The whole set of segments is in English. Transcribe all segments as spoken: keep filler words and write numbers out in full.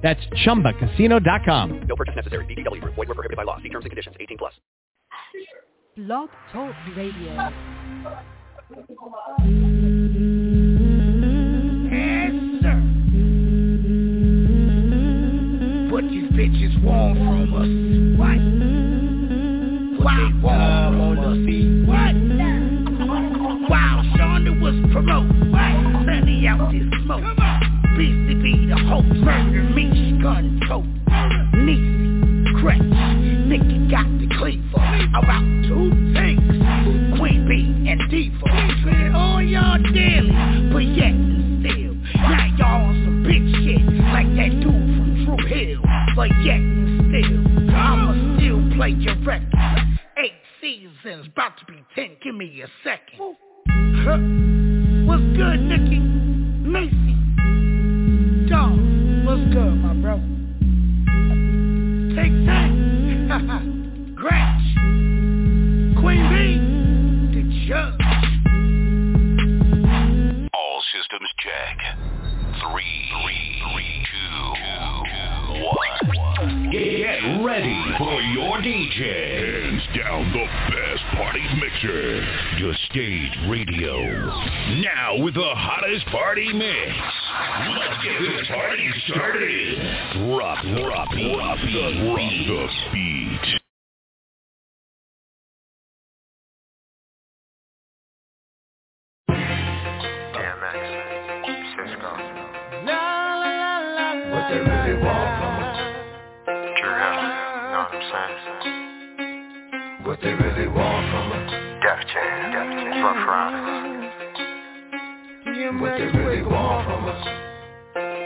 That's chumba casino dot com. No purchase necessary. B D W. Void where prohibited by law. See terms and conditions. eighteen plus. Blog Talk Radio. Answer. What you bitches want from us? What? What wow. They want on us? What? Wow, Shonda was promoted. Wow. Sunny out this smoke. Come on. Beastie be the host, murder me, gun tote, Niecy, Gretch, Nikki got the cleaver, about two things, Queen B and D four, treated all y'all daily, but yet and still, now y'all on some big shit, like that dude from True Hill, but yet and still, I'ma still play your record, eight seasons, about to be ten, give me a second, huh. What's good, Nikki, Niecy, Dog, what's good, my bro? Take that. Gretch. Queen B. The judge. All systems check. Three, three, three, two, two, one. Get ready for your D J. Hands down the best party mixer. Your Stage Radio. Now with the hottest party mix. Let's get this party started. Drop, drop, drop the beat. Drop the beat. D M X, Cisco. La la la. What they really want from us? True Hill. Know what I'm saying? What they really want from us? Def Jam, Def Jam, Rough Riders. What they really want from us.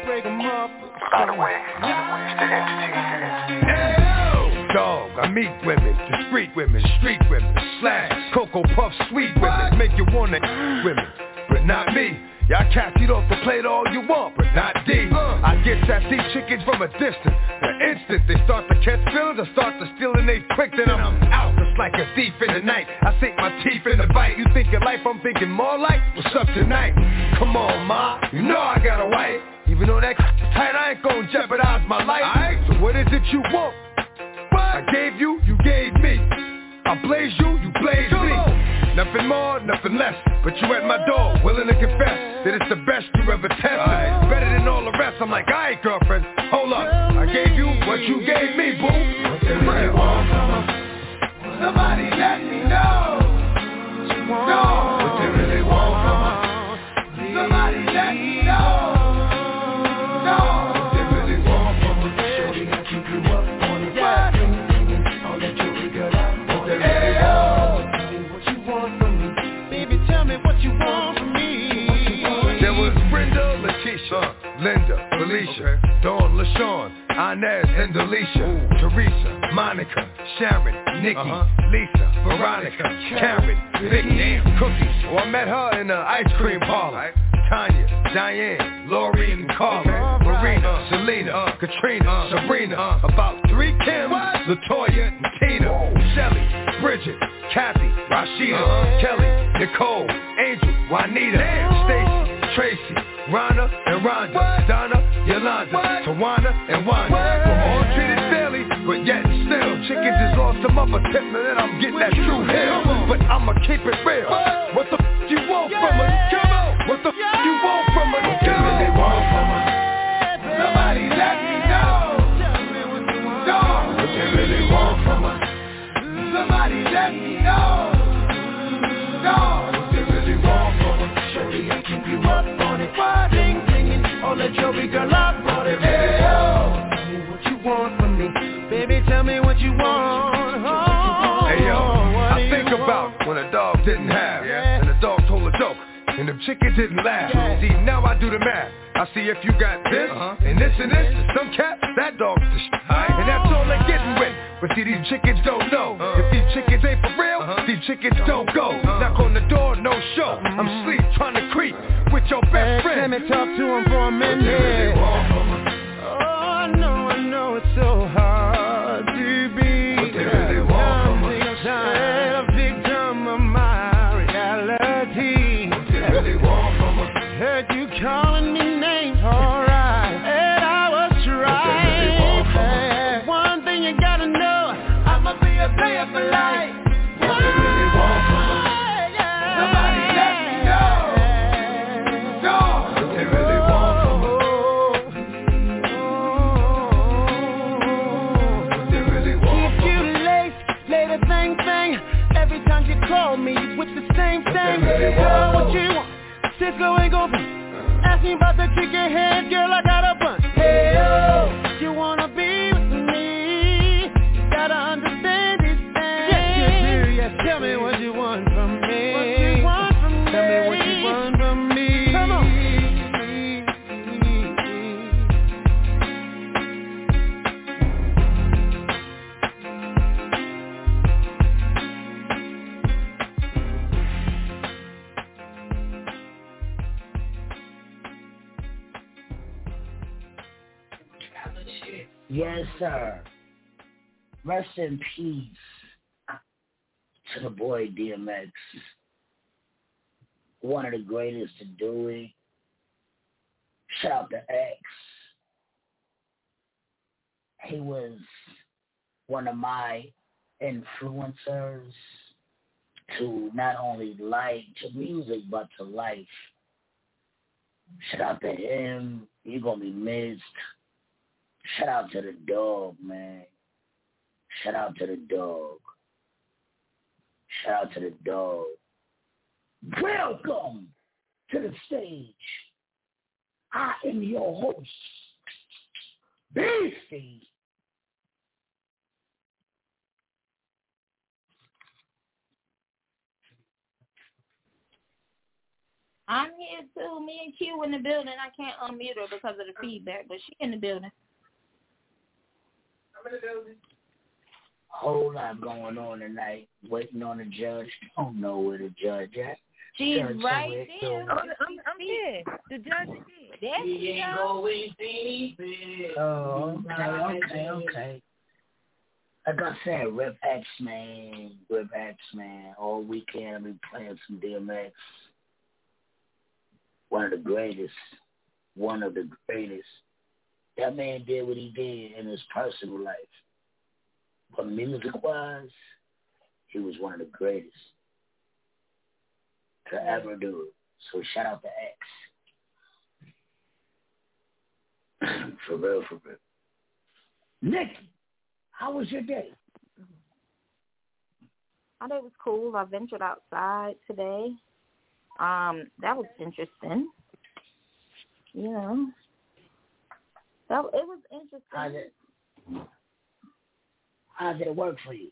Break them up. By the way, it's the entity. Hey, dog, I meet women, discreet women, street women, slash, cocoa puff, sweet women, make you wanna women, but not me. Y'all cats eat off the plate all you want, but not D. Uh, I get that these chickens from a distance. The instant they start to catch feelings, I start to steal and they quick, then I'm out. It's like a thief in the night. I sink my teeth in the bite. You thinking life, I'm thinking more life. What's up tonight? Come on, ma, you know I got a wife. Even though that c***'s tight, I ain't gon' jeopardize my life. Alright, so what is it you want? What? I gave you, you gave me. I blaze you, you blaze Come me. On. Nothing more, nothing less, but you at my door, willing to confess that it's the best you ever tested. Right. Better than all the rest. I'm like, alright, girlfriend, hold up. I gave you what you gave me, boo. What they really want from us? Somebody let me know. No. What they really want from us? Somebody let me know. No. What they really want from us? Shorty, that you grew up on the fire. I'll let you figure out what they really want. You want from me. There was Brenda, Lakeisha, Linda, Felicia, okay. Dawn, LaShawn, Inez, and Delisha, ooh. Teresa, Monica, Sharon, Nikki, uh-huh. Lisa, Veronica, Karen, Big Damn Cookies. Oh, I met her in the ice cream parlor. Right. Tanya, Diane, Lori, and Carla, okay. Marina, uh, Selena, uh, Katrina, uh, Sabrina, uh, about three Kims, what? Latoya, and Tina, whoa. Shelly, Bridget, Kathy, Rashida, uh-huh. Kelly, Nicole, Angel, Juanita, Stacy, Tracy, Rhonda, and Rhonda, what? Donna, Yolanda, what? Tawana, and Wanda. We're all treated fairly, but yet still, chickens is lost to mother tipping, and I'm getting that True Hill. But I'ma keep it real. What, what the f*** you want yeah. from us? Come on. What the yeah. f*** you want from us? What they really want from us? Somebody let me know. No. What they really want from us? Somebody let me know. No. Shorty, I keep you up on it. Why ding dinging? All that jolly girl up on it. Hey, yo. Tell me what you want from me, baby. Tell me what you want. Oh, hey yo, I think about want? When a dog didn't have, yeah. and a dog told a joke, and the chicken didn't laugh. Yeah. See, now I do the math. I see if you got this uh-huh. and this and this. And some cat, that dog's the sh- oh. and that's all they're getting with. But see, these chickens don't know. If these chickens ain't for real, these chickens don't go. Knock on the door, no show. I'm sleep trying to creep with your best friend. Let me talk to him for a minute. Oh, no, I know it's so hard to be. I'm a victim of my reality. Heard you calling me names, alright, and I was right. One thing you gotta know, I'ma be a player for life. What you really want from us? Somebody let me know. No, what you really want from us? What you really want from us? If you late, lay the thing thing. Every time you call me, you switch the same thing. Girl, what you want? Cisco ain't gon' be. Ask me about the chicken head, girl, I got a bunch. Hey, oh, you wanna be with me, you gotta understand this thing. Yes, you're serious, tell me what you want from me. What you want from me. Tell me what you want from me. Come on. Yes, sir. Rest in peace to the boy D M X. One of the greatest to do it. Shout out to X. He was one of my influencers to not only life, to music, but to life. Shout out to him. You're going to be missed. Shout out to the dog, man. Shout out to the dog. Shout out to the dog. Welcome to the stage. I am your host, Beastie. I'm here too. Me and Q in the building. I can't unmute her because of the feedback, but she in the building. I'm in the building. Whole lot going on tonight. Waiting on the judge. Don't know where the judge at. She's judge right there. I'm, I'm here. The judge is here. There she is. Ain't going oh, okay, okay, okay. Like I said, Rip X, man. Rip X, man. All weekend I've been playing some D M X. One of the greatest. One of the greatest. That man did what he did in his personal life. But music-wise, he was one of the greatest to ever do it. So shout out to X. For real, for real. Nikki, how was your day? My day was cool. I ventured outside today. Um, that was interesting. You know. That, it was interesting. How did, how did it work for you?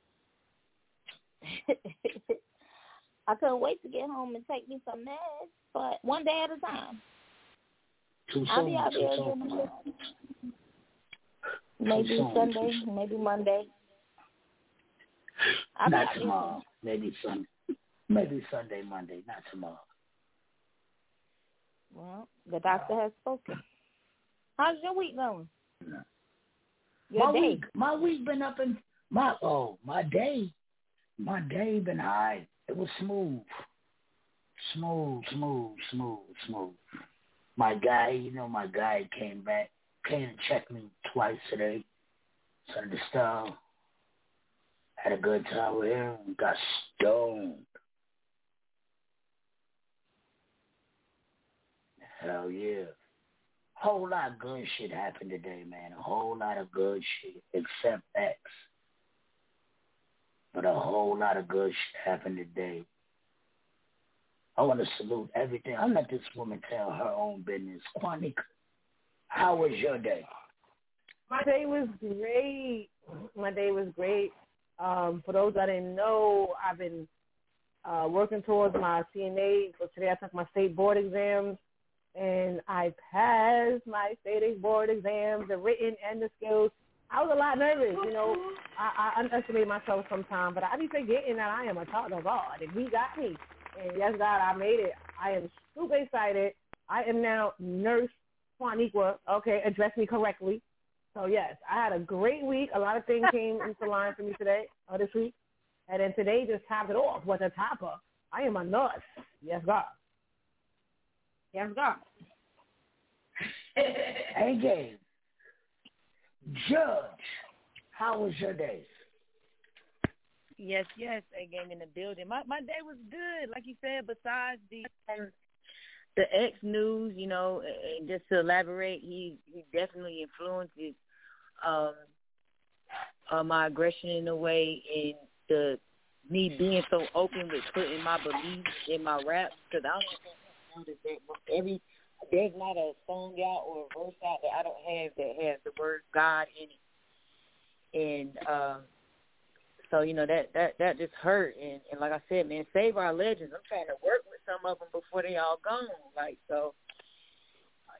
I couldn't wait to get home and take me some meds, but one day at a time. Too soon. I'll be out there again. Maybe soon, Sunday, maybe Monday. I'll not tomorrow. Maybe Sunday. Maybe Sunday, Monday, not tomorrow. Well, the doctor has spoken. How's your week going? No. Your my day. week, my week been up in my oh my day, my day been high. It was smooth, smooth, smooth, smooth, smooth. My guy, you know, my guy came back, came and checked me twice today. Sunny the Star, had a good time with him. Got stoned. Hell yeah. Whole lot of good shit happened today, man. A whole lot of good shit, except X. But a whole lot of good shit happened today. I want to salute everything. I let this woman tell her own business. Quanika, how was your day? My day was great. My day was great. Um, for those that didn't know, I've been uh, working towards my C N A. So today I took my state board exams. And I passed my state board exams, the written and the skills. I was a lot nervous, you know. I, I underestimate myself sometimes, but I be forgetting that I am a child of God, and He got me. And yes, God, I made it. I am super excited. I am now Nurse Juaniqua. Okay, address me correctly. So yes, I had a great week. A lot of things came into line for me today, or this week, and then today just topped it off with a topper. I am a nurse. Yes, God. Yes, God. A-Game. Judge, how was your day? Yes, yes, A-Game in the building. My my day was good, like you said, besides the um, the X news, you know, and just to elaborate, he, he definitely influences um, uh, my aggression in a way, and the me being so open with putting my beliefs in my raps, because I don't think that every there's not a song out or a verse out that I don't have that has the word God in it. And um, so, you know, that, that, that just hurt. And, and like I said, man, save our legends. I'm trying to work with some of them before they all gone. Like, so,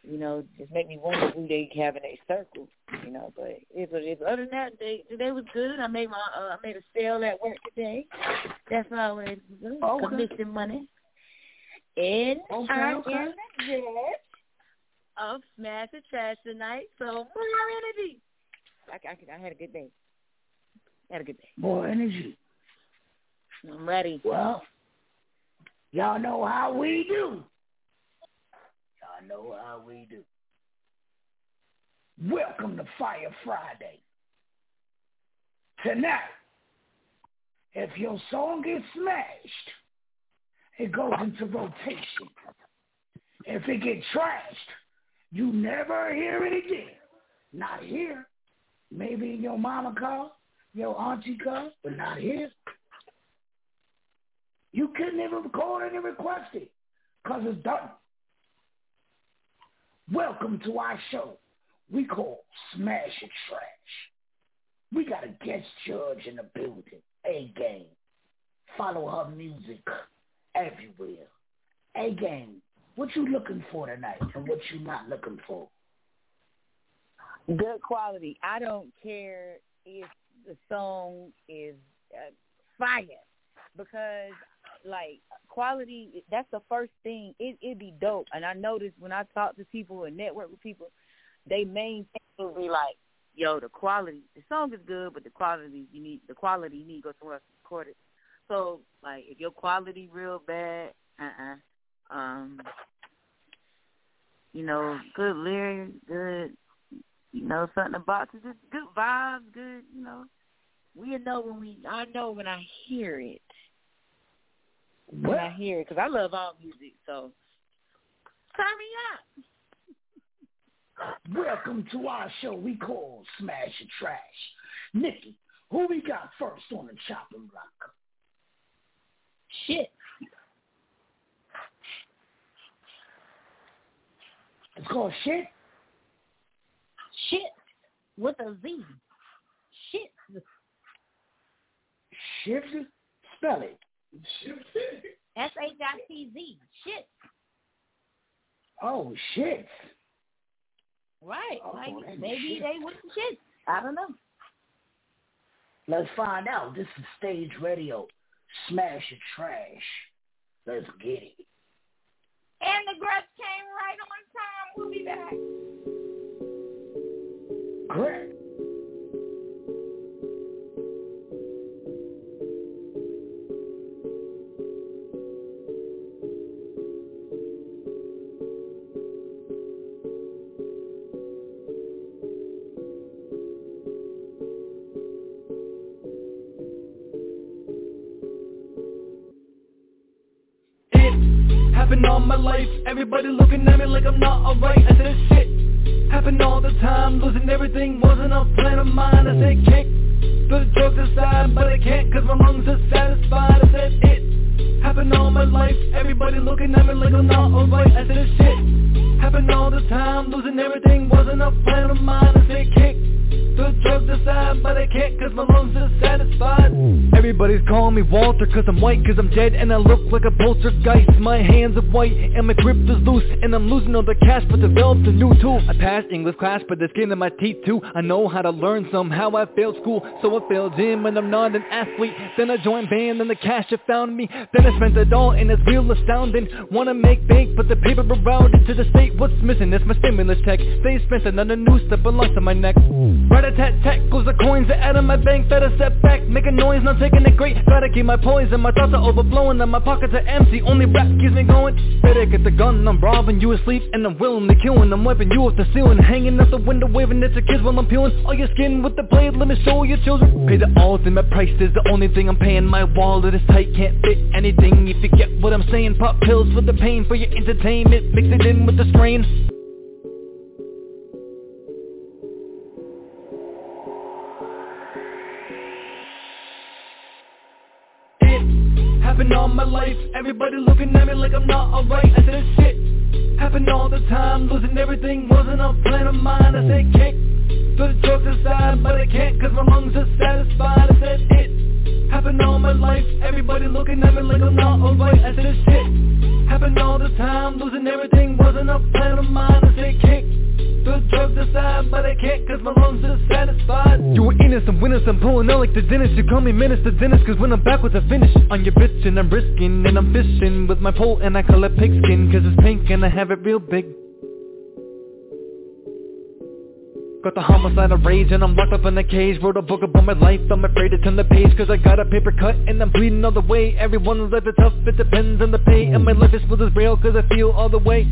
you know, just make me wonder who they have in their circle, you know. But it's what it is. Other than that, they, they was good. I made my uh, I made a sale at work today. That's always good. Okay. Commission money. And okay, I okay. am the judge of Smash and Trash tonight, so more energy. I, I, I had a good day. I had a good day. More energy. I'm ready. Well, y'all know how we do. Y'all know how we do. Welcome to Fire Friday. Tonight, if your song gets smashed, it goes into rotation. If it gets trashed, you never hear it again. Not here. Maybe your mama called, your auntie called, but not here. You couldn't even call it and request it because it's done. Welcome to our show. We call Smash and Trash. We got a guest judge in the building, A-Game. Follow her music everywhere. A-Game, what you looking for tonight and what you not looking for? Good quality. I don't care if the song is uh, fire, because, like, quality, that's the first thing. It, it'd be dope. And I noticed when I talk to people and network with people, they main thing will be like, yo, the quality. The song is good, but the quality, you need, the quality, you need to go somewhere else to record it. So, like, if your quality real bad, uh-uh. Um, you know, good lyrics, good, you know, something about it, just good vibes, good, you know. We know when we, I know when I hear it. When what? I hear it, because I love all music, so turn me up. Welcome to our show we call Smash and Trash. Nikki, who we got first on the chopping block? Shit. It's called shit. Shit with a Z. Shit. Shit. Spell it. S H I T Z. Shit. Oh shit. Right. Oh, like, maybe shit. They with the shit. I don't know. Let's find out. This is Stage Radio. Smash and Trash. Let's get it. And the Gretch came right on time. We'll be back. Gretch. All my life, everybody looking at me like I'm not alright. I said shit, happened all the time, losing everything wasn't a plan of mine. I said kick, put the jokes aside, but I can't cause my lungs are satisfied. I said it, happened all my life, everybody looking at me like I'm not alright. I said shit, happened all the time, losing everything wasn't a plan of mine. I said kick, put the jokes aside, up, but I can't cause my lungs are satisfied. Everybody's calling me Walter cause I'm white, cause I'm dead and I look like a poltergeist. My hands are white and my grip is loose, and I'm losing all the cash but developed a new tool. I passed English class but the skin in my teeth too. I know how to learn, somehow I failed school, so I failed gym and I'm not an athlete. Then I joined band and the cash it found me. Then I spent it all and it's real astounding. Wanna make bank but the paper around it to the state. What's missing is my stimulus check. They spent another noose that belongs to my neck. Rat-a-tat-tat goes the coins that out of my bank. Better step back, make a noise, not taking it great. Gotta keep my poison, my thoughts are overblowing and my pockets are empty, only rap keeps me going. Better get the gun, I'm robbing you asleep and I'm willing to kill and I'm wiping you off the ceiling. Hanging out the window waving at your kids while I'm peeling all your skin with the blade, let me show your children. Pay the all, then my price is the only thing I'm paying. My wallet is tight, can't fit anything if you get what I'm saying. Pop pills for the pain, for your entertainment, mix it in with the strain. Happen all my life, everybody looking at me like I'm not alright. I said shit, happened all the time, losing everything wasn't a plan of mine. I said kick, throw the drugs aside, but I can't cause my lungs are satisfied. I said it, happened all my life, everybody looking at me like I'm not alright. I said shit, happened all the time, losing everything wasn't a plan of mine. I said kick, the drugs aside, but I can't cause my lungs are satisfied. You were innocent, winners, I'm pulling out like the dentist. You call me Minister Dennis, cause when I'm back with a finish on your bitch and I'm risking and I'm fishing with my pole and I call it pigskin, cause it's pink and I have it real big. Got the homicide of rage and I'm locked up in a cage. Wrote a book about my life, I'm afraid to turn the page, cause I got a paper cut and I'm bleeding all the way. Everyone's life is tough, it depends on the pay, and my life is smooth as rail cause I feel all the way.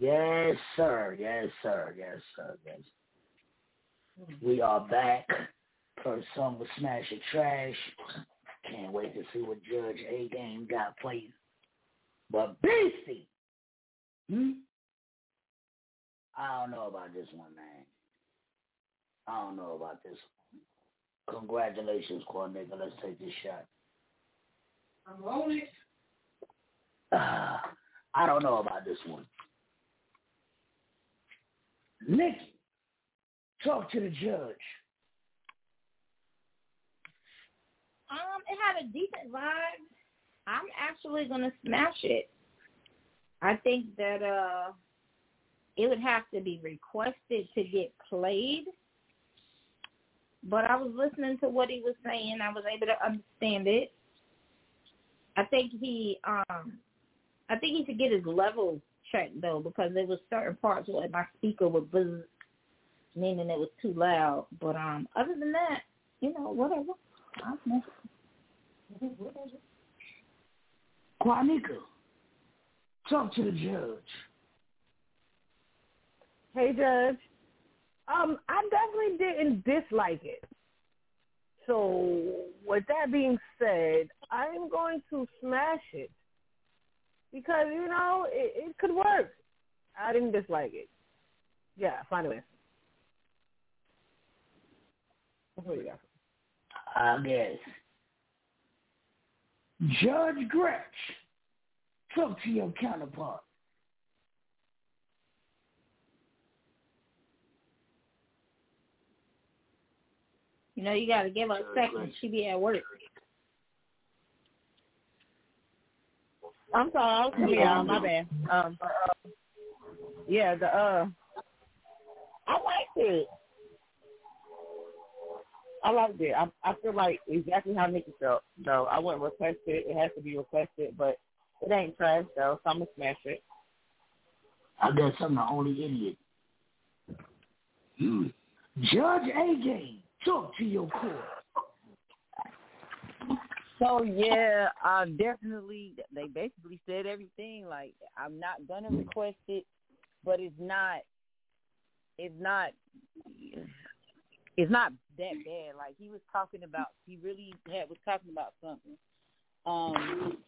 Yes, sir. Yes, sir. Yes, sir. Yes. We are back. First song was Smash Your Trash. Can't wait to see what Judge A-Game got for you. But Beastie, hmm? I don't know about this one, man. I don't know about this one. Congratulations, Core Nigga. Let's take this shot. I'm on it. Uh, I don't know about this one. Nikki, talk to the judge. Um, it had a decent vibe. I'm actually gonna smash it. I think that uh, it would have to be requested to get played. But I was listening to what he was saying. I was able to understand it. I think he, um, I think he should get his level check though, because there was certain parts where my speaker would buzz, meaning it was too loud. But um, other than that, you know, whatever. I don't know. Whatever. Kwanika, talk to the judge. Hey, Judge. Um, I definitely didn't dislike it. So, with that being said, I'm going to smash it. Because, you know, it, it could work. I didn't dislike it. Yeah, finally. What do you got? I guess. Judge Gretch, talk to your counterpart. You know, you got to give her a second. She be at work. I'm sorry. I yeah, my bad. Um, uh, yeah, the uh, I liked it. I liked it. I I feel like exactly how Nikki felt. Though I wouldn't request it. It has to be requested, but it ain't trash though, so I'm gonna smash it. I guess I'm the only idiot. Mm. Judge A-Game, talk to your court. So, yeah, I definitely, they basically said everything. Like, I'm not going to request it, but it's not, it's not, it's not that bad. Like, he was talking about, he really had, was talking about something. Um,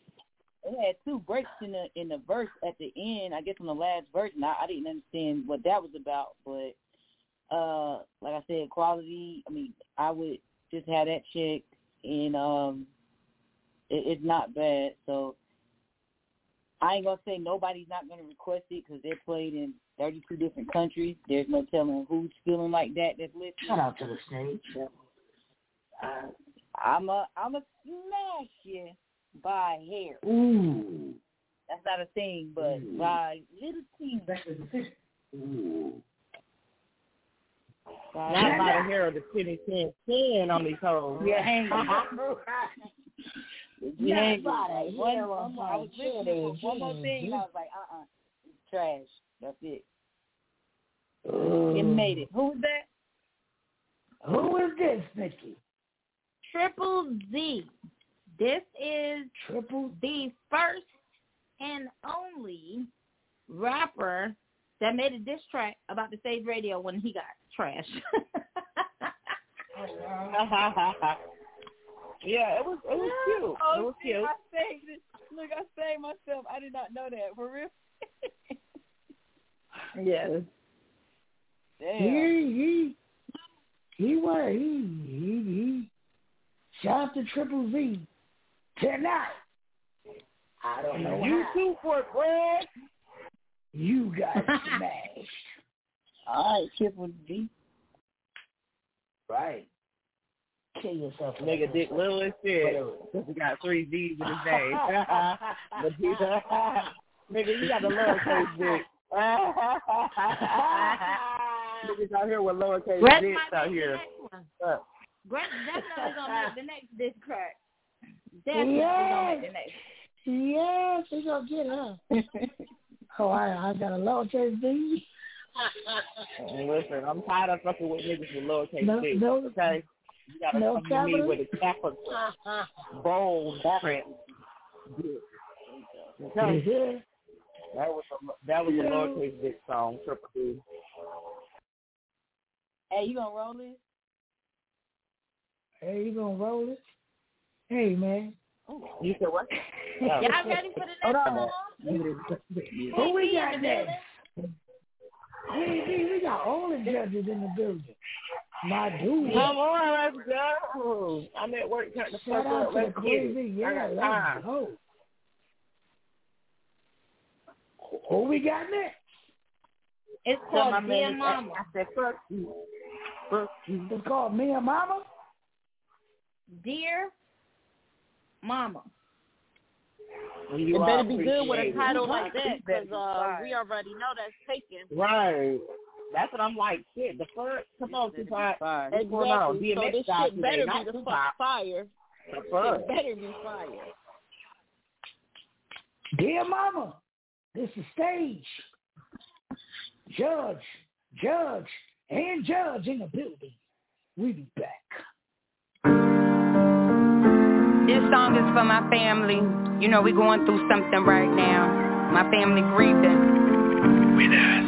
it had two breaks in the in the verse at the end, I guess on the last verse, and I, I didn't understand what that was about. But, uh, like I said, quality, I mean, I would just have that checked, and, um, it's not bad, so I ain't going to say nobody's not going to request it because they're played in thirty-two different countries. There's no telling who's feeling like that that's listening. Shout out to the stage. So, uh, I'm a, I'm a smash you by hair. Ooh. That's not a thing, but Ooh. by little teeth. Ooh. By not by the hair of the city ten on these hoes. Yeah, hang on. Yeah, one, one, one more, I was listening to one more thing and I was like, uh-uh, it's trash. That's it. Ooh. It made it. Who was that? Who is this, Nikki? Triple Z. This is Triple the first and only rapper that made a diss track about the Stage Radio when he got trash. Yeah, it was it was cute. Oh, it was see, cute. I saved it. Look, I saved myself. I did not know that. For real. Yes. Damn. He he he was he he he. Shout out to Triple Z tonight. I don't know. You how. Too for Gretch. You got smashed. All right, Triple Z. Right. Kill yourself. Nigga, Dick Lewis said he got three Z's in his name. Nigga, you got the lowercase dick. Niggas out here with lowercase Gretch dicks out here. Uh. Gretch definitely gonna make the next diss crack. Definitely yes. gonna make the next. Yes, we gonna get her. Oh, I, I got a lowercase D. Listen, I'm tired of fucking with niggas with lowercase no, D. No, okay. You gotta no come capital? To me with a capital bold print. Okay. Yeah. That was a, that was yeah. a lowercase dick song, Triple D. Hey, you gonna roll it? Hey, you gonna roll it? Hey, man. Ooh. You said what? Y'all ready for the next one? Who we got next? We, we, we got all the judges in the building. My dude. Come on, let's go. I'm at work trying to fuck up. Let's get it. Yeah, let's time. Go. Who we got next? It's called so Me and Mama. I said, fuck you. Fuck you. It's called Me and Mama? Dear Mama. It better be good with a title like that because uh, we already know that's taken. Right. That's what I'm like. Shit, the fuck? Come on, Tupac. Exactly. So this shit better be the fuck fire. The fuck? It better be fire. Dear Mama, this is Stage. Judge, Judge, and Judge in the building. We be back. This song is for my family. You know we going through something right now. My family grieving. We there.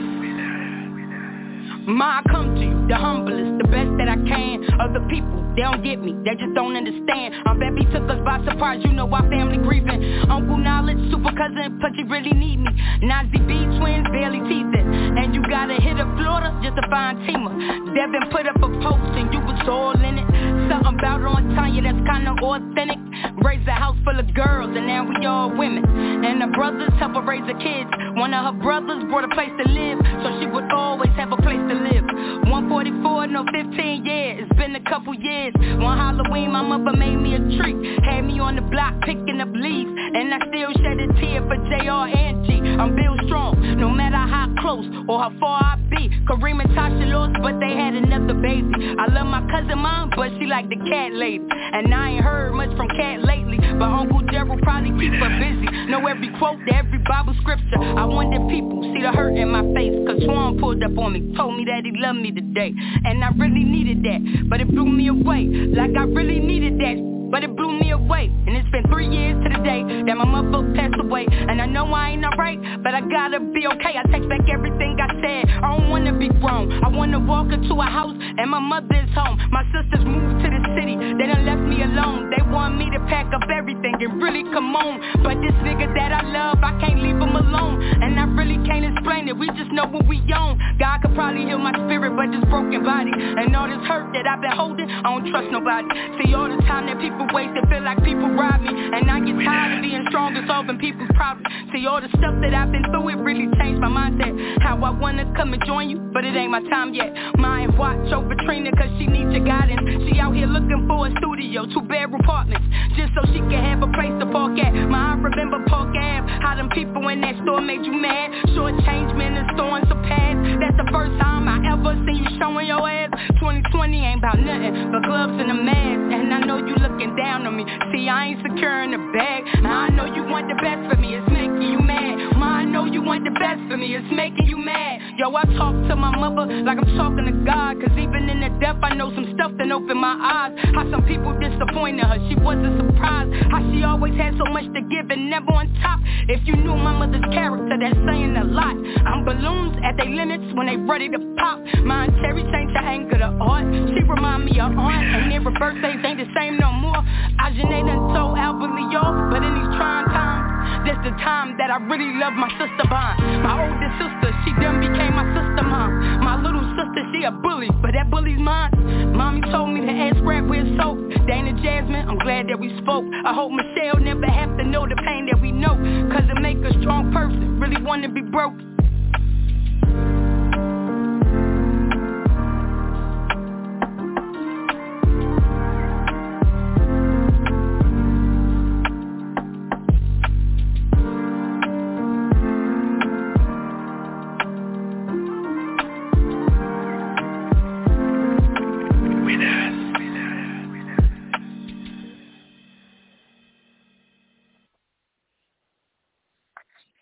Ma, I come to you, the humblest, the best that I can. Other people, they don't get me, they just don't understand. Our baby took us by surprise, you know our family grieving. Uncle Knowledge, super cousin, but you really need me. Nazi B twins, barely teething. And you gotta hit a Florida just to find Tima. Devin put up a post and you was all in it. Something about on Tanya that's kinda authentic. Raised a house full of girls and now we all women. And the brothers help her raise the kids. One of her brothers brought a place to live, so she would always have a place to live. one forty-four, no fifteen, yeah, it's been a couple years. One Halloween my mother made me a treat. Had me on the block picking up leaves. And I still shed a tear for J R and G. I'm Bill Strong, no matter how close or how far I be. Kareem and Tasha lost, but they had another baby. I love my cousin mom, but she like the cat lady, and I ain't heard much from cat lately, but Uncle Gerald probably keep her busy, know every quote to every Bible scripture. I wonder people see the hurt in my face, cause Juan pulled up on me, told me that he loved me today, and I really needed that, but it blew me away, like I really needed that. But it blew me away, and it's been three years to the day that my mother passed away. And I know I ain't alright, but I gotta be okay. I take back everything I said, I don't wanna be grown. I wanna walk into a house, and my mother is home. My sisters moved to the city, they done left me alone. They want me to pack up everything and really come on. But this nigga that I love, I can't leave him alone. And I really can't explain it. shit, we just know what we own. God could probably heal my spirit, but this broken body and all this hurt that I've been holding, I don't trust nobody. See, all the time that people waste, it feel like people rob me, and I get tired of being strong and solving people's problems. See, all the stuff that I've been through, it really changed my mindset. How I wanna come and join you, but it ain't my time yet. Mind watch over Trina, cause she needs your guidance. She out here looking for a studio, two bedroom apartments, just so she can have a place to park at. My, I remember Park Ave, how them people in that store made you mad. Short change men is throwing some pads. That's the first time I ever seen you showing your ass. twenty twenty ain't about nothing but gloves and a mask. And I know you looking down on me. See, I ain't securing the bag. I know you want the best for me, it's making you mad. Ma, I know you want the best for me, it's making you mad. Yo, I talk to my mother like I'm talking to God, cause even in the death I know some stuff that opened my eyes. How some people disappointed her, she wasn't surprised. How she always had so much to give and never on top. If you knew my mother's character, that's saying a lot. I'm balloons at their limits when they ready to pop. My Terry ain't the anger to art. She remind me of aunt, and then her birthdays ain't the same no more. Ajay done told Albert y'all, but in these trying times, that's the time that I really love my sister bond. My oldest sister, she done became my sister mom. My little sister, she a bully, but that bully's mine. Mommy told me to ask Brad where's soap. Dana Jasmine, I'm glad that we spoke. I hope Michelle never have to know the pain that we know, cause it make a strong person really wanna be broke.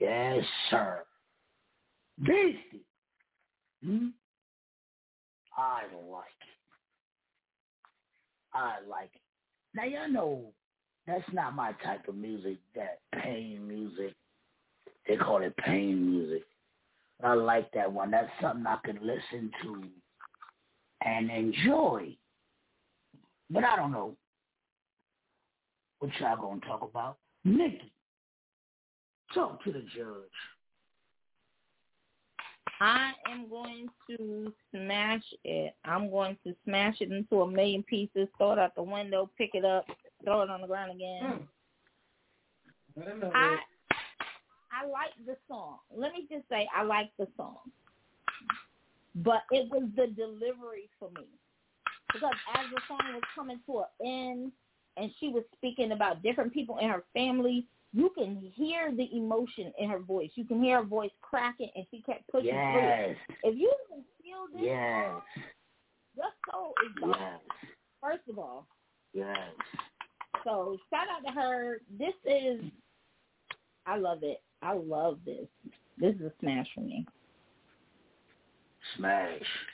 Yes, sir. Beastie. Hmm? I like it. I like it. Now, y'all know that's not my type of music, that pain music. They call it pain music. But I like that one. That's something I could listen to and enjoy. But I don't know what y'all going to talk about. Nikki. Talk to the judge. I am going to smash it. I'm going to smash it into a million pieces, throw it out the window, pick it up, throw it on the ground again. Hmm. I, know, I I like the song. Let me just say I like the song. But it was the delivery for me. Because as the song was coming to an end and she was speaking about different people in her family, you can hear the emotion in her voice. You can hear her voice cracking, and she kept pushing yes. through. If you can feel this, yes. song, your soul is gone. Yes. First of all, yes. So shout out to her. This is, I love it. I love this. This is a smash for me. Smash.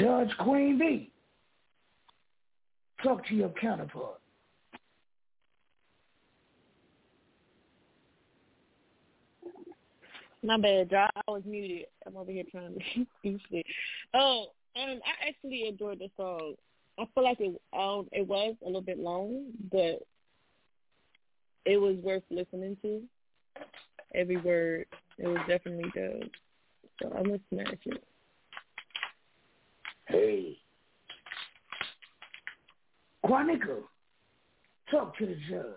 Judge Queen B, talk to your counterpart. My bad, y'all. I was muted. I'm over here trying to do shit. Oh, um, I actually adored the song. I feel like it um, it was a little bit long, but it was worth listening to. Every word, it was definitely good. So I'm gonna smash it. Hey, Quanico, talk to the judge.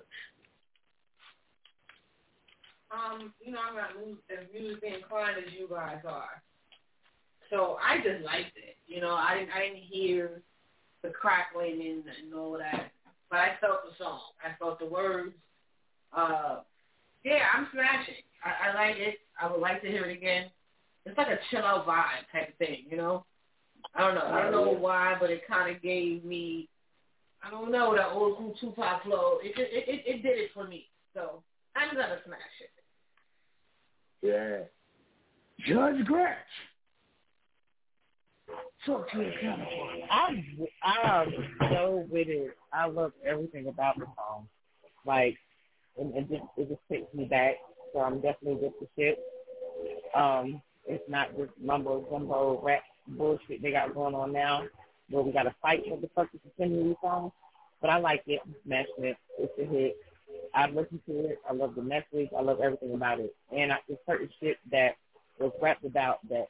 Um, you know, I'm not as musically inclined as you guys are. So I just liked it. You know, I didn't, I didn't hear the crackling and, and all that. But I felt the song. I felt the words. Uh, yeah, I'm smashing. I, I like it. I would like to hear it again. It's like a chill-out vibe type of thing, you know? I don't know. I don't know why, but it kind of gave me, I don't know, that old school Tupac flow. It, it, it, it did it for me. So I'm going to smash it. Yeah. Judge Gretch. Talk to me. I'm, I'm so with it. I love everything about the song. Like, and it, it just it just takes me back. So I'm definitely with the shit. Um, it's not just mumbo jumbo rap bullshit they got going on now, where we got to fight motherfuckers to send me these songs. But I like it. I'm smashing it. It's a hit. I listened to it. I love the message. I love everything about it. And I, it's certain shit that was rapped about that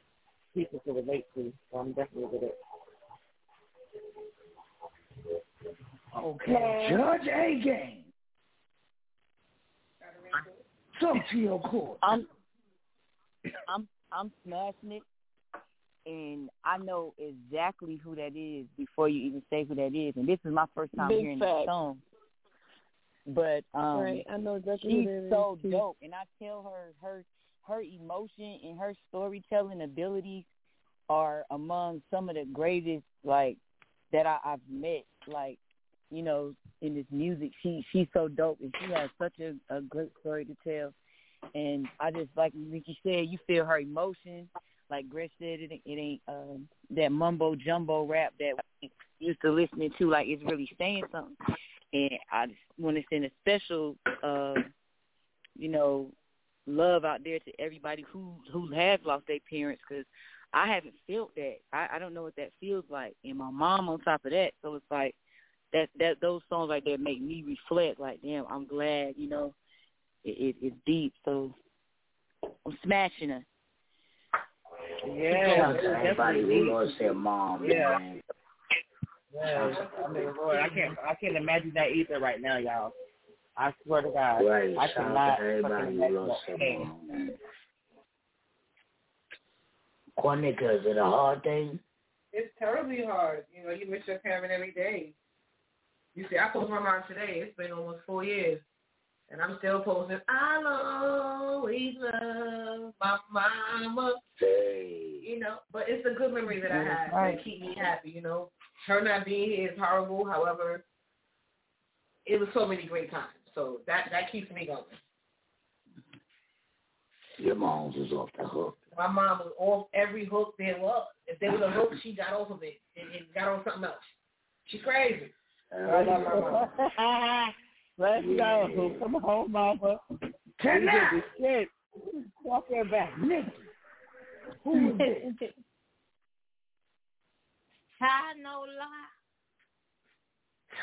people could relate to. So I'm definitely with it. Okay, Judge A-Game. Talk to your court. I'm, I'm, I'm smashing it. And I know exactly who that is before you even say who that is. And this is my first time Big hearing that song. But um, right. I know exactly she's who that so is. Dope. And I tell her, her her emotion and her storytelling abilities are among some of the greatest, like, that I, I've met, like, you know, in this music. She, she's so dope. And she has such a, a great story to tell. And I just, like Nikki said, you feel her emotion. Like Gretch said, it, it ain't um, that mumbo-jumbo rap that we used to listening to. Like, it's really saying something. And I just want to send a special, uh, you know, love out there to everybody who, who has lost their parents, because I haven't felt that. I, I don't know what that feels like. And my mom on top of that. So it's like that, that those songs like that make me reflect, like, damn, I'm glad, you know, it, it, it's deep. So I'm smashing her. Yeah, everybody who lost their mom, yeah. Man. Yeah, I mean, Lord, I can't, I can't imagine that either right now, y'all. I swear to God, right, I cannot fucking imagine that pain. Quantica, is it a hard thing? It's terribly hard. You know, you miss your parent every day. You see, I posted my mom today. It's been almost four years. And I'm still posting, I'll always love my mama. You know, but it's a good memory that I have right. that keep me happy, you know. Her not being here is horrible. However, it was so many great times. So that, that keeps me going. Your mom was off the hook. My mom was off every hook there was. If there was a hook, she got off of it and, and got on something else. She's crazy. Uh, I love my mom. Let's yeah. go. Come on, mama. Tonight. Shit. Walk that back. Nikki. Who is it? Tyno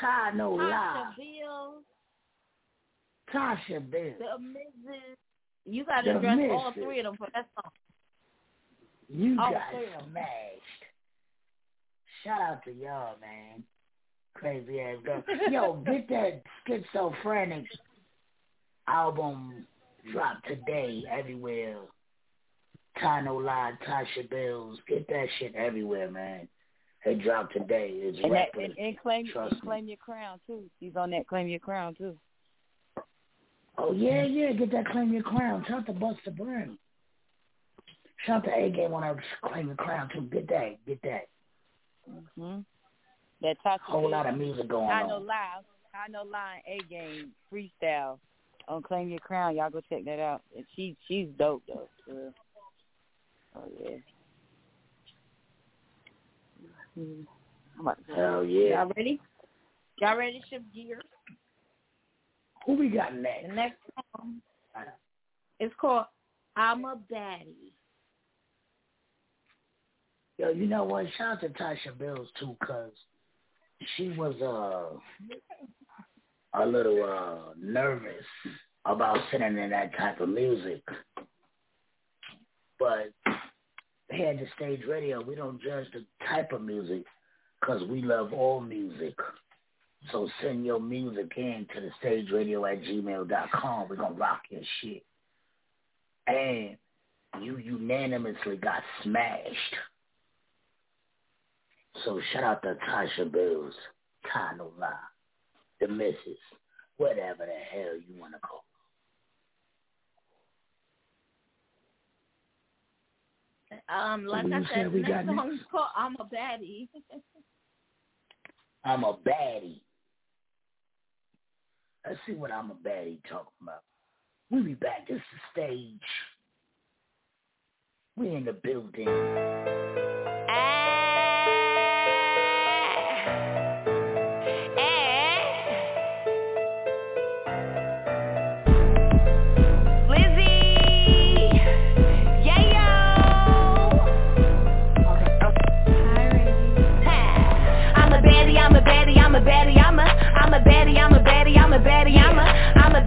Lie. Tyno Lie. Tasha Bills. Tasha Bills. The Missus You got to address Missus all three of them for that song. You all got smashed. Shout out to y'all, man. Crazy ass girl. Yo, get that Schizophrenic album dropped today everywhere. Tyno Lie, Tasha Bills. Get that shit everywhere, man. It dropped today. It's and, that, and, and claim, and claim Your Crown, too. He's on that Claim Your Crown, too. Oh, yeah, yeah. Get that Claim Your Crown. Shout to Busta Brown. Shout to A-Game on that Claim Your Crown, too. Get that. Get that. Mm-hmm. That Tasha whole Bills, lot of music going Tyno on. Lie, Tyno Lie, A-Game freestyle on Claim Your Crown. Y'all go check that out. And she she's dope though. Girl. Oh yeah. Mm-hmm. Hell yeah. Y'all ready? Y'all ready to shift gears? Who we got next? The next song is called "I'm a Baddie." Yo, you know what? Shout out to Tasha Bills too, cause she was uh, a little uh, nervous about sending in that type of music. But here at the Stage Radio, we don't judge the type of music because we love all music. So send your music in to the Stage Radio at gmail dot com. We're going to rock your shit. And you unanimously got smashed. So shout out to Tasha Bills, Tyno Lie, the Missus, whatever the hell you want to call it. Um, like I said, the next song is called "I'm a Baddie." I'm a baddie. Let's see what I'm a baddie talking about. We'll be back. This is the Stage. We in the building. I'm a baddie, I'm a baddie, I'm a baddie, I'm a baddie, I'm a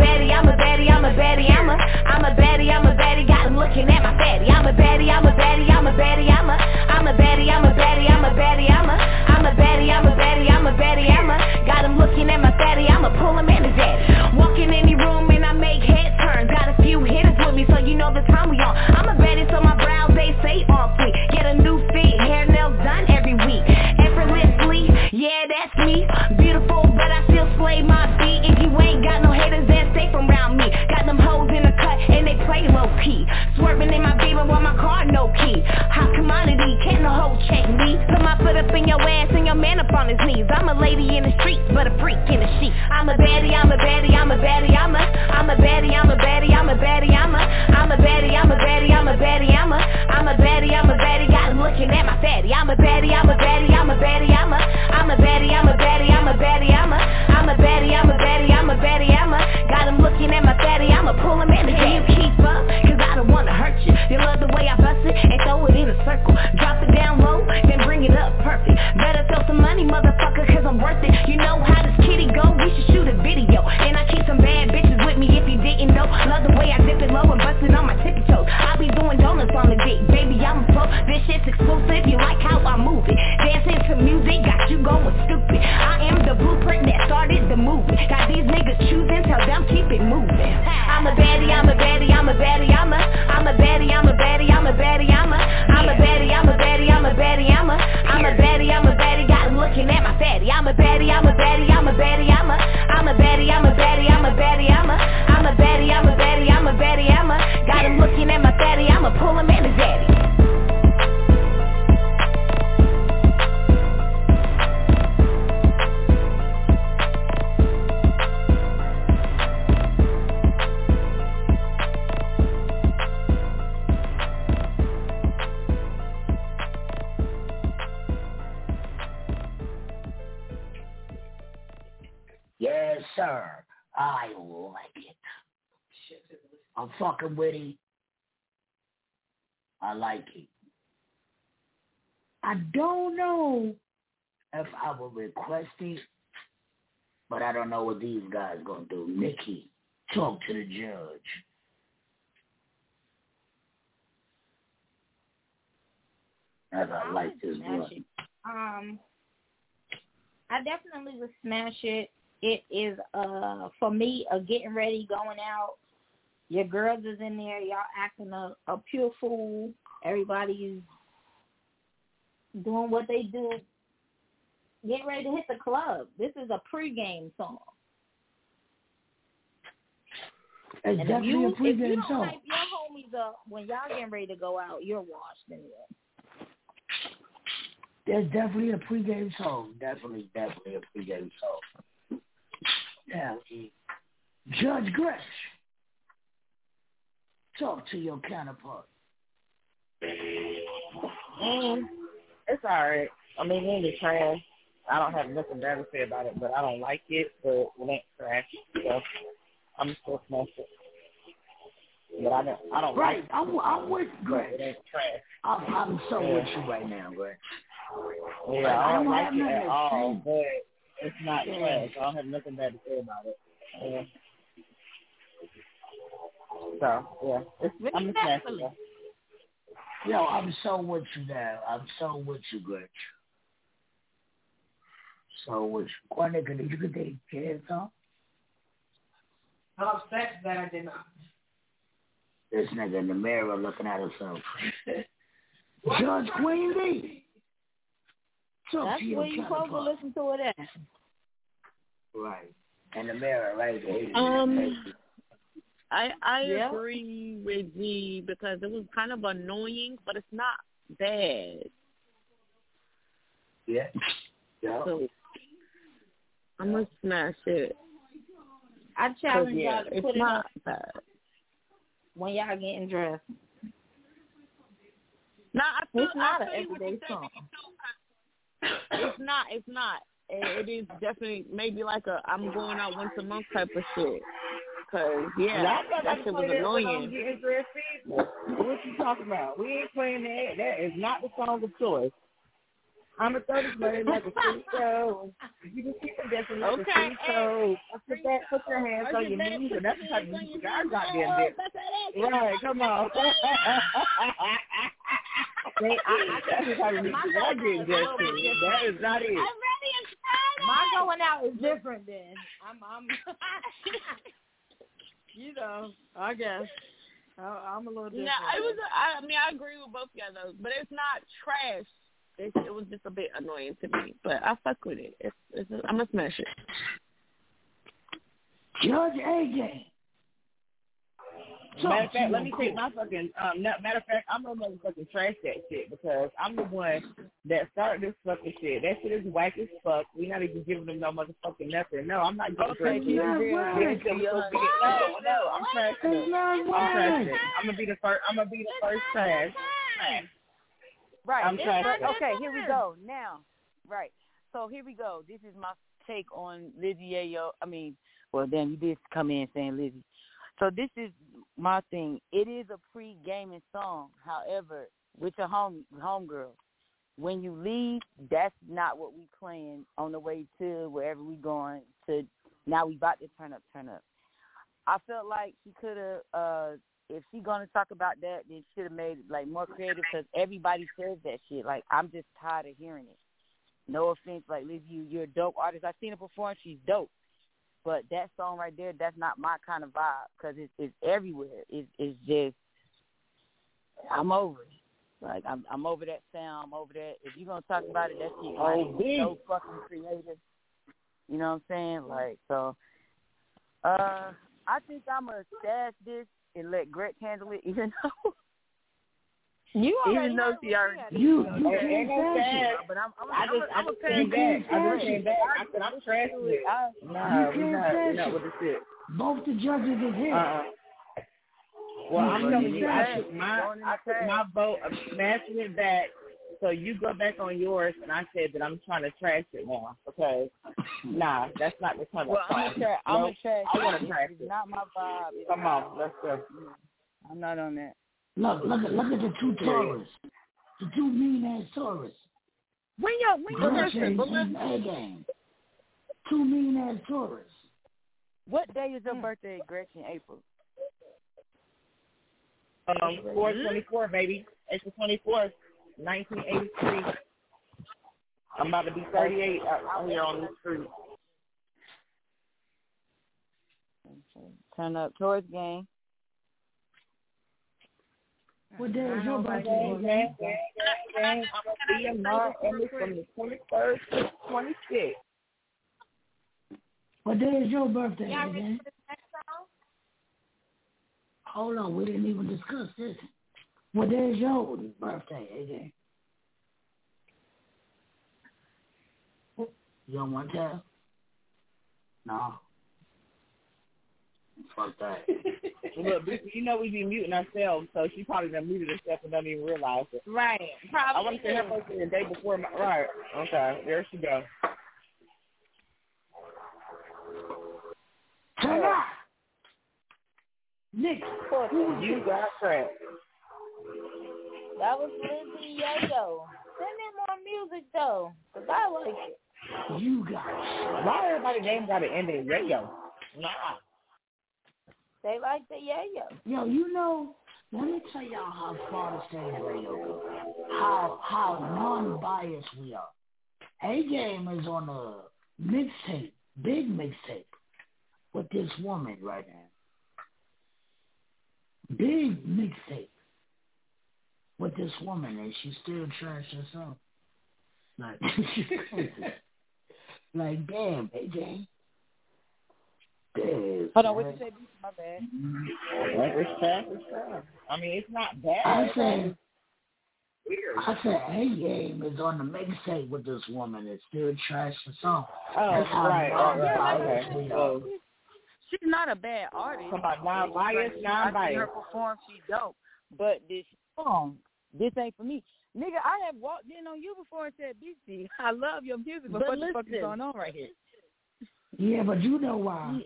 baddie, I'm a baddie, I'm a baddie, I'm a baddie, I'm a I'm a baddie, I'm a baddie, I'm a baddie, I'm a I'm a baddie, I'm a baddie, I'm a baddie, I'm a got him looking at my fatty, I'ma pull him in his ass. Walk in any room and I make head turn. Got a few hitters with me, so you know the time we on. I'm a baddie, so my brows they stay on fleek. Get a new fit, hair nails done every week. Effortlessly, yeah, that's me. Beautiful, but I still slay my beat. If you ain't got no haters, then stay from round me. Got them hoes in the cut and they play low key. Swerving in my beamer while my car no key. Hot commodity, can't no hoe check me. Put my foot up in your ass and your man up on his knees. I'm a lady in the streets, but a freak in the sheets. I'm a baddie, I'm a baddie, I'm a baddie, I'm a I'm a baddie, I'm a baddie, I'm a baddie, I'm a I'm a baddie, I'm a baddie, I'm a baddie, I'm a I'm a baddie, I'm a baddie, got him looking at my fatty. I'm a baddie, I'm a baddie, I'm a baddie, I'm a I'm a baddie, I'm a baddie, I'm a baddie, I'm a I'm a baddie, I'm a baddie, I'm a baddie, I'm a got him looking at my fatty, I'ma pull him in the game. Keep up, cause I don't wanna hurt you. You love the way I bust it and throw it in a circle. Drop it down low, then bring it up perfect. Better throw some money, motherfucker, cause I'm worth it. You know how this kitty go, we should shoot a video. And I keep some bad bitches with me if you didn't know. Love the way I dip it low and bust it on my tippy toes. I be doing donuts on the dick, baby, I'm a pro. This shit's exclusive, you like how I move it. Dancing to music, got you going stupid. I am the blueprint that started the movie. Got these niggas choosing, tell them keep it moving. I'm a baddie, I'm a baddie, I'm a baddie, I'm a I'm a baddie, I'm a baddie, I'm a baddie, I'm a I'm a baddie, I'm a baddie, I'm a baddie, I'm a I'm a baddie, I'm a baddie, got him looking at my fatty. I'm a baddie, I'm a baddie, I'm a baddie, I'm a I'm a baddie, I'm a baddie, I'm a baddie, I'm a I'm a baddie, I'm a baddie, I'm a baddie, I'm a got him looking at my fatty, I'ma pull him in his daddy. Yes, sir. I like it. I'm fucking with it. I like it. I don't know if I will request it, but I don't know what these guys going to do. Nikki, talk to the judge. As I, I like this one. Um, I definitely would smash it. It is, uh, for me, a getting ready, going out. Your girls is in there. Y'all acting a, a pure fool. Everybody's doing what they do. Getting ready to hit the club. This is a pregame song. It's and definitely you, a pregame song. If you don't song. Hype your homies up when y'all getting ready to go out, you're washed anyway. There's definitely a pregame song. Definitely, definitely a pregame song. Now, Judge Gretch, talk to your counterpart. Mm, it's all right. I mean, it is trash. I don't have nothing bad to say about it, but I don't like it, but it ain't trash. So I'm still smashing it. But I don't, I don't right. like it. I'm, I'm with Gretch. It ain't trash. I'm, I'm so yeah. with you right now, Gretch. Yeah, but I don't like it at all, but... It's not trash. I don't have nothing bad to say about it. Yeah. So, yeah. It's, I'm exactly. Yo, I'm so with you now. I'm so with you, Gretch. So with you. Why, nigga, did you get that kids off? I'm upset that I did not. This nigga in the mirror looking at himself. Judge Queen B. Talk That's where you supposed to listen to it at. Right. And the mirror, right? Um, I I yeah. agree with G because it was kind of annoying, but it's not bad. Yeah. yeah. So I'm going to smash it. I challenge yeah, y'all to it's put not it up bad. When y'all getting dressed. Now, I feel, it's not I feel an everyday song. It's not, it's not. It is definitely maybe like a I'm going out once a month type of shit. Because, yeah, that, that shit was annoying. What you talking about? We ain't playing that. That is not the song of choice. I'm a thirties lady like a free soul. You can keep them dancing like okay. a free soul. Put that, put your hands on your knees, and that's the type of music I got there. Right, come on. They, I, I can't tell you that didn't get to. That is not it. I'm ready and excited. My going out is different then. I'm, I'm, you know, I guess. I, I'm a little different. No, it was. I, I mean, I agree with both of y'all though, but it's not trash. It, it was just a bit annoying to me, but I fuck with it. It's, it's, I'm gonna smash it. Judge A J. So, matter of fact, let me cool. take my fucking, um, not, matter of fact, I'm going to fucking trash that shit because I'm the one that started this fucking shit. That shit is whack as fuck. We're not even giving them no motherfucking nothing. No, I'm not getting trashed. Okay, no, no, I'm trashed. I'm trashed. I'm going to be the first, I'm going to be the first trash. Right. I'm trashed. Okay, here we go. Now, right. So here we go. This is my take on Lizzie Ayo. I mean, well, damn, you did come in saying Lizzie. So this is my thing. It is a pre-gaming song. However, with your home homegirls, when you leave, that's not what we playing on the way to wherever we going to. Now we about to turn up, turn up. I felt like she could have, uh, if she going to talk about that, then she should have made it like more creative because everybody says that shit. Like, I'm just tired of hearing it. No offense, like, Liz, you, you're a dope artist. I've seen her perform. She's dope. But that song right there, that's not my kind of vibe because it's, it's everywhere. It's, it's just, I'm over it. Like, I'm, I'm over that sound. I'm over that. If you're going to talk about it, that shit oh, like, so fucking creative. You know what I'm saying? Like, so, uh, I think I'm going to stash this and let Gretch handle it, even though. You already even though she already you, you know, ain't no trash. But I'm, I'm, I just, I'm, I'm, I'm I just came back. I just came back. I said I'm trash with it. No, we're not, we're not with this shit. Both the judges is here. Uh-uh. Well, you I'm telling you, I took my, I took my vote of smashing it back. So you go back on yours, and I said that I'm trying to trash it now. Okay, nah, that's not the kind of well, I'm tra- I'm nope. trash. I want to trash it. It's not my vibe. It's Come on, let's go. I'm not on that. Look, look at, look at the two Taurus, the two mean-ass Taurus. When y'all, when you listen, listen. A-Game. Two mean-ass Taurus. What day is your mm. birthday, Gretchen? April? Um, four twenty-four, baby. April twenty-fourth, nineteen eighty-three. I'm about to be thirty-eight out here on the street. Turn up Taurus game. What day is your birthday? I'm gonna be a mom from the twenty-first to twenty-sixth. What day is your birthday? Yeah, ready for the next song? Hold on, we didn't even discuss this. What day is your birthday, A J? You don't want to tell? No. Fuck that. Look, you know we be muting ourselves, so she probably done muted herself and don't even realize it. Right. Probably. I want to say her posting the day before my... Right. Okay. There she goes. Turn up! Nick, you got trapped. That was Lizzie Yayo. Send me more music, though, because I like it. You got trapped. Why everybody's name got to end in Yayo? Nah. They like the yayo. Yo, you know, let me tell y'all how far the Stage Radio goes. How how non-biased we are. A-Game is on a mixtape, big mixtape, with this woman right now. Big mixtape with this woman, and she still trash herself. Like, like damn, A J. Hold on, what you say? My bad. It's trash, it's trash. I mean, it's not bad. I said, I said, A-Game is on the mixtape with this woman. It's still trash for song. Oh, that's right. All right, all right. Okay. So, she's not a bad artist. Non-biased, non-biased. Her perform, she dope. But this song, this ain't for me. Nigga, I have walked in on you before and said, B C, I love your music, but what the fuck is going on right here? Yeah, but you know why.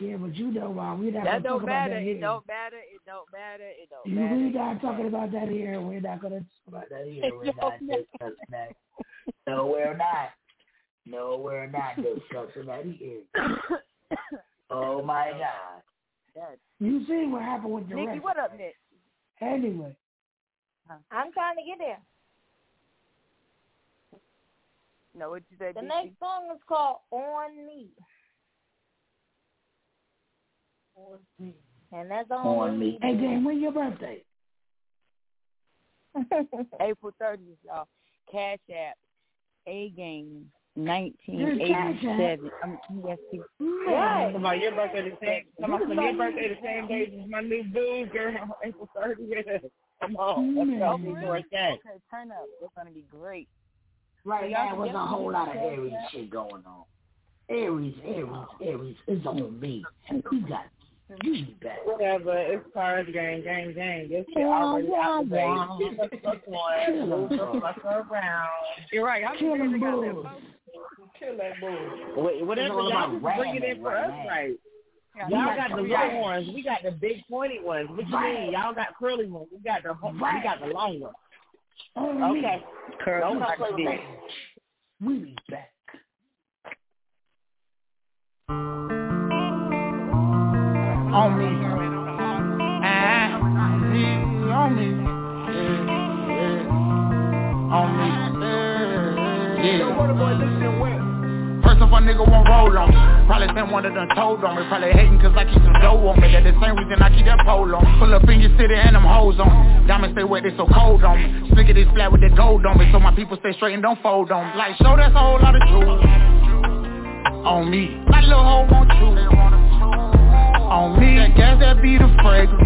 Yeah, but you know why. We not that don't matter. That it don't matter. It don't matter. It don't matter. We not talking about that here. We're not going to talk about that here. We're not discussing that. No, we're not. No, we're not. There's something that he is. Oh, my God. Yes. You see what happened with your Nikki, what up, Nick? Anyway. I'm trying to get there. No, what you say, The B C? Next song is called On Me. On Me. And that's on, on me. me. Hey, Dan, when's your birthday? April thirtieth, y'all. Cash App, A-Game, nineteen eighty-seven. I'm E S P. What? Somebody, your birthday the same. Somebody, your birthday the same day as my new dude, girl. April thirtieth. Come on, let's go. Oh, really? Okay, turn up. It's gonna be great. Right now, there's a whole lot of Aries shit going on. Aries, Aries, Aries. It's on me. You got you back. Whatever. It's cards game, game, game. This shit already out there. Fuck one. Fuck around. You're right. I'm killing bulls. Kill that bull. Whatever y'all just bring it in for us, right? Y'all got the long ones. We got the big pointy ones. What you mean? Y'all got curly ones. We got the we got the long ones. Okay. Curly. We be back. On me. On me. On me. Yeah. First off, a nigga won't roll on me. Probably sent one of them told on me. Probably hating cause I keep some dough on me. That the same reason I keep that pole on me. Pull up in your city and them hoes on me. Diamonds stay wet, they so cold on me. Stick it this flat with the gold on me. So my people stay straight and don't fold on me. Like, show that's a whole lot of truth. On me. My little hoe want you. On me. That gas, that be the fragrance.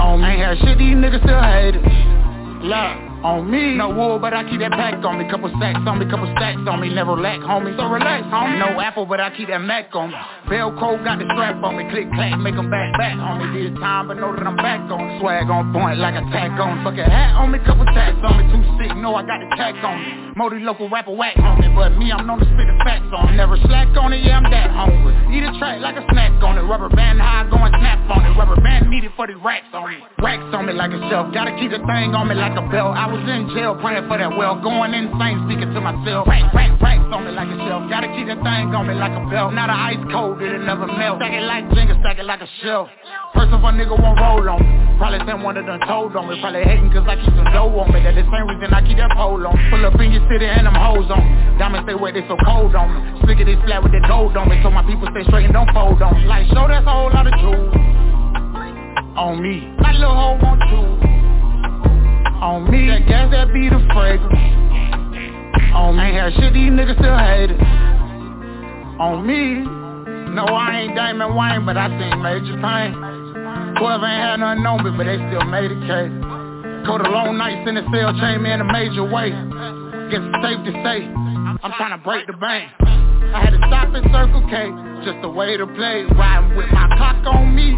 On me. I ain't had shit, these niggas still hate it. Love. On me, no wool, but I keep that pack on me. Couple sacks on me, couple stacks on me. Never lack, homie, so relax, homie. No apple, but I keep that Mac on me. Velcro got the strap on me. Click, clack, make them back, back, homie. This time, but know that I'm back on me. Swag on point like a tack on me. Fucking hat on me, couple tacks on me. Too sick, no, I got the tack on me. Modi local rapper whack on me. But me, I'm known to spit the facts on me. Never slack on it, yeah, I'm that hungry. Eat a track like a snack on it. Rubber band high, going snap on it. Rubber band needed for the racks on me. Racks on me like a shelf. Gotta keep the thing on me like a belt. I was in jail praying for that well, going insane, speaking to myself. Rack, rack, racks on me like a shelf. Gotta keep that thing on me like a belt. Not a ice cold, it'll never melt. Stack it like Jenga, stack it like a shelf. First of all, nigga won't roll on me. Probably sent one of them told on me. Probably hating cause I keep some dough on me. That the same reason I keep that pole on me. Pull up in your city and them hoes on me. Diamonds stay wet, they so cold on me. Stick it this flat with that gold on me. So my people stay straight and don't fold on me. Like, show that's a whole lot of truth. On me. My little hoe won't you. On me, that gas, that be the fragrance. On me, I ain't had shit, these niggas still hate it. On me, no, I ain't Diamond Wayne, but I seen major pain. twelve ain't had nothing on me, but they still made it cake. Go to long nights in the cell, chain me in a major way. Guess it's safe to say, I'm trying to break the bank. I had to stop in Circle K, just a way to play. Riding with my cock on me,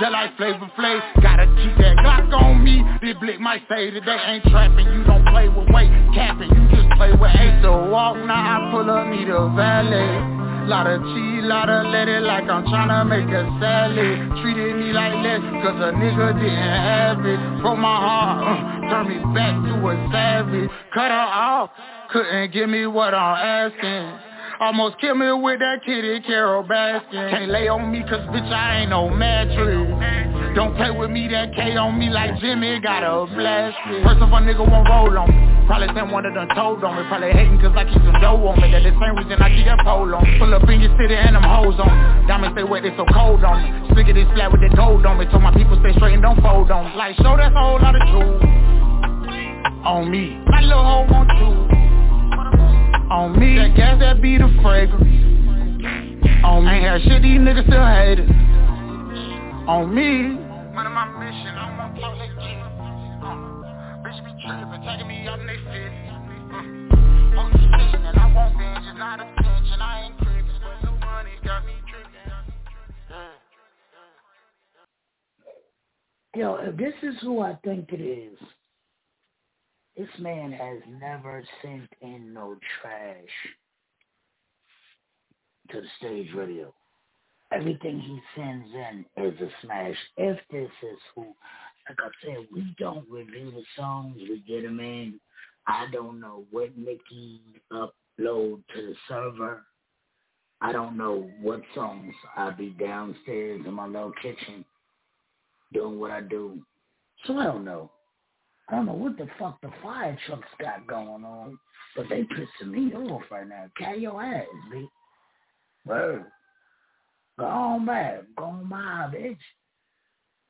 just like Flavor Flav. Gotta keep that Glock on me. This blick might say that they ain't trapping. You don't play with weight, capping. You just play with eight. So walk now, I pull up, me the valet. Lot of cheese, lot of lettuce, like I'm tryna make a salad. Treated me like less, cause a nigga didn't have it. Broke my heart, uh, turned me back to a savage. Cut her off, couldn't give me what I'm asking. Almost killed me with that kitty, Carol Baskin. Can't lay on me cause bitch I ain't no mattress. Don't play with me, that K on me like Jimmy got a blast. First of all, nigga won't roll on me. Probably sent one of them told on me. Probably hating cause I keep some dough on me. That the same reason I keep that pole on me. Pull up in your city and them hoes on me. Diamonds stay wet, they so cold on me. Stick it this flat with that gold on me. So my people stay straight and don't fold on me. Like, show that's a whole lot of truth. On me. My little hoe won't you. On me, that gas, that be the fragrance. On me, I ain't had shit, these niggas still hate it. On me, man of my mission, I'm on top like G. Bitch be trippin', taking me up in they fit. On the station and I won't binge, it's not attention, I ain't creepin'. No money got me trippin'. Yo, if this is who I think it is. This man has never sent in no trash to the stage radio. Everything he sends in is a smash. If this is who, like I said, we don't review the songs, we get them in. I don't know what Nikki upload to the server. I don't know what songs. I'll be downstairs in my little kitchen doing what I do. So I don't know. I don't know what the fuck the fire trucks got going on, but they pissing me off right now. Carry your ass, B. Word. Go on back. Go on by, bitch.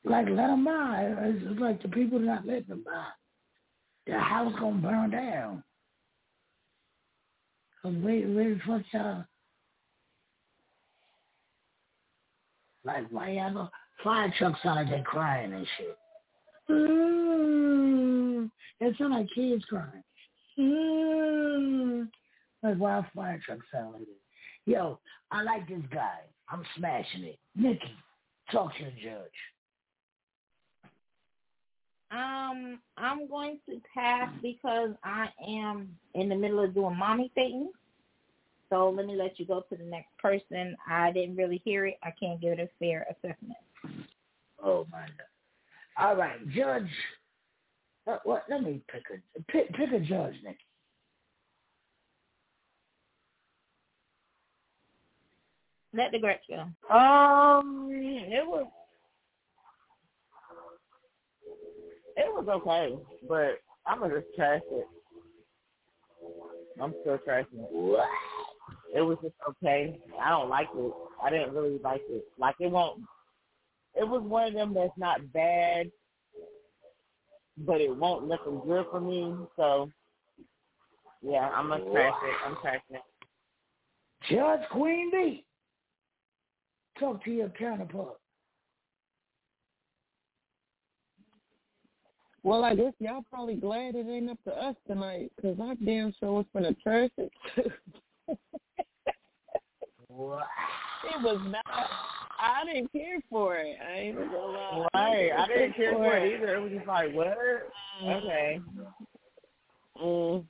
Like, let them by. It's just like the people not letting them by. The house gonna burn down. Cause wait, wait, fuck y'all. Like, why y'all go? Fire trucks out there crying and shit. Mm. It sound like kids crying. Mm. Like, why a fire truck sound like that? Yo, I like this guy. I'm smashing it. Nikki, talk to the judge. Um, I'm going to pass because I am in the middle of doing mommy things. So let me let you go to the next person. I didn't really hear it. I can't give it a fair assessment. Oh, my God. All right, judge. What, what, let me pick a pick, pick a judge, Nikki. Let the Gretch go. Um, it was it was okay, but I'm gonna just trash it. I'm still trashing it. What? It was just okay. I don't like it. I didn't really like it. Like it won't. It was one of them that's not bad, but it won't look good for me. So, yeah, I'm going to trash it. I'm trashing it. Judge Queen B, talk to your counterpart. Well, I guess y'all probably glad it ain't up to us tonight, because I damn sure was going to trash it. Wow. It was not. I didn't care for it. I ain't gonna lie. Right. I didn't care for it either. It was just like, what? Okay. Mm.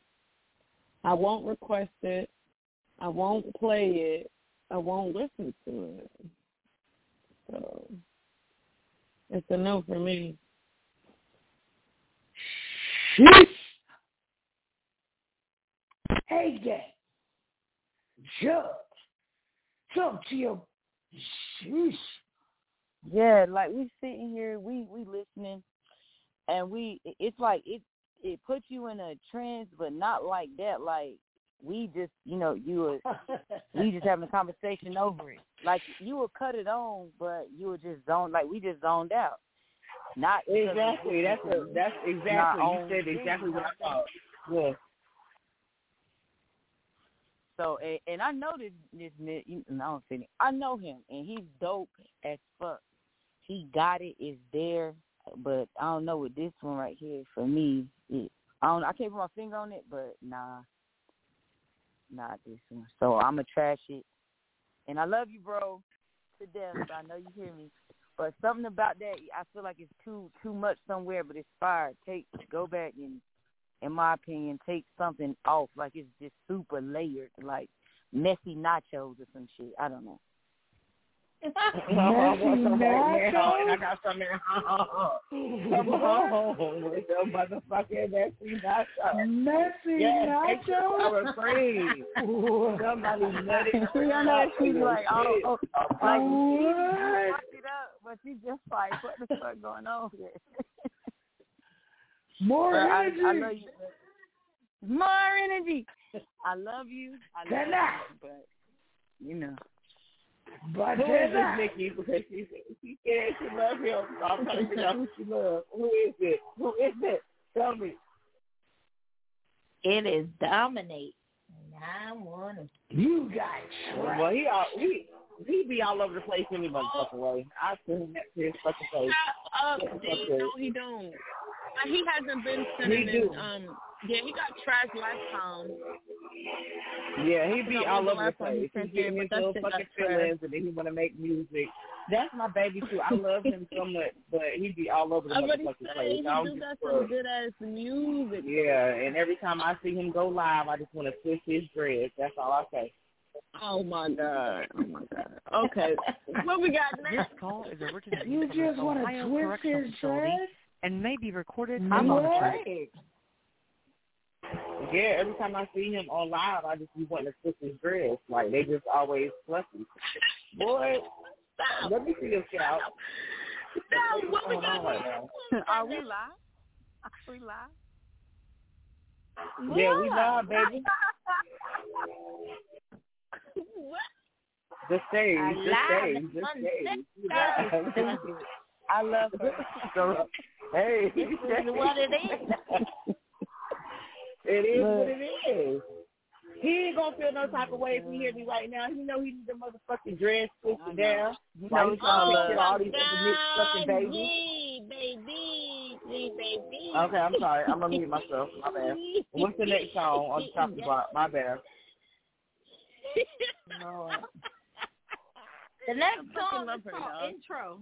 I won't request it. I won't play it. I won't listen to it. So it's a no for me. Hey, gang. Judge. Talk to your... Sheesh. Yeah, like we sitting here, we, we listening, and we it's like it it puts you in a trance, but not like that. Like we just you know you were, we just having a conversation over it. Like you will cut it on, but you were just zoned. Like we just zoned out. Not exactly. That's a, that's exactly you said exactly what I thought. Yeah. So and, and I know this, this and I don't say I know him and he's dope as fuck. He got it, it's there, but I don't know with this one right here for me. It, I don't. I can't put my finger on it, but nah, not this one. So I'ma trash it. And I love you, bro, to death. I know you hear me, but something about that I feel like it's too too much somewhere. But it's fire. Take go back and. In my opinion, take something off. Like, it's just super layered, like messy nachos or some shit. I don't know. Messy nachos? And I got something. Come on. With your motherfucking messy nachos. Messy yes, nachos? I was afraid. Somebody let it go. I know she's like, oh, oh, oh. Like, she fucked it up, but she's just like, what the fuck going on here? More I, energy. I, I love you. More energy. I love you. I love you, but you know. But who is this Nikki? Because she she said she loves him. So I'm trying to figure out who she loves. Who is it? Who is it? Tell me. It is Dominate. I want to. You guys. Well, he all, he he be all over the place any motherfucking way. I see him next to his fucking face. Shut up, D. No, he don't. He hasn't been sending his, um yeah, he got trashed last time. Yeah, he be no, all over the place. He's getting his little fucking feelings and then he want to make music. That's my baby, too. I love him so much, but he be all over the motherfucking place. He do got some good-ass music. Yeah, and every time I see him go live, I just want to twist his dreads. That's all I say. Oh, my God. Oh, my God. Okay. What we got next? You just want to twist his dreads? And may be recorded. I'm on the track. yeah, every time I see him on live, I just be wanting to twist his dreads. Like, they just always fluffy. Boy, stop. Let me see your scalp. Stop. What we got right now? Are we live? Are we live? Yeah, we live, baby. What? Just stay. Just stay. Just stay. I love her. So, hey. This is what it is. It is Look. What it is. He ain't gonna feel no type of way if he hear me right now. He know he's the motherfucking dread twisted down. You know he's trying to get all these fucking babies. Gee, baby, gee, baby. Okay, I'm sorry. I'm gonna mute myself. My bad. What's the next song on the top of the block? My bad. No. The next song is called Intro.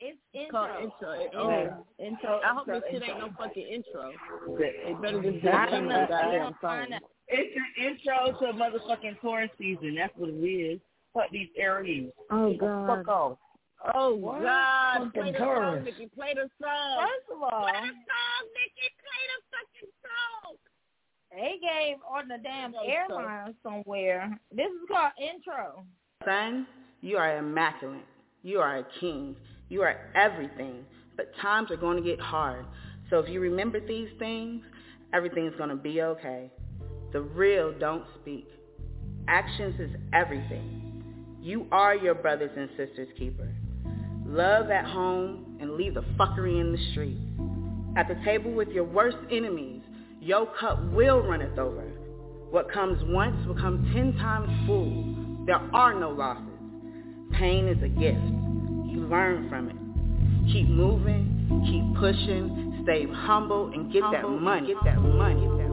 It's intro. Intro. It, oh, yeah. intro. I hope intro, this shit intro. Ain't no fucking intro. It better just be an intro. It's an intro to motherfucking touring season. That's what it is. Fuck these airheads. Oh, God. Fuck off. Oh, what? God. Play the song, Nikki. Play the song. First of all. Play the song, Nikki. Play the fucking song. They gave on the damn airline somewhere. This is called Intro. Son, you are immaculate. You are a king. You are everything, but times are going to get hard. So if you remember these things, everything's going to be okay. The real don't speak. Actions is everything. You are your brothers and sisters keeper. Love at home and leave the fuckery in the street. At the table with your worst enemies, your cup will runneth over. What comes once will come ten times full. There are no losses. Pain is a gift. You learn from it. Keep moving, keep pushing, stay humble, and get humble, that money. Get that money. Get that money.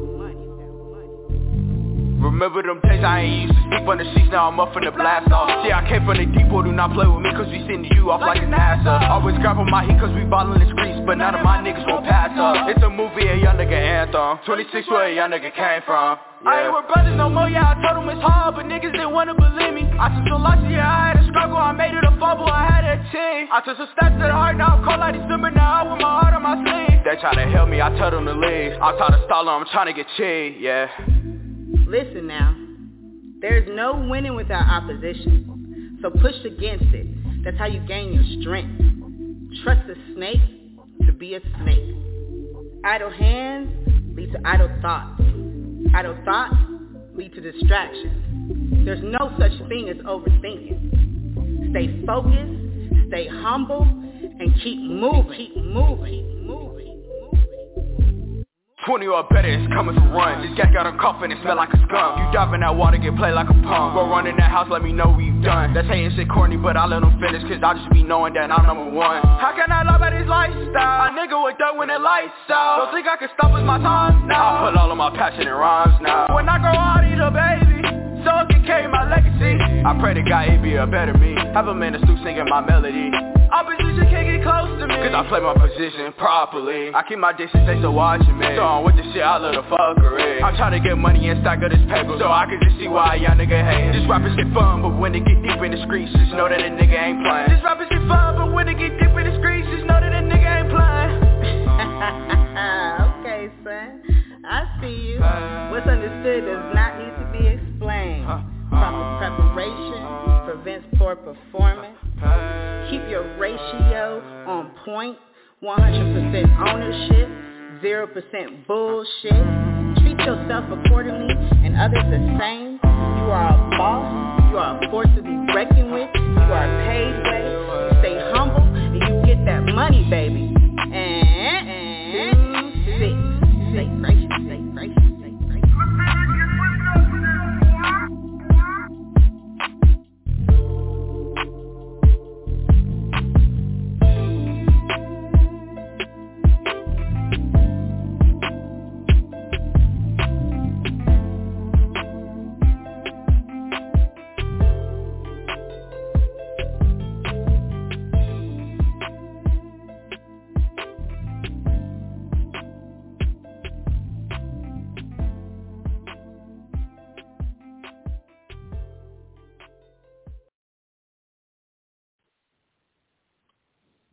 Remember them days I ain't used to sleep on the sheets, now I'm up in the blast off. See, I came from the deep, do not play with me, cause we sending you off like a NASA. Always grab on my heat, cause we ballin' the streets, but none of my niggas won't pass up. It's a movie, a young nigga anthem, twenty-six where a young nigga came from. I ain't with brothers no more, yeah, I told them it's hard, but niggas didn't wanna believe me. I took some losses, yeah, I had a struggle, I made it a fumble, I had a team. I took some steps to the heart, now I'm cold like December, now I with my heart on my sleeve. They try to help me, I tell them to leave. I'm tired of stalling, I'm trying to get cheese, yeah. Listen now, there's no winning without opposition, so push against it. That's how you gain your strength. Trust a snake to be a snake. Idle hands lead to idle thoughts. Idle thoughts lead to distractions. There's no such thing as overthinking. Stay focused, stay humble, and keep moving. Keep moving. Moving. Moving. twenty or better is coming to run. This guy got a coughing and smell like a skunk. You dive in that water, get played like a punk. Go run in that house, let me know we done. That's hating shit corny, but I let them finish, cause I just be knowing that I'm number one. How can I love at this lifestyle? A nigga was done when the lights out. Don't think I can stop with my time now. I put all of my passion in rhymes now. When I grow out, eat a baby, so I can carry my legacy. I pray to God he be a better me. Have a man that's still singing my melody. Opposition can't get close to me, cause I play my position properly. I keep my distance, they still watching me. So I'm with the shit, I love the fuckery. I'm trying to get money and stack up this paper, so I can just see why y'all nigga hatin'. This rappers get fun, but when they get deep in the streets, just know that a nigga ain't playing. This rappers get fun, but when they get deep in the streets, just know that a nigga ain't playing. Okay, son, I see you. What's understood does not need to be explained. Proper preparation prevents poor performance. Keep your ratio on point. One hundred percent ownership, zero percent bullshit. Treat yourself accordingly and others the same. You are a boss, you are a force to be reckoned with. You are a payway, you stay humble, and you get that money, baby. And, and six, stay gracious, stay gracious.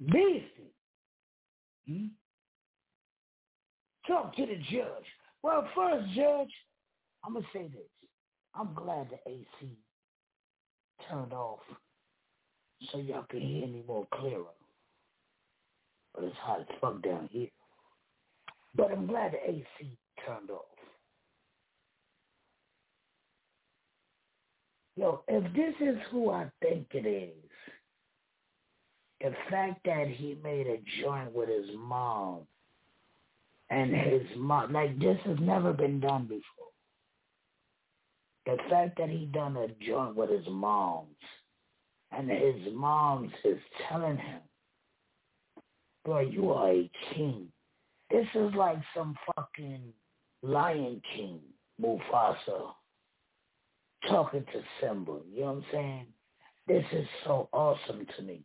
Beastie. Hmm? Talk to the judge. Well, first, Judge, I'm going to say this. I'm glad the A C turned off so y'all can hear me more clearer. But it's hot as fuck down here. But I'm glad the A C turned off. Yo, if this is who I think it is, the fact that he made a joint with his mom and his mom, like this has never been done before. The fact that he done a joint with his moms and his moms is telling him, bro, you are a king. This is like some fucking Lion King, Mufasa, talking to Simba. You know what I'm saying? This is so awesome to me.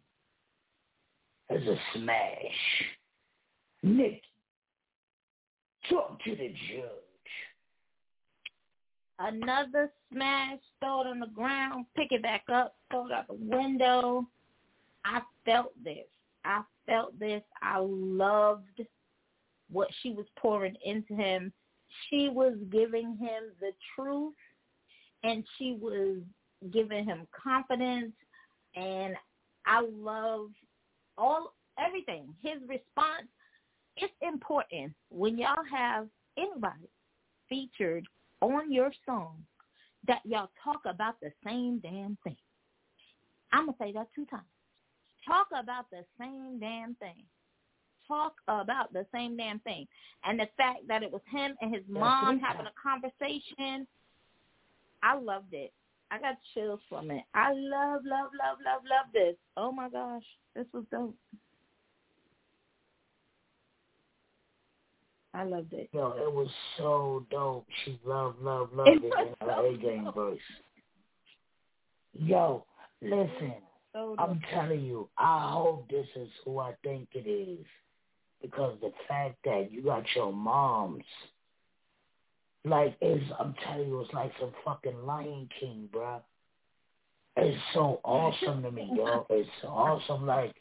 It's a smash. Nikki, talk to the judge. Another smash, throw it on the ground, pick it back up, throw it out the window. I felt this. I felt this. I loved what she was pouring into him. She was giving him the truth, and she was giving him confidence, and I love all everything. His response, it's important when y'all have anybody featured on your song that y'all talk about the same damn thing. I'm going to say that two times. Talk about the same damn thing. Talk about the same damn thing. And the fact that it was him and his mom having a conversation, I loved it. I got chills from it. I love, love, love, love, love this. Oh, my gosh. This was dope. I loved it. Yo, it was so dope. She loved, loved, loved it, it in her A-Game verse. Yo, listen. So I'm telling you, I hope this is who I think it is. Because the fact that you got your moms... Like, it's, I'm telling you, it's like some fucking Lion King, bro. It's so awesome to me, yo. It's awesome, like,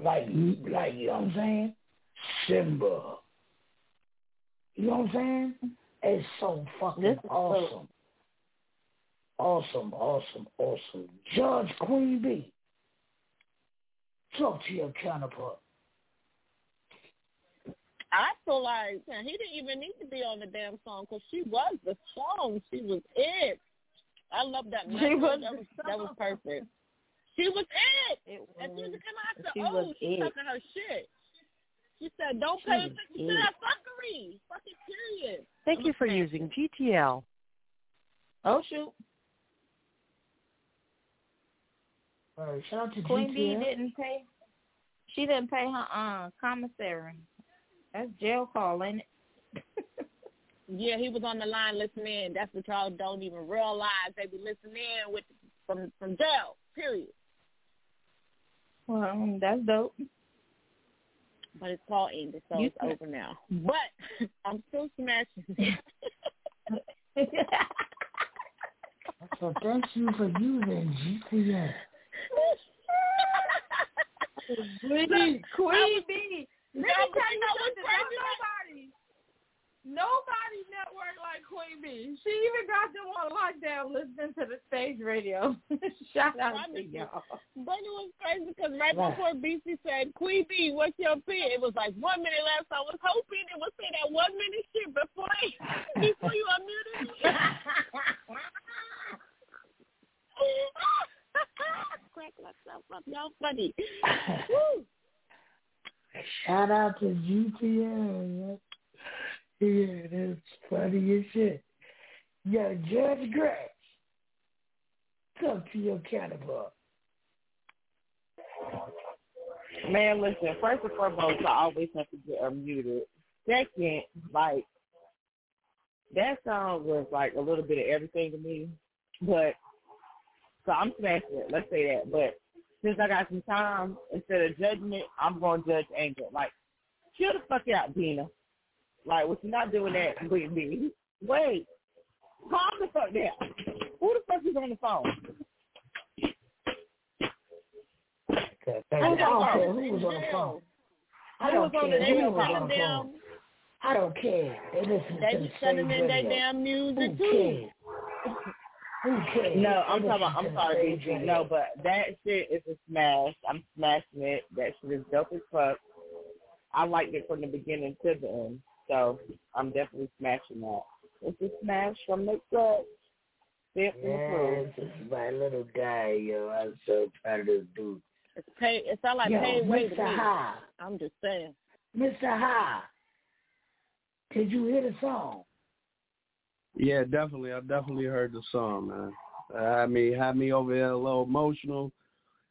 like, like, you know what I'm saying? Simba. You know what I'm saying? It's so fucking awesome. Awesome, awesome, awesome. Judge Queen B, talk to your counterpart. I feel like man, he didn't even need to be on the damn song because she was the song. She was it. I love that message. She was that, was, that was perfect. She was it. It was. And she was coming out the oh, she was talking her shit. She said, don't she pay attention to that fuckery. Fucking serious. Thank I'm you for fan. Using G T L. Oh, shoot. Right, shout out to Queen G T L. Queen B didn't pay. She didn't pay her uh, commissary. That's jail call, ain't it? Yeah, he was on the line listening in. That's what y'all don't even realize. They be listening in with, from, from jail, period. Well, that's dope. But it's called ended, so you it's can... over now. But I'm still smashing it. So thank you for using G P S. Queen B. Let me tell you something. Nobody, nobody network like Queen B. She even got them on lockdown listening to the stage radio. Shout out to y'all. But it was crazy because right before B C said, Queen B, what's your opinion? It was like one minute left. I was hoping it would say that one minute shit before, before you unmuted me. Crack myself up. Y'all funny. Woo. Shout out to G T L. Yeah, that's funny as shit. Yo, Judge Gretch, talk to your counterpart. Man, listen, first and foremost, I always have to get unmuted. Second, like, that song was like a little bit of everything to me. But, so I'm smashing it, let's say that. But since I got some time, instead of judgment, I'm going to judge anger. Like, chill the fuck out, Dina. Like, what you not doing that with me? Wait. Calm the fuck down. Who the fuck is on the phone? Okay, I don't care who was on the phone. I don't care who was on the phone. I I don't care. They listen they to the same radio. They be shutting in their damn music Who too. Who cares? No, I'm talking about, I'm sorry, B G. No, but that shit is a smash. I'm smashing it. That shit is dope as fuck. I liked it from the beginning to the end. So I'm definitely smashing that. It's a smash from the club. Yeah, it's my little guy, yo. I'm so proud of this dude. It's pay. It's not like yo, Payway. Mister Ha. I'm just saying. Mister Ha. Did you hear the song? Yeah, definitely. I definitely heard the song, man. I mean, had me over there a little emotional.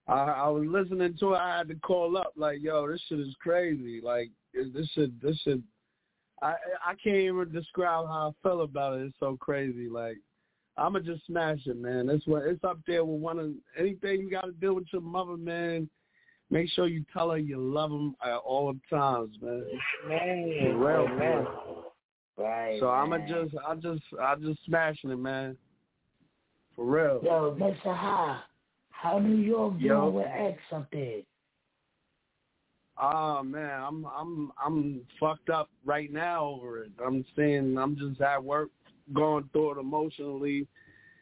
I, I was listening to it. I had to call up, like, yo, this shit is crazy. Like, this shit, this shit. I I can't even describe how I feel about it. It's so crazy. Like, I'ma just smash it, man. That's what it's up there with one of anything you gotta deal with your mother, man. Make sure you tell her you love them at all times, man. Man, real, man. man. Right. So I'ma just, I just, I just smashing it, man. For real. Yo, Mister Ha, how New York doing with X up there? Oh man, I'm, I'm, I'm fucked up right now over it. I'm saying, I'm just at work, going through it emotionally.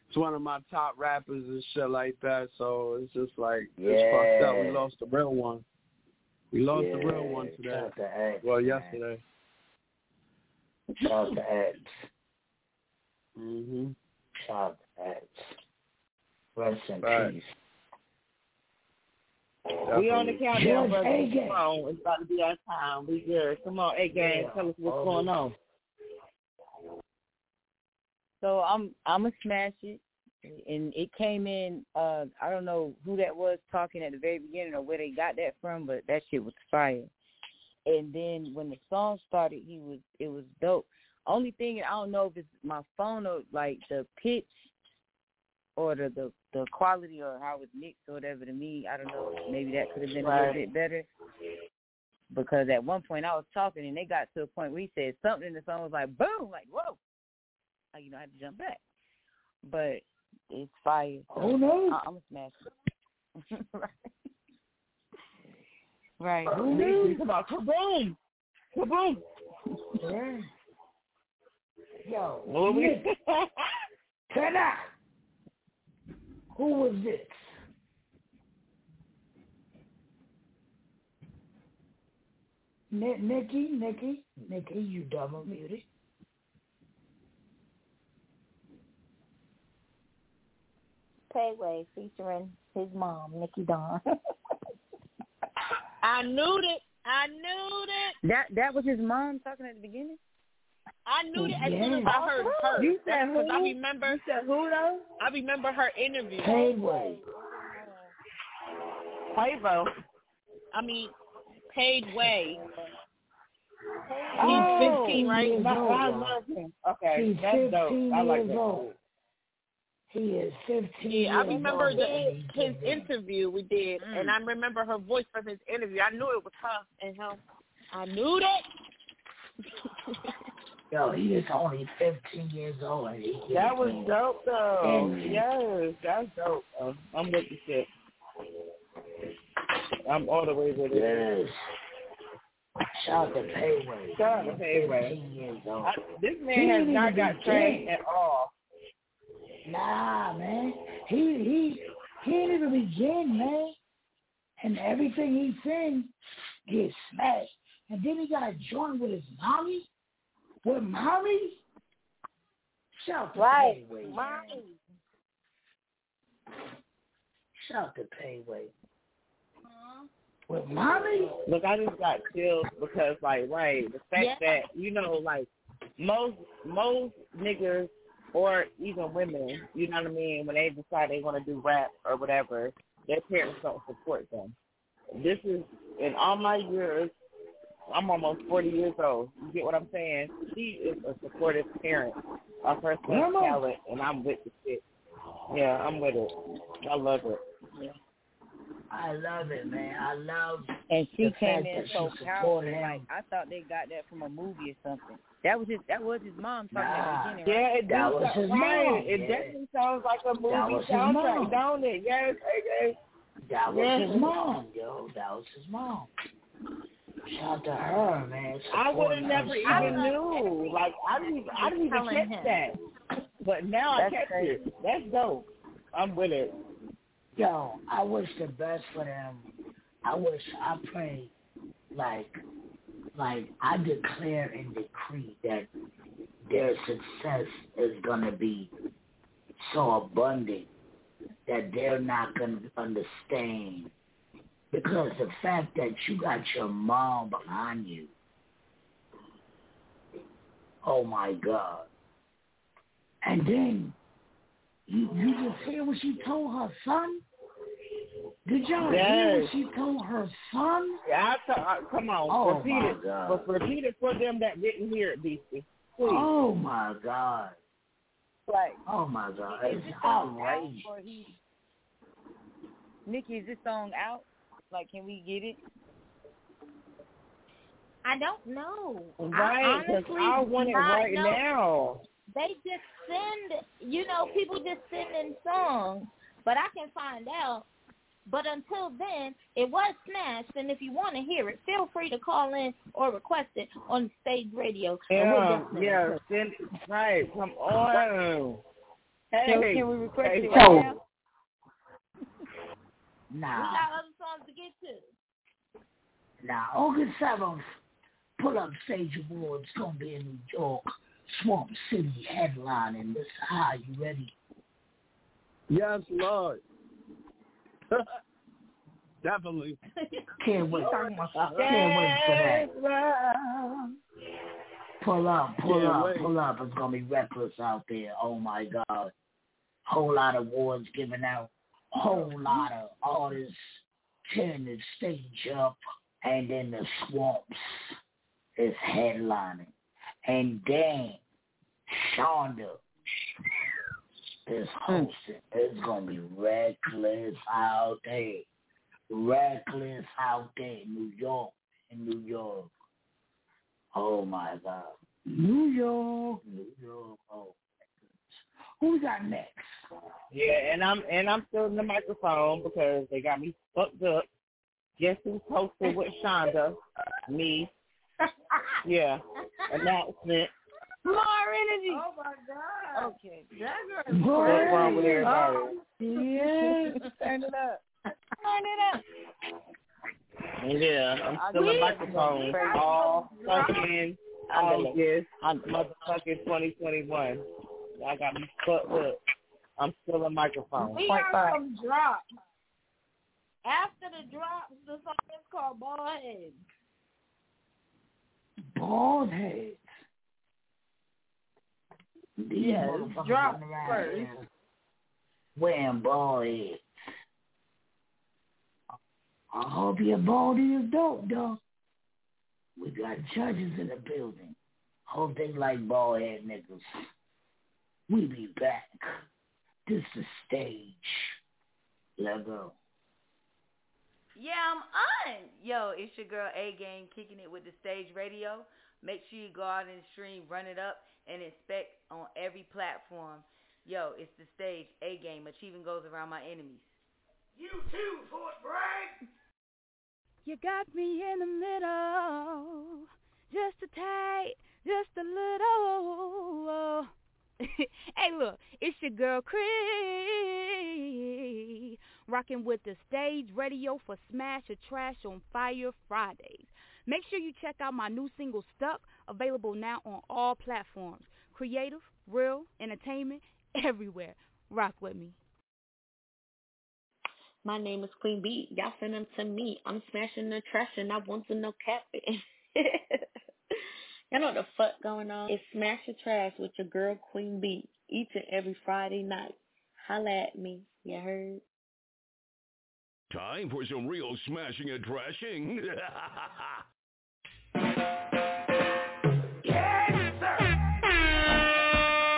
It's one of my top rappers and shit like that. So it's just like, yeah. It's fucked up. We lost the real one. We lost yeah. the real one today. X, well, man. yesterday. Shout out to X. Mm-hmm. Shout out to X. Rest in right. peace. Definitely. We on the countdown, brother. Come on. It's about to be our time. We good. Come on, A-Game. Yeah. Tell us what's oh, going on. So I'm I'm a smash it, and it came in. Uh, I don't know who that was talking at the very beginning or where they got that from, but that shit was fire. And then when the song started, he was it was dope. Only thing, I don't know if it's my phone or like the pitch or the the, the quality or how it's mixed or whatever. To me, I don't know. Maybe that could have been right. a little bit better. Because at one point I was talking and they got to a point where he said something, and the song was like boom, like whoa. You know, I had to jump back, but it's fire. So Who knows? I, I'm a smash. right. Who knows? Come on, kaboom, kaboom. Yeah. Yo, what was it? Ta-da! Who was this? N- Nikki, Nikki, Nikki, you double muted. Payway featuring his mom, Nikki Dawn. I knew it. I knew it. That that was his mom talking at the beginning? I knew yeah. it as soon as I heard her. You said who? I remember, you said who, though? I remember her interview. Payway. Payway. I mean, Payway. Oh, he's fifteen, right? He's I love him. Okay, he's that's dope. I like that. Old. He is fifteen. Yeah, I remember the, his interview we did, mm. and I remember her voice from his interview. I knew it was her and him. I knew that. Yo, he is only fifteen years old. And he that was old. dope, though. And yes, that's dope. Though. I'm with the shit. I'm all the way with it. Yes. Shout out to Payway. Shout out to Payway. I, this man he has not got trained at all. Nah, man. He he he didn't even begin, man. And everything he's in gets smashed. And then he got to join with his mommy? With mommy? Shout to right. Payway. Mommy. Shout to Payway. Uh-huh. With mommy? Look, I just got chills because, like, right, the fact yeah. that, you know, like, most most niggas or even women, you know what I mean, when they decide they want to do rap or whatever, their parents don't support them. This is, in all my years, I'm almost forty years old. You get what I'm saying? She is a supportive parent of her son's talent, and I'm with the shit. Yeah, I'm with it. I love it. Yeah. I love it, man. I love And she came in so powerful. Like, I thought they got that from a movie or something. That was his, that was his mom talking nah, at the beginning, right? Yeah, that was his mom. It yeah. definitely sounds like a movie soundtrack, don't it? Yes, A J. That was yes. his mom, yo. That was his mom. Shout out to her, man. Support I would have never even knew. Like I didn't, even, I didn't even catch him. that. But now That's I catch crazy. it. That's dope. I'm with it. Yo, I wish the best for them. I wish. I pray. Like, like I declare and decree that their success is gonna be so abundant that they're not gonna understand. Because the fact that you got your mom behind you, oh my God! And then you, you just hear what she told her son. Did y'all yes. hear what she told her son? Yeah, I t- I, come on, oh repeat my it, God. But repeat it for them that didn't hear it, B C. Please. Oh my God! Like, oh my God! It's outrageous. Nikki, is this song out? Like, can we get it? I don't know. Right, because I, I want it right know. now. They just send, you know, people just send in songs, but I can find out. But until then, it was smashed, and if you want to hear it, feel free to call in or request it on Stage Radio. Yeah, we'll yeah, send it. Right, come on. Hey, can, can we request hey, it right so. now? Nah. We got other songs to get to. Now, August seventh, Pull Up Stage Awards going to be in New York, Swamp City headlining. This how you ready? Yes, Lord. Definitely. Can't wait. Can't wait for that. Pull up, pull Can't up, wait. pull up. It's going to be reckless out there. Oh, my God. Whole lot of awards given out. Whole lot of artists tearing the stage up, and then the Swamps is headlining. And then Shonda is hosting. It's going to be reckless out there. Reckless out there. New York. In New York. Oh, my God. New York. New York. Oh. Who we got next? Yeah, and I'm and I'm still in the microphone because they got me fucked up. Guess who's hosting with Shonda? Me. Yeah. Announcement. More energy. Oh my God. Okay. That's right. More What's wrong with everybody? Oh, yeah. Turn it up. Turn it up. Yeah, I'm still in the microphone. All fucking August motherfucking twenty twenty-one. I got me fucked up. I'm still a microphone. We Point heard some drops. After the drops, the song is called Bald Heads. Bald Heads. Yeah, drops first. Wearing bald heads. I hope your baldy is dope, though. We got judges in the building. Hope they like bald head niggas. We be back. This is Stage. Let go. Yeah, I'm on. Yo, it's your girl A-Game kicking it with the Stage Radio. Make sure you go out and stream Run It Up and inspect on every platform. Yo, it's the Stage, A-Game, achieving goals around my enemies. You too, Fort Bragg. You got me in the middle. Just a tight, just a little. Hey, look, it's your girl, Cree, rocking with the Stage Radio for Smash or Trash on Fire Fridays. Make sure you check out my new single, Stuck, available now on all platforms. Creative, real, entertainment, everywhere. Rock with me. My name is Queen B. Y'all send them to me. I'm smashing the trash and I want to know capping. Y'all know what the fuck going on? It's Smash Your Trash with your girl, Queen B, each and every Friday night. Holla at me. You heard? Time for some real smashing and trashing. Yes, sir.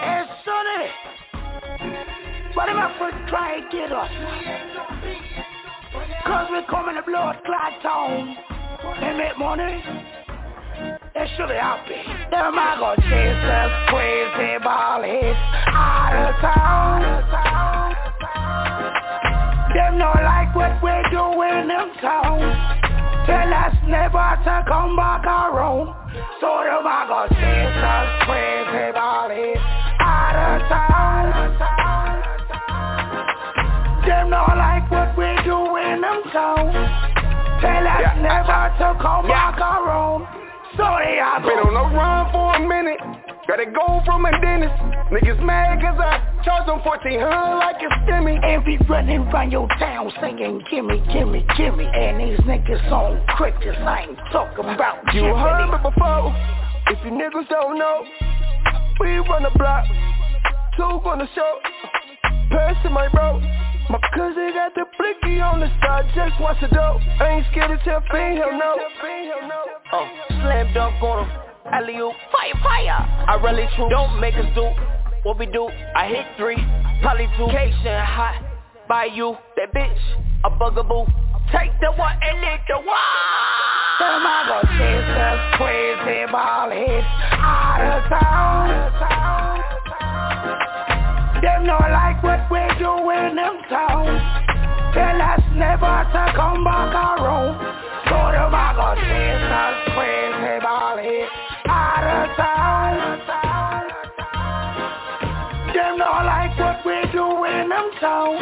Hey, Sunny. What am I going to try and get us? Because we're coming to blood clot town and make money. That should be happy. Them I go chase us crazy ball heads out of town. Them no like what we're doing in town. Tell us never to come back around. So the man go chase us crazy body out of town. Them not like what we do in them town. Tell us yeah. never to come yeah. back around. So they are been on the run for a minute. Gotta go from a dentist. Niggas mad cause I charge them fourteen hundred like it's Jimmy. And be running round your town singing gimme, gimme, gimme. And these niggas on crickets, I ain't talking about you. You heard me before, if you niggas don't know. We run the block, two on the show. Person my bro, my cousin got the blicky on the star. Just watch the dope, I ain't scared to tell fiend, hell no. Oh, slam dunk on him. Alley-oop, fire, fire. I really true, don't make us do what we do. I hit three, probably two. Cation hot by you, that bitch a bugaboo. Take the one and lick the one. Them other sisters crazy ball hits out of town. Them not like what we do in them town. Tell us never to come back around. So them other sisters crazy ball hits out of town. Them not like what we do in them town.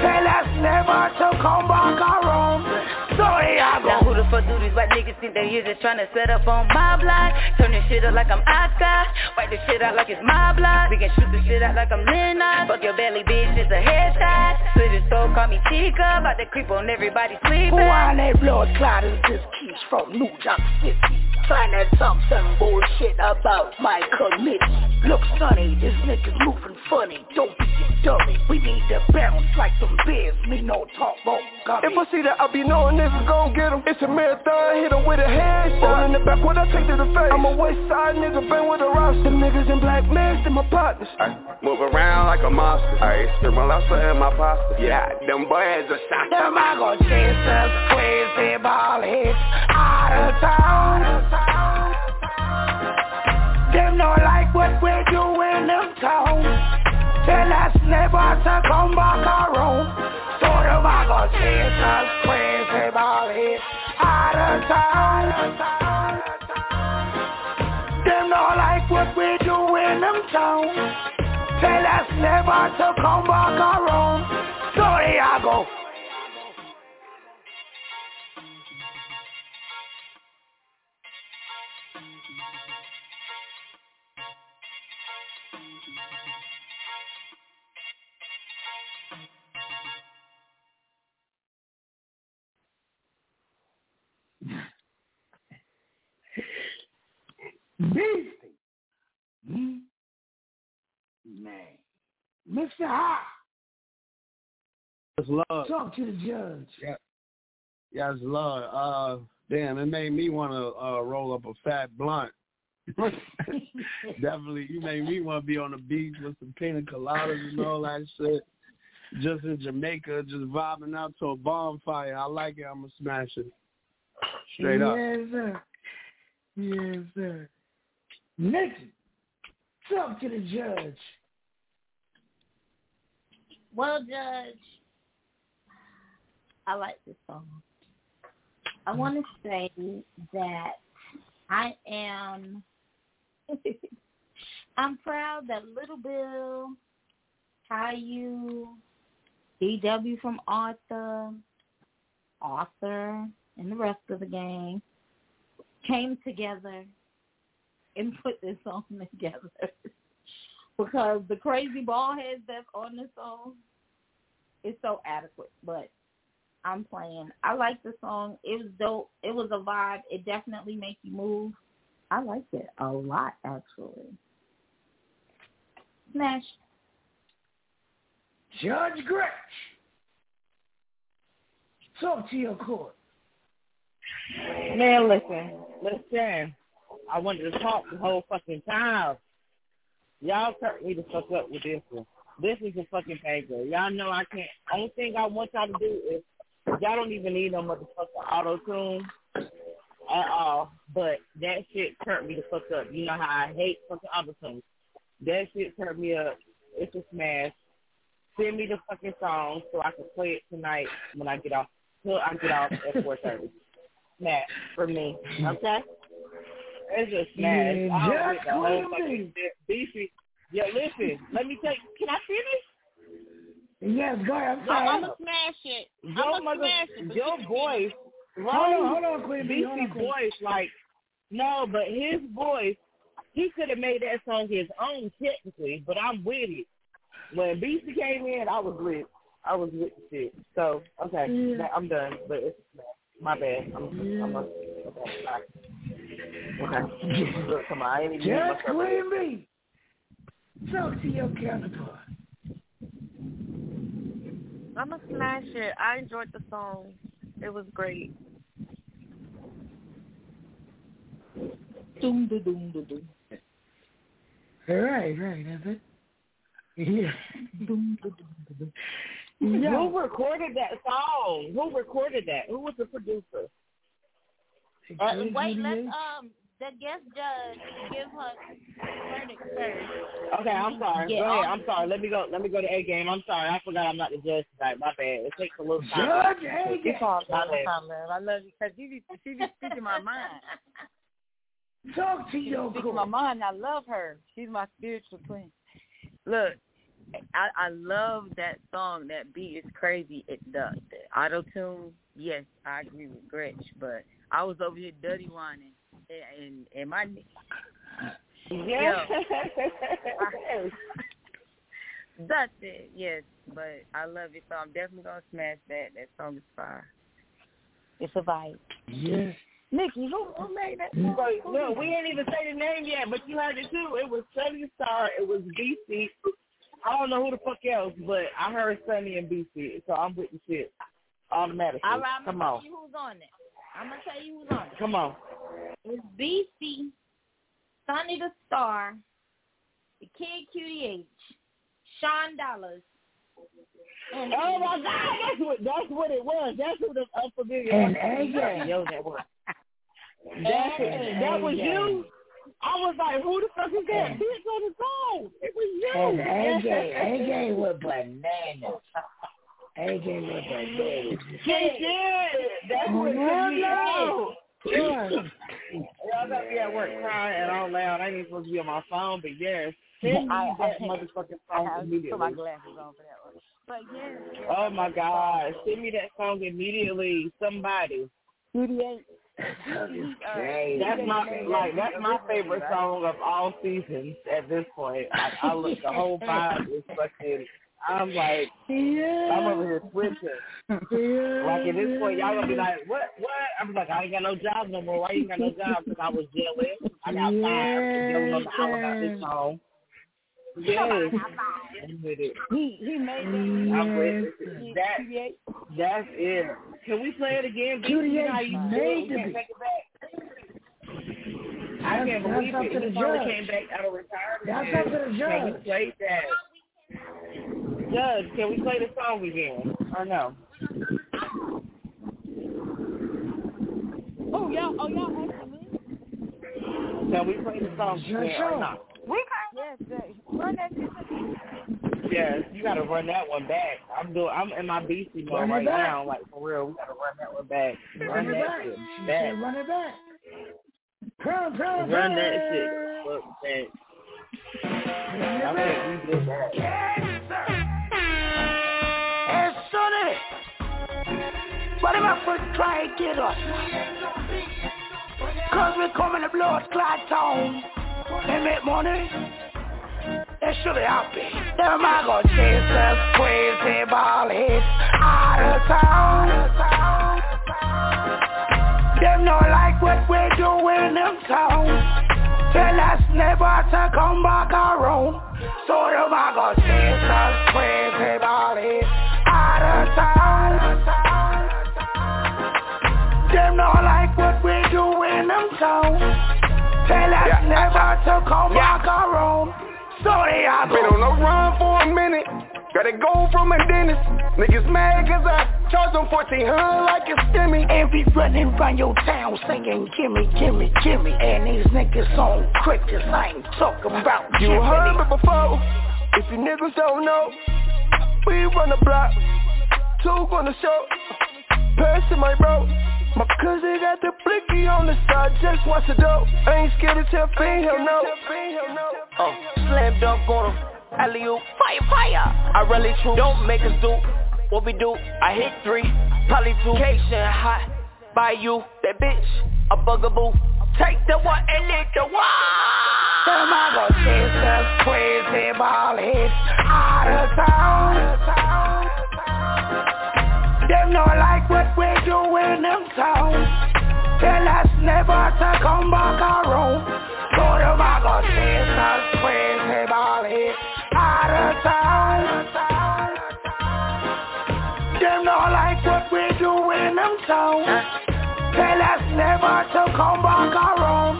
Tell us never to come back around. So they are gone. Now who the fuck do these white niggas think they here just tryna set up on my block? Turn this shit up like I'm Oscar. Wipe this shit out like it's my block. We can shoot this shit out like I'm Lennox. Fuck your belly bitch, it's a headshot. Split your soul, call me Chica. About to creep on everybody's sleeping. Who on that blood clot is this keeps from New York City? Trying to talk some bullshit about my committee. Look, Sunny, this nigga's moving funny. Don't be a dummy. We need to bounce like some bears. Me no talk, won't come. If I see that, I be knowing this is gon' get him. It's a marathon, hit him with a headshot. All in the back, what I take to the face. I'm a west side nigga, been with a roster. Them niggas in black masks, they my partners. I move around like a monster. I spit my lobster and my pasta. Yeah, them boys are shot. Them I gon' chase us crazy ball hits out of town. Them not like what we do in them town. Tell us never to come back around. So them I go chase us crazy ball hits out of town. Them not like what we do in them town. Tell us never to come back around. So there I go. Beastie, hmm? Man, Mister High, it's love. Talk to the judge. Yeah, yeah, it's love. Uh, damn, it made me want to uh, roll up a fat blunt. Definitely, you made me want to be on the beach with some pina coladas and all that shit. Just in Jamaica, just vibing out to a bonfire. I like it. I'm gonna smash it straight up. Yes, sir. Yes, sir. Nikki, talk to the judge. Well, Judge, I like this song. I want to say that I am, I'm proud that Little Bill, Caillou, D W from Arthur, Arthur, and the rest of the gang came together and put this song together because the crazy ball heads that's on this song is so adequate. But I'm playing. I like the song. It was dope. It was a vibe. It definitely makes you move. I liked it a lot, actually. Smash. Judge Gretch, talk to your court. Man, listen, listen. I wanted to talk the whole fucking time. Y'all turned me the fuck up with this one. This is a fucking paper. Y'all know I can't. Only thing I want y'all to do is y'all don't even need no motherfucking auto-tune at all. But that shit turned me the fuck up. You know how I hate fucking auto-tune. That shit turned me up. It's a smash. Send me the fucking song so I can play it tonight when I get off. Till I get off at four thirty. snap for me. Okay? It's just snap. Yeah, I don't get the whole fucking B C. Yeah, listen. Let me tell you. Can I finish? Yes, go ahead. I'm sorry. I'm gonna smash it. I'm gonna smash it. Your voice. Hold on, hold on, Queen B. B C's voice, like, no, but his voice, he could have made that song his own technically, but I'm with it. When B C came in, I was with I was with the shit. So, okay, yeah. I'm done. But it's my bad. I'm, I'm a, okay, bye. Okay. Look, come on, I ain't even just Queen B. Talk to your counterpart. I'm going to smash it. I enjoyed the song. It was great. Doom, doom, doom, doom. Right, right, that's it. Yeah. Doom, doom, doom, doom. Yeah. Who recorded that song? Who recorded that? Who was the producer? Uh, wait, let's, um, the guest judge give her verdict first. Okay, I'm sorry. Go ahead. I'm sorry. Let me go. Let me go to A Game. I'm sorry. I forgot I'm not the judge tonight. My bad. It takes a little time. Judge A Game. All the time, man. I love you because you be she be speaking my mind. Talk to she your speaking my mind. I love her. She's my spiritual twin. Look, I, I love that song. That beat is crazy. It does. Auto tune. Yes, I agree with Gretch, but I was over here dirty whining. And, and my yeah, that's it. Yes, but I love it, so I'm definitely gonna smash that. That song is fire. It's a vibe. Yes, Nikki, who, who made that song? So, no, we ain't even say the name yet, but you heard it too. It was Sunny the Star. It was B C. I don't know who the fuck else, but I heard Sunny and B C, so I'm with the shit automatically. All right, I'm come gonna on. Tell you who's on it. I'm gonna tell you who's on it. Come on. It's B C, Sunny the Star, the Kid Q D H, Sean Dollars. And oh my God, that's what, that's what it was. That's who the unfamiliar and A-Game. Yo, that was. And and that was you. I was like, who the fuck is that and bitch on the phone? It was you. And A-Game, A-Game with bananas. A-Game with bananas. She did. That's what you yeah, I gotta be at work crying and all loud. I ain't supposed to be on my phone, but yes, send me I, that I, motherfucking song I immediately. Put my glasses on for that one. But yes. Yeah, oh my God, send me that song immediately, somebody. Q D H. That's my like that's my favorite song of all seasons at this point. Like, I look the whole vibe is fucking. I'm like, yeah. I'm over here switching. Yeah. Like, at this point, y'all going to be like, what, what? I'm like, I ain't got no job no more. Why you got no job? Because I was jealous. I got yeah. fired. I was about this song. Yes. I'm with it. He, he made it. I'm with it. That, that's it. Can we play it again? Q D H made it. Can't take it back. I can't believe it. He finally came back out of retirement. That's up to the judge. Can we play that? Judge, can we play the song again? Or no? Oh, y'all, oh, y'all asking me? Can we play the song again sure. or not? We can. Yes, run that shit. Yes, you gotta run that one back. I'm doing. I'm in my B C mode right back. now. Like, for real, we gotta run that one back. Run, run that back. shit back. Run it back. Run, run, run that shit back. I mean, we did that. Cancer. Hey, Sonny, what am I going to try and get us? Because we're coming to blood clot town and make money. That should be happy. Then am I going to chase us crazy ball hits out of town? Them don't like what we're doing in town. Tell us never to come back around. So the Mago chase us crazy bodies out of town. Them don't like what we do in them town. Tell us yeah. never to come yeah. back around. So they are been on the run for a minute. Gotta go from a dentist. Niggas mad cause I charge them fourteen hundred like a stimmy. And be running around your town singing gimme, gimme, gimme. And these niggas on crickets, I ain't talking about you. You heard me before, if you niggas don't know. We run the block, two on the show. Pass to my bro. My cousin got the blicky on the side, just watch the dope. I ain't scared to tell fiend, hell no. Oh, slam dunk on him, alley-oop, fire, fire. I rally true, don't make us do what we do. I hit three, probably two. Cation hot, by you, that bitch, a bugaboo. Take the one and lick the one. The mother, sisters, quiz, and ball hits out of town. Them don't like what we do in them towns. Tell us never to come back around. So the mother, sisters, quiz, and ball hits out of town. Them don't like what we do in them towns. Tell us never to come back around.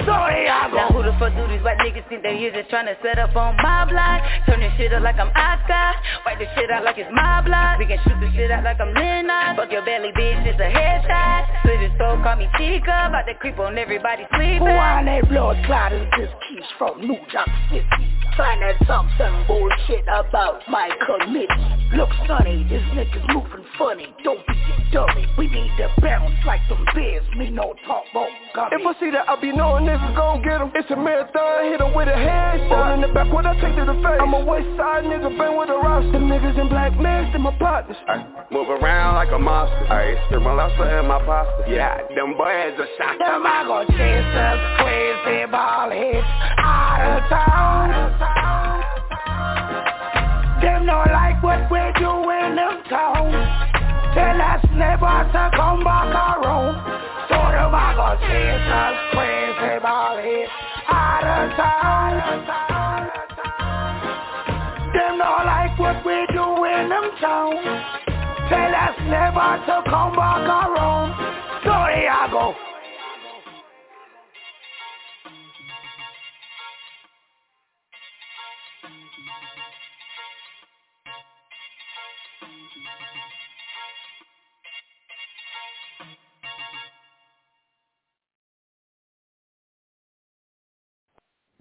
So they are gone. Now who the fuck do these white niggas think they here just tryna set up on my block? Turn this shit up like I'm Oscar. Wipe this shit out like it's my block. We can shoot this shit out like I'm Lennox. Fuck your belly, bitch, it's a headshot. Split his throat, call me Chica. About to creep on everybody sleeping. Who on that blood clotters just keeps from New York City? Trying to talk some bullshit about my committee. Look, Sunny, this nigga's moving funny. Don't be a dummy. We need to bounce like them bears. Me no talk, no gummy. If I see that, I be knowing niggas gon' get him. It's a marathon, hit him with a headshot. In the back, what I take to the face. I'm a west side nigga, been with a roster. Them niggas in black masks, and my partners. Ay, move around like a monster. Ay, stir my lobster and my pasta. Yeah, them boys are shot. Them I gon' chase us, crazy ball hits out of town. Them don't like what we do in them towns. Tell us never to come back around. So the mother says us crazy ball hits out of town. Them don't like what we do in them towns. Tell us never to come back around. So here I go.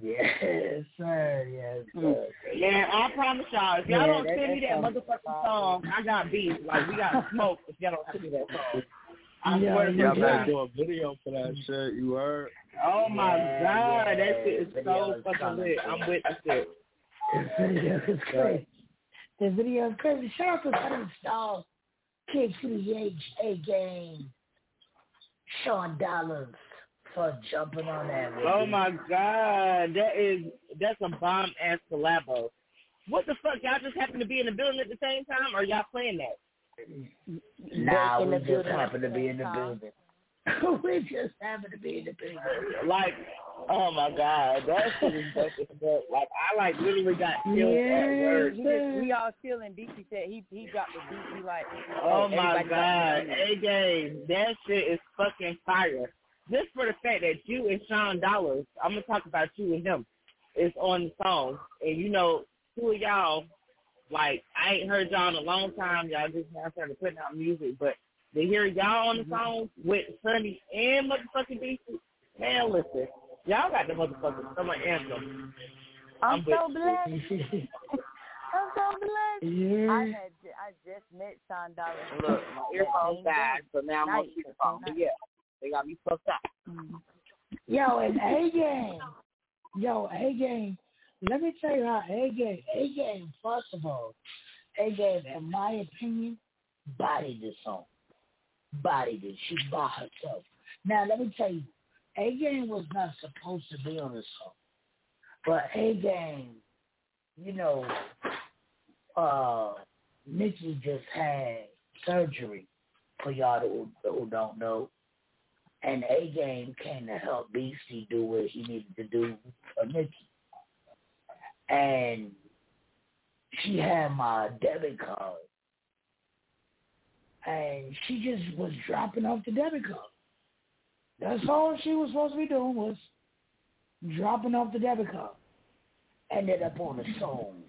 Yes, sir, yes, sir. Yeah, I promise y'all, if y'all yeah, don't send me that motherfucking song, I got beef. Like, we got smoke if y'all don't send me that song. I yeah, swear to y'all better do a video for that shit, you heard? Oh, my yeah, God, yeah. That shit is so fucking lit. I'm with the shit. The video is crazy. The video is crazy. Shout out to Sunny the Star, Kid Q D H, A-Game, Sean Dollars. For jumping on that. Baby. Oh my God, that is that's a bomb ass collabo. What the fuck, y'all just happen to be in the building at the same time, or are y'all playing that? Nah, we just, just happen to be in the building. We just happen to be in the building. Like, oh my God, that shit is fucking like I like literally got killed. Yeah, yeah. We all feeling. B C said he he dropped the beat. He like, oh, oh my God, A J, that shit is fucking fire. Just for the fact that you and Sean Dollars, I'm going to talk about you and him, is on the song. And, you know, two of y'all, like, I ain't heard y'all in a long time. Y'all just now started putting out music. But to hear y'all on the song with Sunny and motherfucking Beastie, man, listen, y'all got the motherfucking summer anthem. I'm, I'm so blessed. I'm so blessed. Yeah. I had I just met Sean Dollars. Look, my earphones died, so now I'm on the phone. Yeah. They got me fucked up. Yo, and A-Game. Yo, A-Game. Let me tell you how A-Game. A-Game, first of all, A-Game, in my opinion, bodied this song. Bodied it. She by herself. Now, let me tell you, A-Game was not supposed to be on this song. But A-Game, you know, uh, Nikki just had surgery, for y'all who, who don't know. And A-Game came to help B C do what he needed to do for Nikki. And she had my debit card. And she just was dropping off the debit card. That's all she was supposed to be doing was dropping off the debit card. Ended up on a song.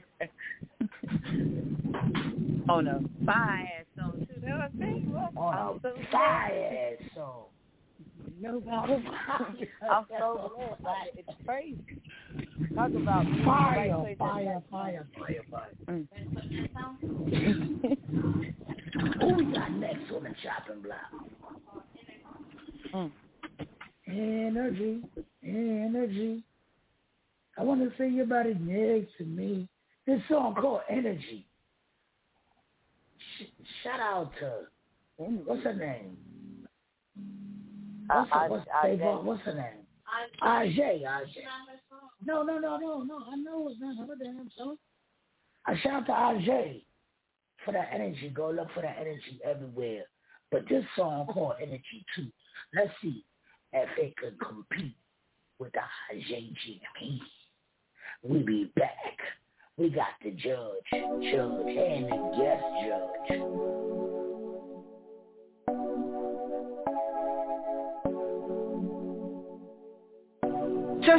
On a fire-ass song, too. That was me. On a fire-ass song. Nobody. I'm so glad. Like, it's crazy. Talk about fire, right fire, fire, fire, fire, fire. Who we got next on the chopping block? Mm. Energy, energy. I want to say you're about a neg to me. This song called Energy. Sh- shout out to, what's her name? What's her, what's, I, I, I, what's her name? Ajay. Ajay. No, no, no, no, no. I know it's not her damn song. I shout to Ajay for that energy. Go look for that energy everywhere. But this song called Energy too. Let's see if it could compete with the Ajay. We be back. We got the judge, judge, and the guest judge.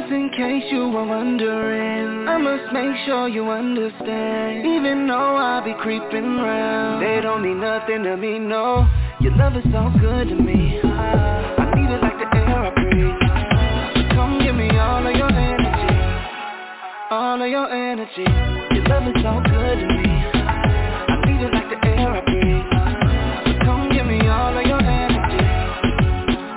Just in case you were wondering, I must make sure you understand. Even though I be creeping round, they don't mean nothing to me, no. Your love is so good to me. I need it like the air I breathe. Come give me all of your energy, all of your energy. Your love is so good to me. I need it like the air I breathe. Come give me all of your energy,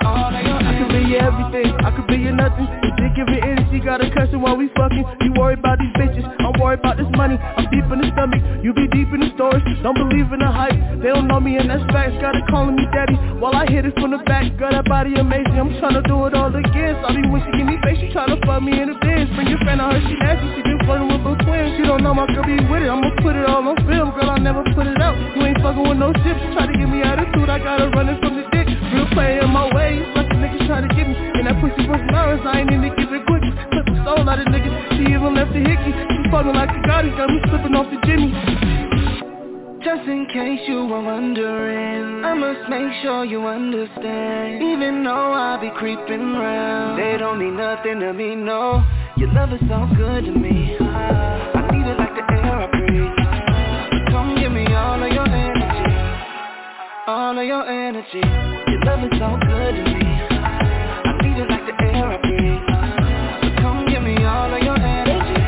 all of your energy. I could be your everything, I could be your nothing. Your dick giving energy, got a cushion while we fucking. You worry about these bitches, I'm worried about this money. I'm deep in the stomach, you be deep in the storage. Don't believe in the hype, they don't know me and that's facts. Gotta calling me daddy, while I hit it from the back. Got that body amazing, I'm tryna do it all again. So I be when she give me face, she tryna fuck me in the bed. Bring your fan on her, she nasty, she been flirting with her twins. She don't know my girl be with it, I'ma put it all on film. Girl, I never put it out, you ain't fucking with no chips. She try to give me attitude, I gotta run it from the dick. Real play in my way, like the niggas try to get me. And that pussy was nervous, I ain't even give it quick. Took the soul out of niggas, she even left the hickey. She fucking like a goddess, got me slipping off the Jimmy. Just in case you were wondering, I must make sure you understand. Even though I be creeping round, they don't mean nothing to me, no. Your love is so good to me. I need it like the air I breathe. Come give me all of your energy, all of your energy. Your love is so good to me. I need it like the air I breathe. Come give me all of your energy,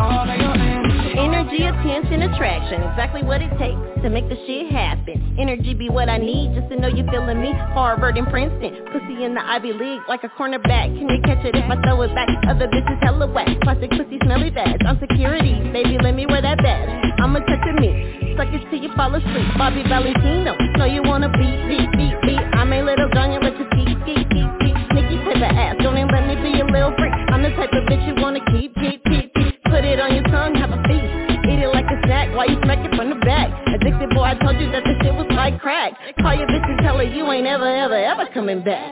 all of your energy. Energy, attention, attraction, exactly what it takes to make the shit happen. Energy be what I need just to know you're feeling me. Harvard and Princeton, pussy in the Ivy League like a cornerback. Can you catch it if I throw it back? Other bitches hella whack, plastic pussy smelly bags. I'm security, baby, let me wear that badge. I'ma touch your meat, suck it till you fall asleep. Bobby Valentino, know you wanna beat, beat, beat, beat. I'm a little gun, you let your feet, feet, feet, feet. Sneaky to the ass, don't even let me be a little freak. I'm the type of bitch you wanna keep, keep, keep, keep. Put it on your tongue, have a feast. Eat it like a snack, why you smack it from the back? Addicted boy, I told you that this shit was like crack. Call your bitch and tell her you ain't ever, ever, ever coming back.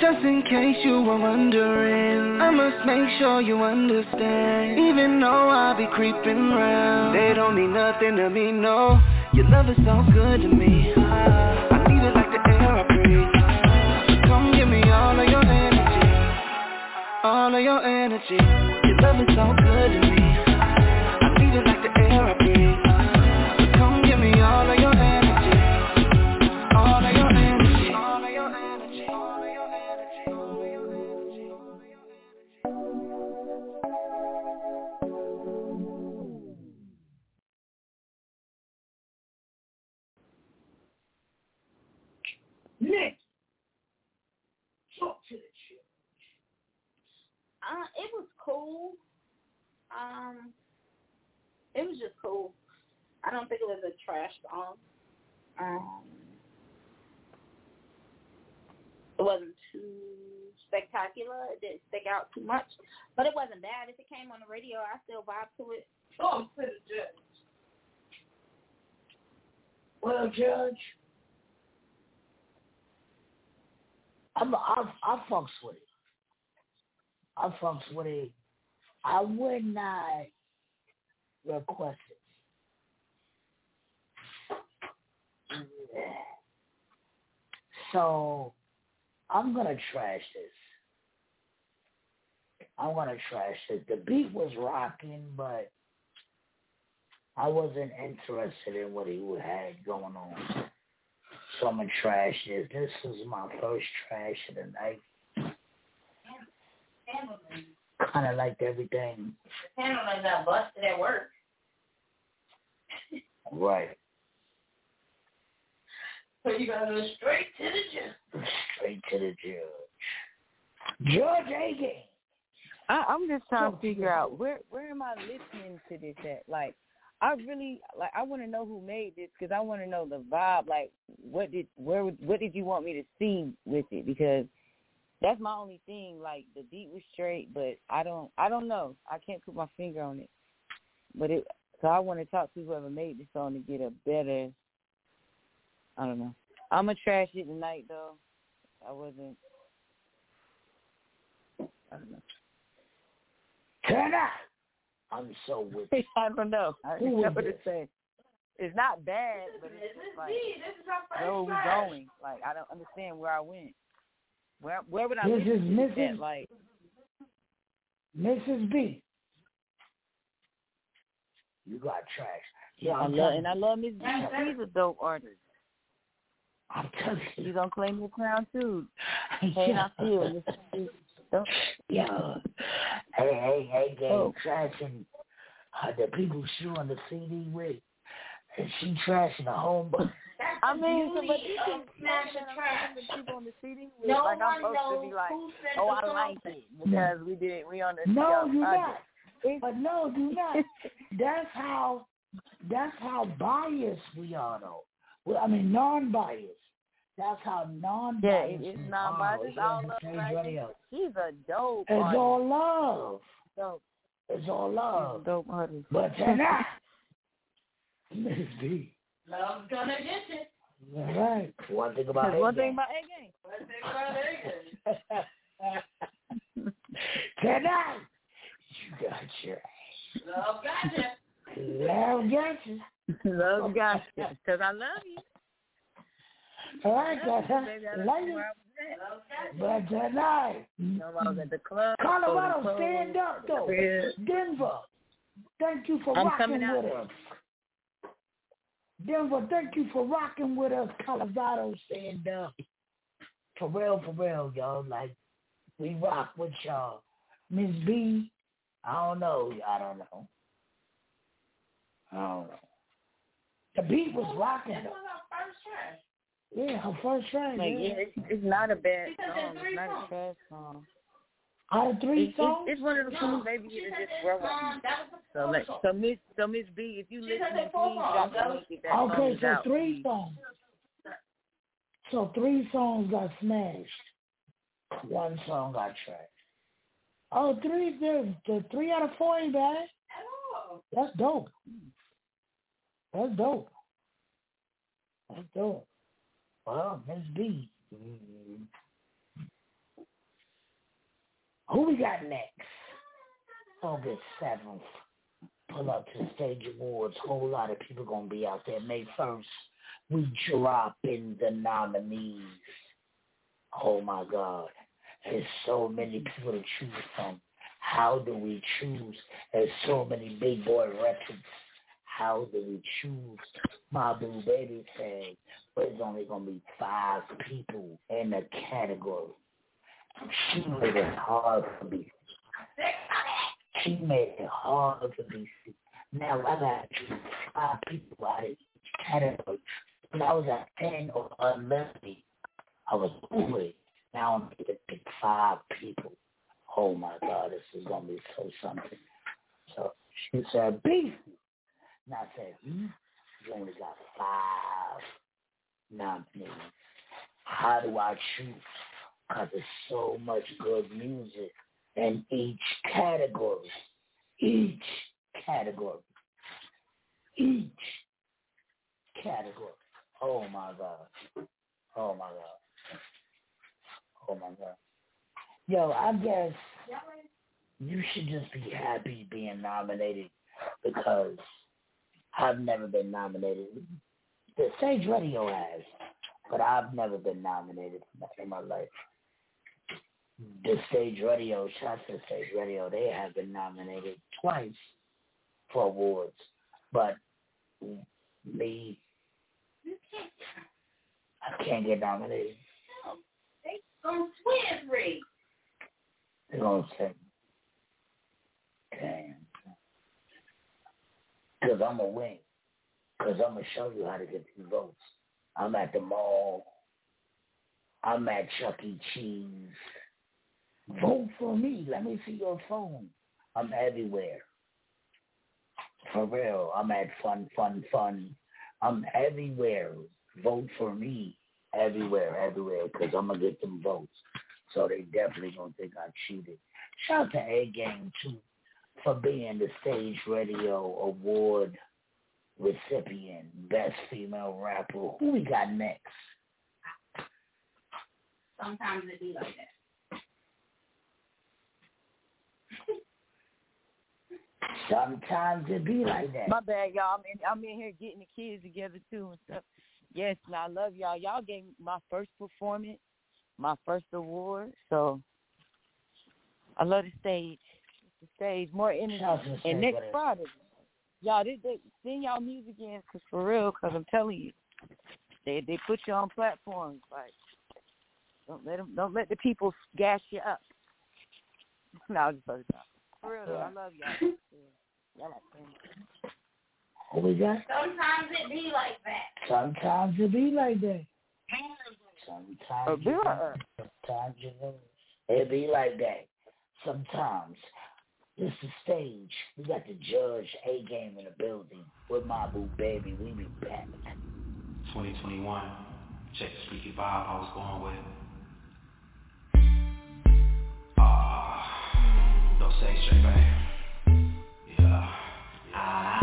Just in case you were wondering, I must make sure you understand. Even though I be creeping round, they don't mean nothing to me, no. Your love is so good to me. I need it like the air I breathe. Come give me all of your energy, all of your energy. Your love is so good to me. I need it like the air I breathe. Come give me all of your energy, all of your energy, all of your energy, all of your energy, all of your energy, all of your energy. Nick, talk to the church. Uh, it was cool. Um, it was just cool. I don't think it was a trash song. Um, it wasn't too spectacular. It didn't stick out too much, but it wasn't bad. If it came on the radio, I still vibe to it. Oh, to the judge. Well, judge, I'm I I fucks with it. I fucks with it. I would not request it. So I'm gonna trash this. I'm gonna trash this. The beat was rocking, but I wasn't interested in what he had going on. So I'm gonna trash this. This is my first trash of the night. Kind of liked everything. Pamela's got busted at work. Right. So you got to go straight to the judge. Straight to the judge. Judge A-Game. I'm just trying to figure out where where am I listening to this at? Like, I really like I want to know who made this because I want to know the vibe. Like, what did where what did you want me to see with it? Because that's my only thing. Like, the beat was straight, but I don't I don't know. I can't put my finger on it. But it so I want to talk to whoever made this song to get a better. I don't know. I'm gonna trash it tonight though. I wasn't. I don't know. Tonight, I'm so with you. I don't know. I don't know what to say. It's not bad, but it's just like, where are we going? Like, I don't understand where I went. Where where would I this is Missus That, like, Missus B. You got trash. Yeah, I love, and I love Missus B. She's a dope artist. I'm telling you. She's going to claim your crown, too. Hey, I feel Missus B. Don't. Yeah. Hey, hey, hey, gang, oh. Trashing uh, the people she on the C D with. And she trashing the whole bunch. I mean, but you can smash the trash. The people on the C D with. No like, I'm supposed to be like, oh, I like it. Because no. we did we on the No, do not. But no, do not. That's how, that's how biased we are, though. Well, I mean, non-biased. That's how non-biased. Yeah, it's non-biased. It's all love right. She's a dope artist. It's all love. Dope. It's all love. Dope artist. But tonight, Miss D. Love's gonna get it. All right. One thing about A-Game. One thing about A-Game. One thing about A-Game. Tonight, you got your ass. Love got you. Love got you. Love got you. Because I love you. I like that, huh? Later. But tonight, Colorado, stand up, though. Denver, thank you for I'm rocking with us. Denver, thank you for rocking with us. Colorado, stand up. For real, for real, y'all. Like, we rock with y'all. Miss B, I don't know. I don't know. I don't know. The beat was rocking, though. Yeah, her first track. Like, yeah. Yeah, it's, it's not a bad song. It's not songs. a bad song. Out of three it's, songs? It's, it's one of the songs maybe you can just grow up. So, like, so, Miss, so Miss B, if you she listen, please don't look at that. Okay, so out. three songs. So three songs got smashed. One song got tracked. Oh, three, the, the three out of four ain't bad. Oh. That's dope. That's dope. That's dope. Well, Miss B. Mm-hmm. Who we got next? August seventh. Pull up to Stage Awards. Whole lot of people going to be out there. May first, we drop in the nominees. Oh, my God. There's so many people to choose from. How do we choose? There's so many big boy records. How do we choose? My Blue Baby said, but it's only going to be five people in the category. She made it hard for B C. She made it hard for B C. Now I got to choose five people out of each category. When I was at ten or eleven, I was hungry. Now I'm going to pick five people. Oh, my God, this is going to be so something. So she said, B C. And I said, hmm? You only got five nominees. How do I choose? Because there's so much good music in each category. Each category. Each category. Oh, my God. Oh, my God. Oh, my God. Yo, I guess you should just be happy being nominated because I've never been nominated. The Stage Radio has, but I've never been nominated in my life. The Stage Radio, shout out to Stage Radio, they have been nominated twice for awards, but me, I can't get nominated. No, they gonna swim free. They gonna say, damn. Because I'm going to win. Because I'm going to show you how to get these votes. I'm at the mall. I'm at Chuck E. Cheese. Vote for me. Let me see your phone. I'm everywhere. For real. I'm at Fun, Fun, Fun. I'm everywhere. Vote for me. Everywhere, everywhere, because I'm going to get them votes. So they definitely going to think I cheated. Shout out to A-Game, too, for being the Stage Radio Award recipient, Best Female Rapper. Who we got next? Sometimes it be like that. Sometimes it be like that. My bad, y'all. I'm in, I'm in here getting the kids together, too, and stuff. Yes, and I love y'all. Y'all gave me my first performance, my first award, so I love the stage. The stage, more energy. And next Friday, y'all, they, they sing y'all music in, because for real, because I'm telling you, they they put you on platforms. Like, don't let them, don't let the people gas you up. No, I was just talking about. For real, yeah. I love y'all. Yeah. Y'all like family. We got? Sometimes it be like that. Sometimes it be like that. Sometimes it be, sometimes it be like that. Sometimes. It's the stage. We got the judge A-Game in the building. With my boo baby, we be back. twenty twenty-one. Check the squeaky vibe I was going with. Ah, uh, don't say straight, babe. Yeah. Ah. Uh,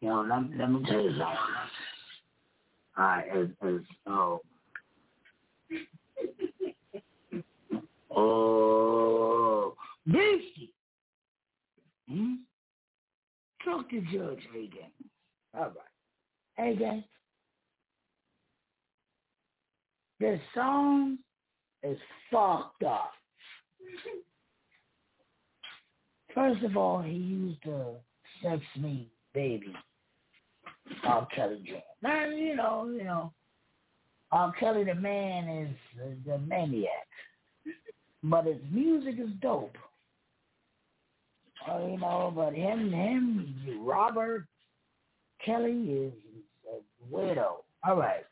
You know, let, let me tell you something. I as as oh oh Beastie, hmm? Talk to Judge A-Game. All right, A-Game. This song is fucked up. First of all, he used the "Sex Me, Baby" R. Kelly jam. Now you know, you know, R. Kelly the man is uh, the maniac, but his music is dope. Uh, you know, but him, him, Robert Kelly is a weirdo. All right,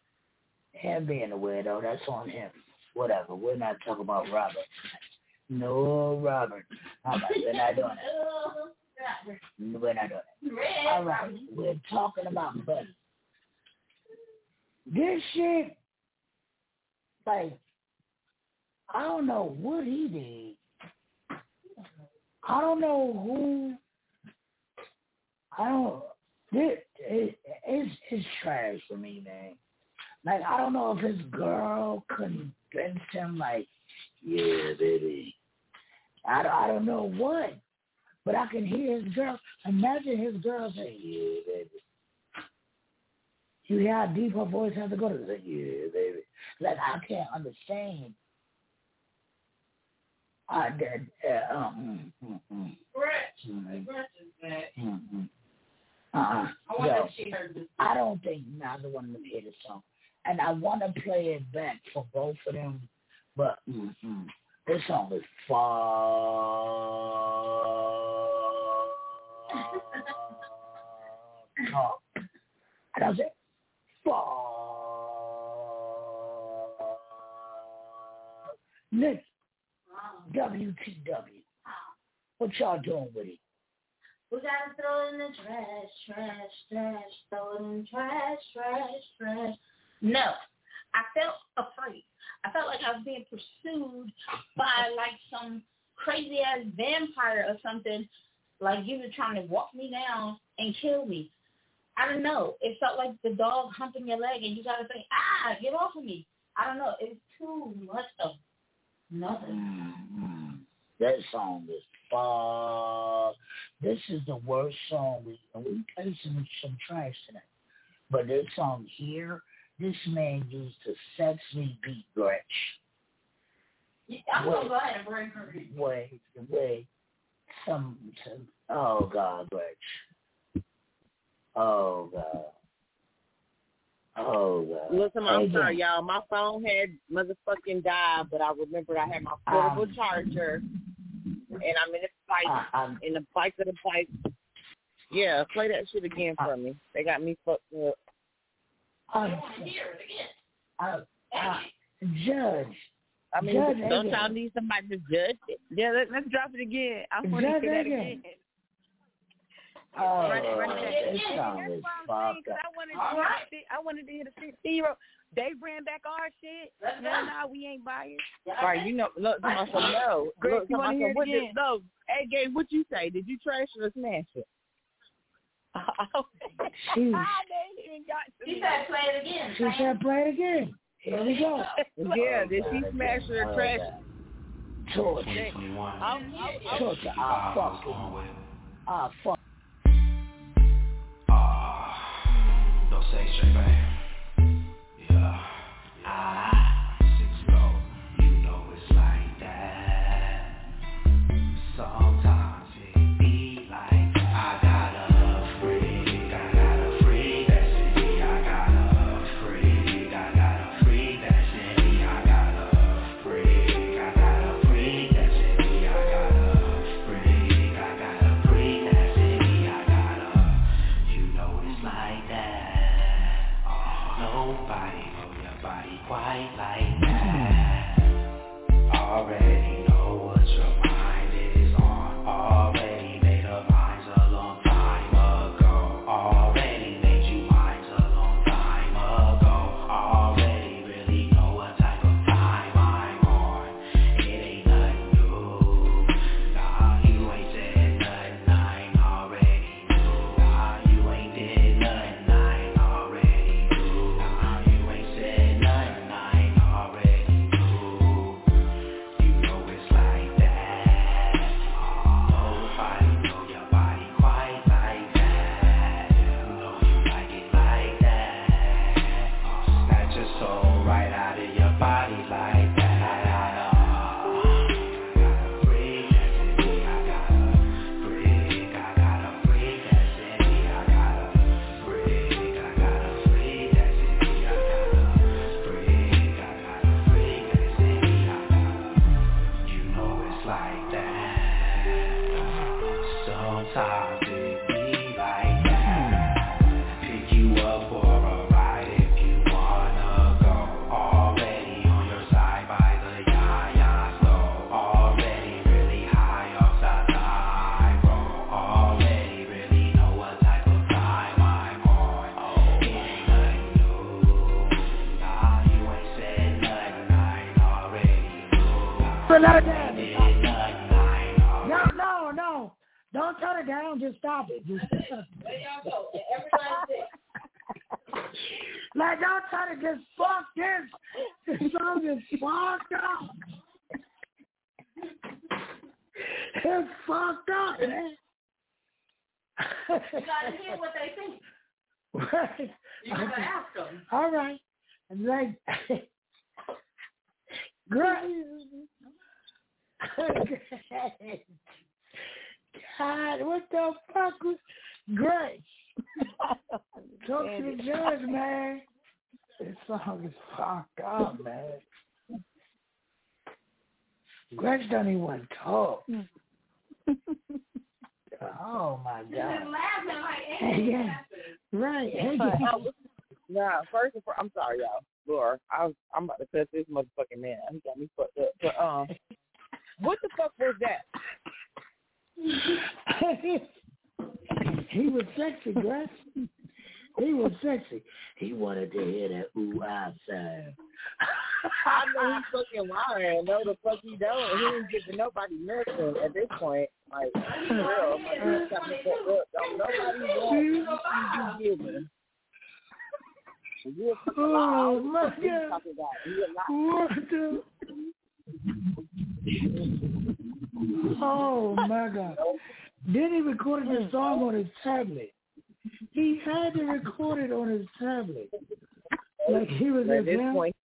him being a weirdo, that's on him. Whatever. We're not talking about Robert. No, Robert. All right, we're not doing that. We're not doing that. All right, we're talking about Buddy. This shit, like, I don't know what he did. I don't know who. I don't. This, it, it's, it's trash for me, man. Like, I don't know if his girl convinced him, like, yeah, baby. I don't, I don't know what, but I can hear his girl. Imagine his girl say, yeah, baby. You hear how deep her voice has to go? It's like, yeah, baby. Like, I can't understand. I did. Uh, um, mm, mm, mm. Gretch. Gretch is that. Mm-hmm. Uh-uh. I wonder Yo, if she heard this. I don't think neither one of them hear the song. And I want to play it back for both of them. But mm-hmm. This song is fucked up. And I said, fuck. Nick, W T W. What y'all doing with it? We gotta throw it in the trash, trash, trash. Throw it in the trash, trash, trash. No. I felt afraid. I felt like I was being pursued by, like, some crazy-ass vampire or something. Like, you were trying to walk me down and kill me. I don't know. It felt like the dog humping your leg, and you got to say, ah, get off of me. I don't know. It's too much of nothing. Mm-hmm. That song is fuck. This is the worst song. We, we played some, some trash tonight. But this song here... This man used to sex me beat Gretch. Yeah, I'm so glad I'm bringing her in. Wait, wait. Some, some, oh, God, Gretch. Oh, God. Oh, God. Listen, I'm sorry, y'all. My phone had motherfucking died, but I remembered I had my portable um, charger, and I'm in a bike, uh, um, in the bike of the bike. Yeah, play that shit again for uh, me. They got me fucked up. Uh, uh, uh, judge. I mean, judge don't again. Y'all need somebody to judge it? Yeah, let, let's drop it again. I want to hear that again. Oh, uh, right, right, right. This song is fucked up. I wanted to, hear right. the, I wanted to hear the zero. They ran back our shit. No, no, we ain't biased. All right, you know, look, I said no. Look, you want to hear what it again? No, hey, Gabe, what you say? Did you trash it or smash it? She, she said play it again. She said play it again. Here we go. Yeah, did she smash her trash? Torture. Torture. I fuck it. I fuck it. Ah, don't say straight, babe. Yeah. Ah, six low. You know it's like that. Sometimes. Why? Sometimes it be like that. Pick you up for a ride if you wanna go. Already on your side by the yaya slow. Already really high off the high roll. Already really know what type of time I'm on. Oh, it ain't nothing new. Nah, you ain't said nothing. I ain't already knew. Another day. Don't turn it down. Just stop it. Just stop it. Let y'all go. Everybody sit. Like, don't try to just fuck this. This song is fucked up. It's fucked up, man. You got to hear what they think. Right. You got to okay. ask them. All right. Like, great. Great. God, what the fuck was Gretch? Talk to the judge, man. This song is fucked up, man. Gretch don't even want to talk. Oh my God. She's laughing like hey, yeah. Right. Hey, yeah. Was, nah, first of all, I'm sorry, y'all. Laura, I was, I'm about to cut this motherfucking man. He got me fucked up. But um, what the fuck was that? He was sexy, Gretch. He was sexy. He wanted to hear that ooh ah sound. I know he's fucking lying. No, the fuck he don't. He ain't giving nobody nothing at this point. Like, for real. Like, he's got me fucked up. Don't nobody want you giving. You're a fucking liar. Oh, my God. What the? Oh my God! Then he recorded the song on his tablet. He had to record it on his tablet, like he was at this down. point.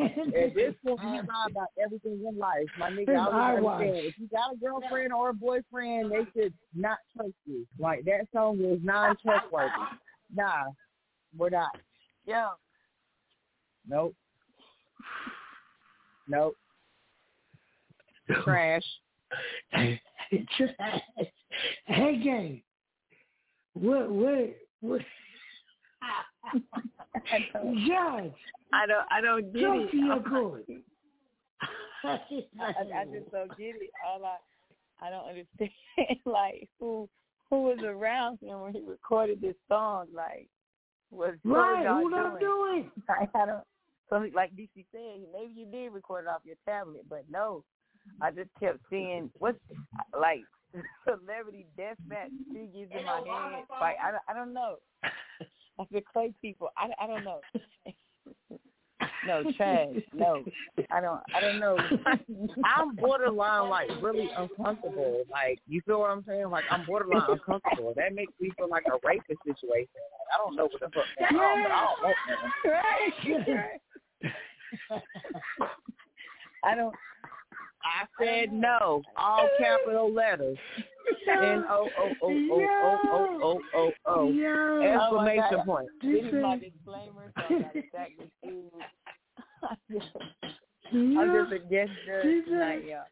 At this point, you lie about everything in life, my nigga. I was saying, if you got a girlfriend or a boyfriend, they should not trust you. Like that song was non-trustworthy. Nah, we're not. Yeah. Nope. Nope. Trash. Hey, gang. What? What? What? Judge. I don't. I don't get Talk it. To your court. I, I just don't get it. All I, I don't understand. Like who, who was around him when he recorded this song? Like, was right? What who I'm doing? Like, I don't. Something like B C said. Maybe you did record it off your tablet, but no. I just kept seeing what's like celebrity death match figures in my head. Like I, I don't know. Like the clay people. I, I don't know. No trash. No, I don't. I don't know. I'm borderline like really uncomfortable. Like you feel what I'm saying? Like I'm borderline uncomfortable. That makes me feel like a rapist situation. Like, I don't know what the fuck. That's wrong, but I don't know. Right. I don't. I said no, all capital letters. N O O O O O O O O O exclamation point. This is my disclaimer. So I'm just a guest judge tonight, y'all.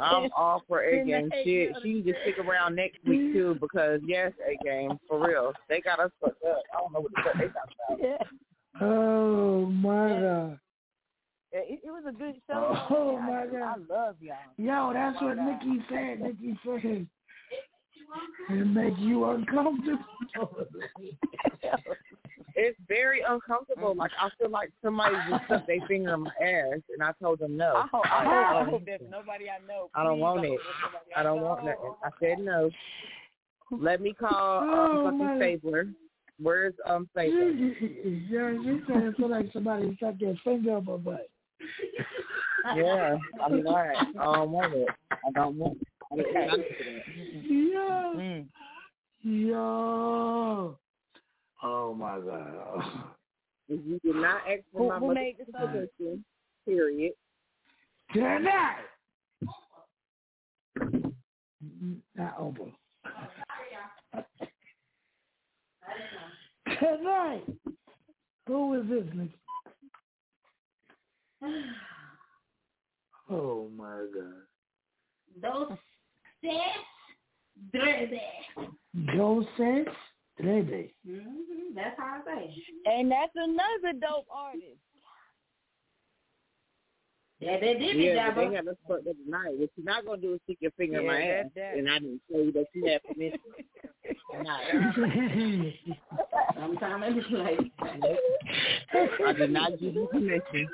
I'm all for A-Game shit. She can just stick around next week too, because yes, A-Game for real. They got us fucked up. I don't know what the fuck they talking about. Oh, my God. It, it was a good show. Oh, I, my God. I love y'all. Yo, that's oh what God. Nikki said. Nikki said, it make you uncomfortable. It's very uncomfortable. Like, I feel like somebody just stuck their finger in my ass, and I told them no. I hope, I hope, I hope there's nobody I know. I don't want it. I don't want nothing. I said no. Let me call um, fucking oh, Favor. Where's um Favor? You sound like somebody stuck their finger up my butt. Yeah, I'm right. I don't want it. I don't want it. I don't want it. Yo, mm. yo. Oh my God. If you did not ask for who, my who made this suggestion, period. Damn it! Not over. Tonight, who is this, Nick? Oh my God! Dos Cets Drede. Dos Cets Drede. Mm-hmm. That's how I say it. And that's another dope artist. Yeah, they did me, yeah, they had us fucked up tonight. What you're not going to do is stick your finger yeah, in my ass, that. And I didn't tell you that you had permission. Sometimes I'm just like, I did not give you permission.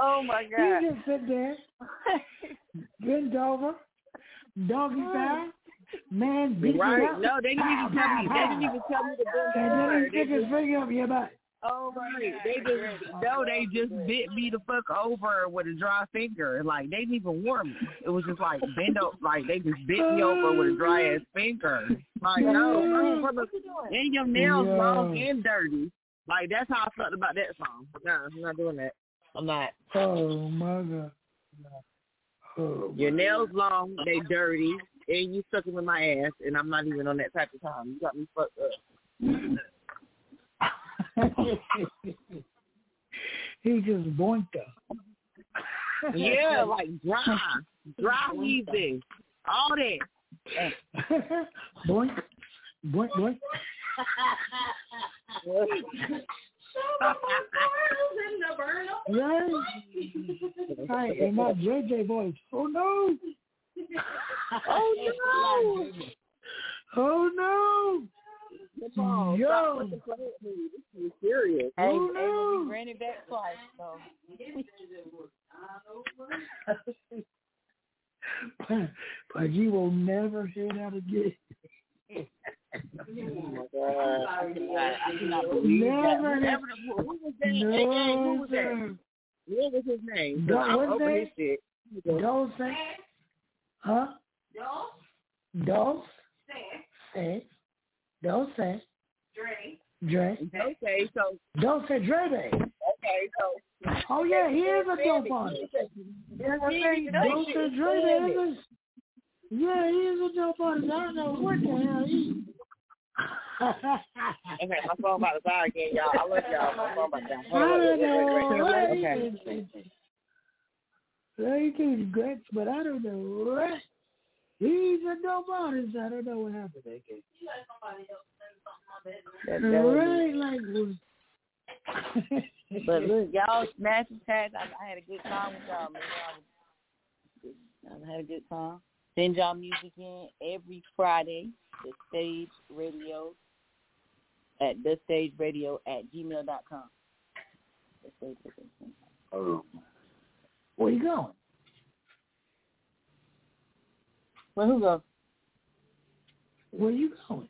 Oh, my God. You just sit there, bend over, doggy style. Man, beat right. you up. No, they didn't even tell me. They didn't even tell me to bend over. They didn't figure up your butt. Oh right. God. They just no, they just bit me the fuck over with a dry finger. Like they didn't even warn me. It was just like bend up, like they just bit me over with a dry ass finger. Like no, brother, and your nails yeah. long and dirty. Like that's how I felt about that song. No, I'm not doing that. I'm not. Oh my God. Oh, my your nails God. long, they dirty. And you stuck him in my ass, and I'm not even on that type of time. You got me fucked up. He just boinked up. Yeah, like dry, dry heaving, all that. Boink, boink, boink. Yes. Right, and my J J voice. Oh no. Oh no! Oh no! Come on, yo! You're serious. Hey, oh no! Hey, we ran it back twice, so. but, but you will never hear that again. Oh my God! I cannot believe never. That. Who was that? Who was that? What was his name? What was that? Don't say. Huh? Dos. Dos. Cets. Dos Cets. Drede. Drede. Okay, so. Dos Cets Drede. Okay, so. Oh, yeah, he is a dope artist. Yeah, Dos Cets Drede is a, yeah, he is a dope artist. I don't know what the hell he is. Okay, my phone about to die again, y'all. I love y'all. My phone about to die. I don't know. Okay. They do Gretch, but I don't know what. He's a dope artist. I don't know what happened. They can. You got somebody else saying something on that. Right, like. But look, y'all smash and pass. I, I had a good time with y'all. Man. I had a good time. Send y'all music in every Friday. The Stage Radio at the Stage Radio at gmail dot com. The Stage Radio. Oh. Where you going? Where who go? Where you going?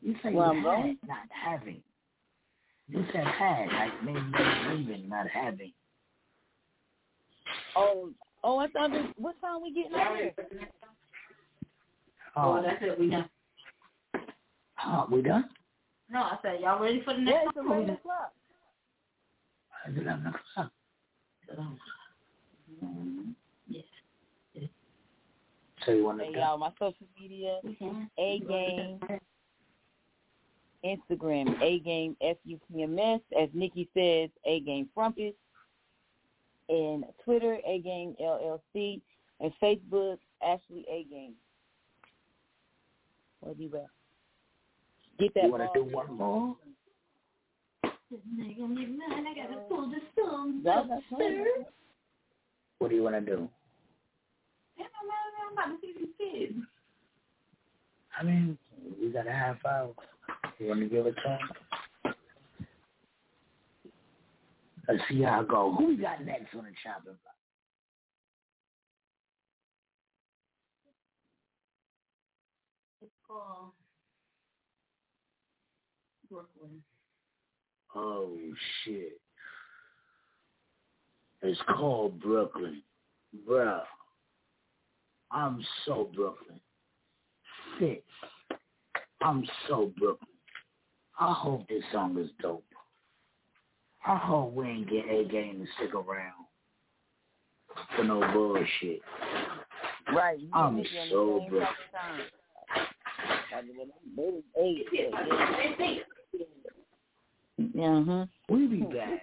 You say well, you had, going? Not having. You said had, like maybe you're leaving, not having. Oh, oh, I thought this, what time we getting out here? Oh, oh, that's it. We done. Oh, we done? No, I said y'all ready for the next yeah, one? It's eleven o'clock. It's eleven o'clock. Um, yes. So you want to hey, y'all, my social media, A-Game, Instagram, A-Game F U P M S, as Nikki says, A-Game Frumpus, and Twitter, A-Game L L C, and Facebook, Ashley A-Game. Love you well. Get that. You want to do one more? I gotta pull the song. What do you want to do? I'm about to see these kids. I mean, we got a half hour. You want to give it a try? Let's see how it goes. Who we got next on the chopping block? It's called Brooklyn. Oh, shit. It's called Brooklyn. Bruh. I'm so Brooklyn. Fitz. I'm so Brooklyn. I hope this song is dope. I hope we ain't get A-Game to stick around for no bullshit. Right. I'm so Brooklyn. Right. Mm-hmm. We'll be back.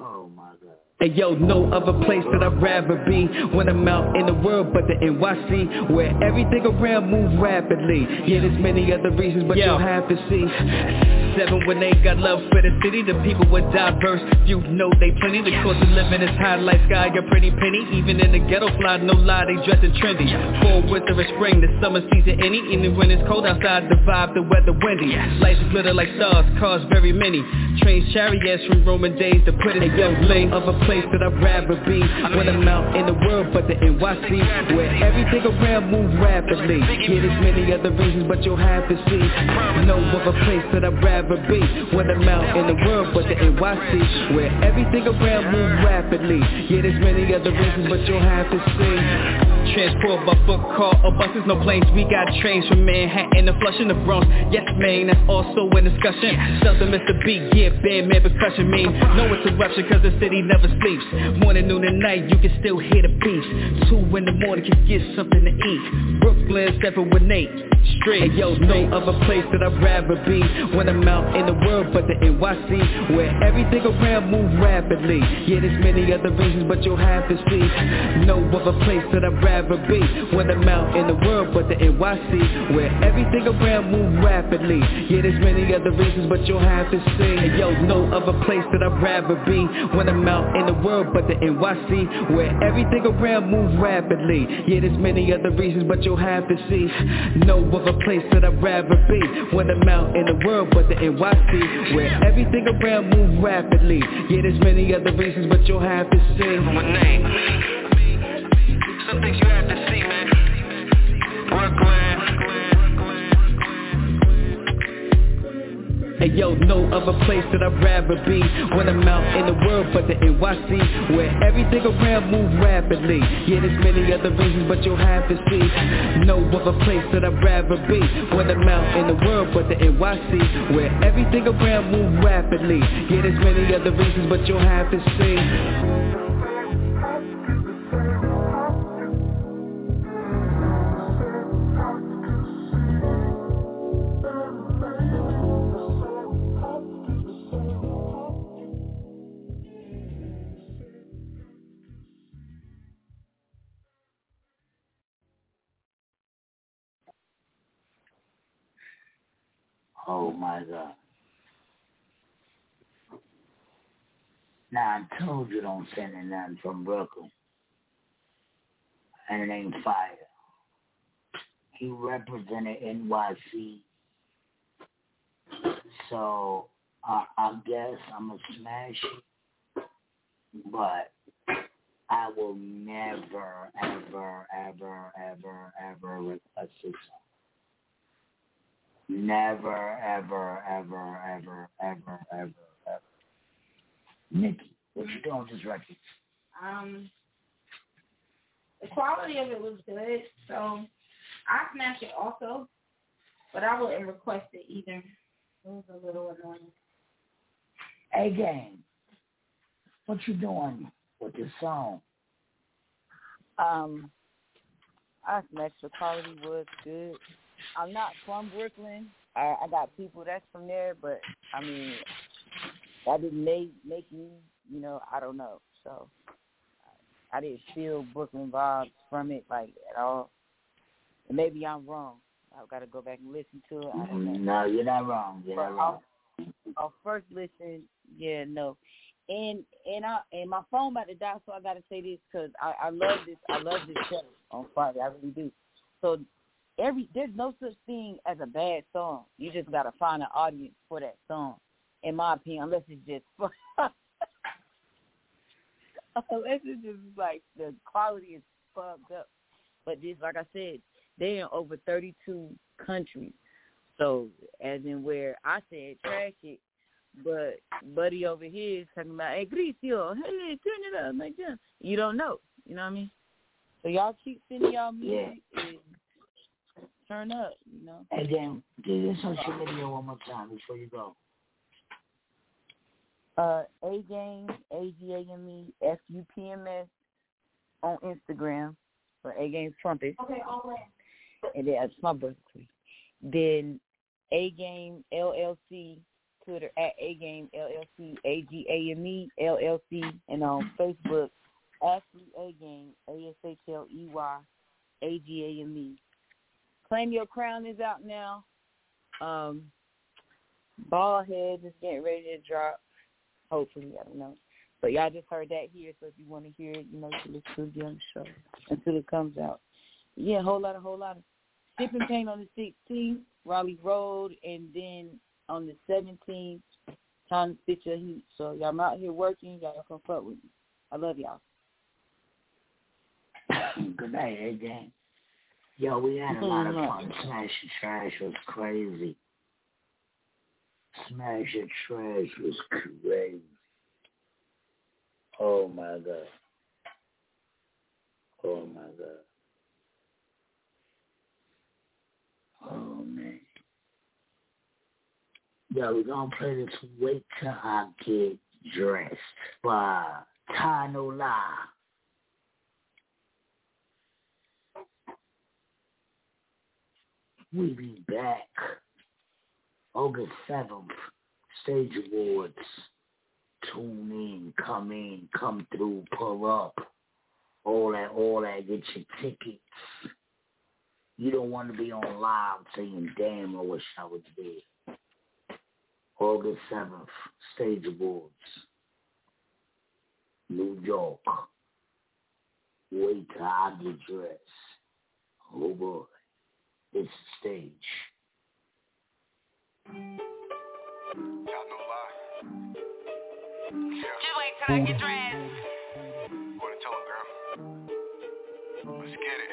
Oh my God. And yo, no other place that I'd rather be when I'm out in the world but the N Y C, where everything around moves rapidly. Yeah, there's many other reasons, but yo. You'll have to see. Seven when they got love for the city, the people were diverse. You know they plenty. The cost of living is high like sky, a pretty penny. Even in the ghetto fly, no lie, they dressed in trendy. Fall, winter, and spring, the summer season any. Even when it's cold outside, the vibe, the weather windy. Lights glitter like stars, cars very many. Trains, chariots from Roman days to put it in young lane of a place. Place that I'd rather be when I'm out in the world but the N Y C, where everything around moves rapidly. Yeah, there's many other reasons, but you'll have to see. No other place that I'd rather be when I'm out in the world but the N Y C, where everything around moves rapidly. Yeah, there's many other reasons, but you'll have to see. Transport by book, car, or buses, no planes. We got trains from Manhattan to Flushing to Bronx. Yes, man, that's also in discussion. Something Mister B, yeah, bad man percussion. Mean no interruption, cause the city never sleeps. Morning, noon, and night, you can still hear the beats. Two in the morning, can get something to eat. Brooklyn, seven one eight Street. And yo, no other place that I'd rather be when I'm out in the world but the N Y C, where everything around moves rapidly. Yeah, there's many other reasons, but you'll have to see. No other place that I'd rather be when I'm out in the world but the N Y C, where everything around moves rapidly. Yeah, there's many other reasons, but you'll have to see. And yo, no other place that I'd rather be when I'm out in the world but the N Y C, where everything around moves rapidly. Yeah, there's many other reasons, but you'll have to see. No of a place that I'd rather be when I'm out in the world but the N Y C, where everything around moves rapidly. Yeah, there's many other reasons, but you'll have to see. My name, some things you have to see, man. Brooklyn. And yo, no other place that I'd rather be when I'm out in the world but the N Y C, where everything around moves rapidly. Yeah, there's many other reasons, but you'll have to see. No other place that I'd rather be when I'm out in the world but the N Y C, where everything around moves rapidly. Yeah, there's many other reasons, but you'll have to see. Oh my God. Now I told you don't send me nothing from Brooklyn. And it ain't fire. He represented N Y C. So I, I guess I'm a smash it. But I will never, ever, ever, ever, ever request this song. Never, ever, ever, ever, ever, ever, ever. Nikki, what you doing with this record? Um, the quality of it was good, so I smashed it also, but I wouldn't request it either. It was a little annoying. A-Game, what you doing with this song? Um, I smashed the quality was good. I'm not from Brooklyn. I, I got people that's from there, but I mean, that didn't make make me, you know, I don't know. So I, I didn't feel Brooklyn vibes from it like at all. And maybe I'm wrong. I've got to go back and listen to it. I don't know. No, you're not wrong. You're not wrong. I'll first listen. Yeah, no. And and I and my phone about to die, so I got to say this because I, I love this. I love this show on Friday. I really do. So. Every there's no such thing as a bad song. You just gotta find an audience for that song, in my opinion. Unless it's just, unless it's just like the quality is fucked up. But this, like I said, they in over thirty-two countries. So as in where I said trash it, but buddy over here is talking about hey Gricio, hey turn it up like that. You don't know, you know what I mean? So y'all keep sending y'all music. And, turn up, you know. And then do your social media one more time before you go. Uh, A-Game, A G A M E, F U P M S on Instagram for A-Game Trumpet. Okay, all right. And then it's my birthday. Then A-Game L L C Twitter at A-Game L L C, A G A M E L L C, and on Facebook, Ashley A-Game, A S H L E Y, A G A M E. Claim Your Crown is out now. Um, Bald Heads is getting ready to drop, hopefully, I don't know. But y'all just heard that here, so if you want to hear it, you know, you can listen to it on the show until it comes out. Yeah, whole lot of, whole lot of. Shipping Pain on the sixteenth, Raleigh Road, and then on the seventeenth, Time to Spit Your Heat. So y'all, I'm out here working. Y'all come fuck with me. I love y'all. Good night, A-Game. Yo, we had a lot of fun. Smash Your Trash was crazy. Smash Your Trash was crazy. Oh, my God. Oh, my God. Oh, man. Yo, we're going to play this Wait Till I Get Dressed by Tyno Lie. We be back August seventh, Stage Awards. Tune in, come in, come through, pull up. All that, all that, get your tickets. You don't want to be on live saying, damn, I wish I was there. August seventh, Stage Awards, New York. Wait till I get dressed. Oh, boy. It's the stage. Y'all know why. Yeah. Just wait till I get dressed. What a telegram. Let's get it.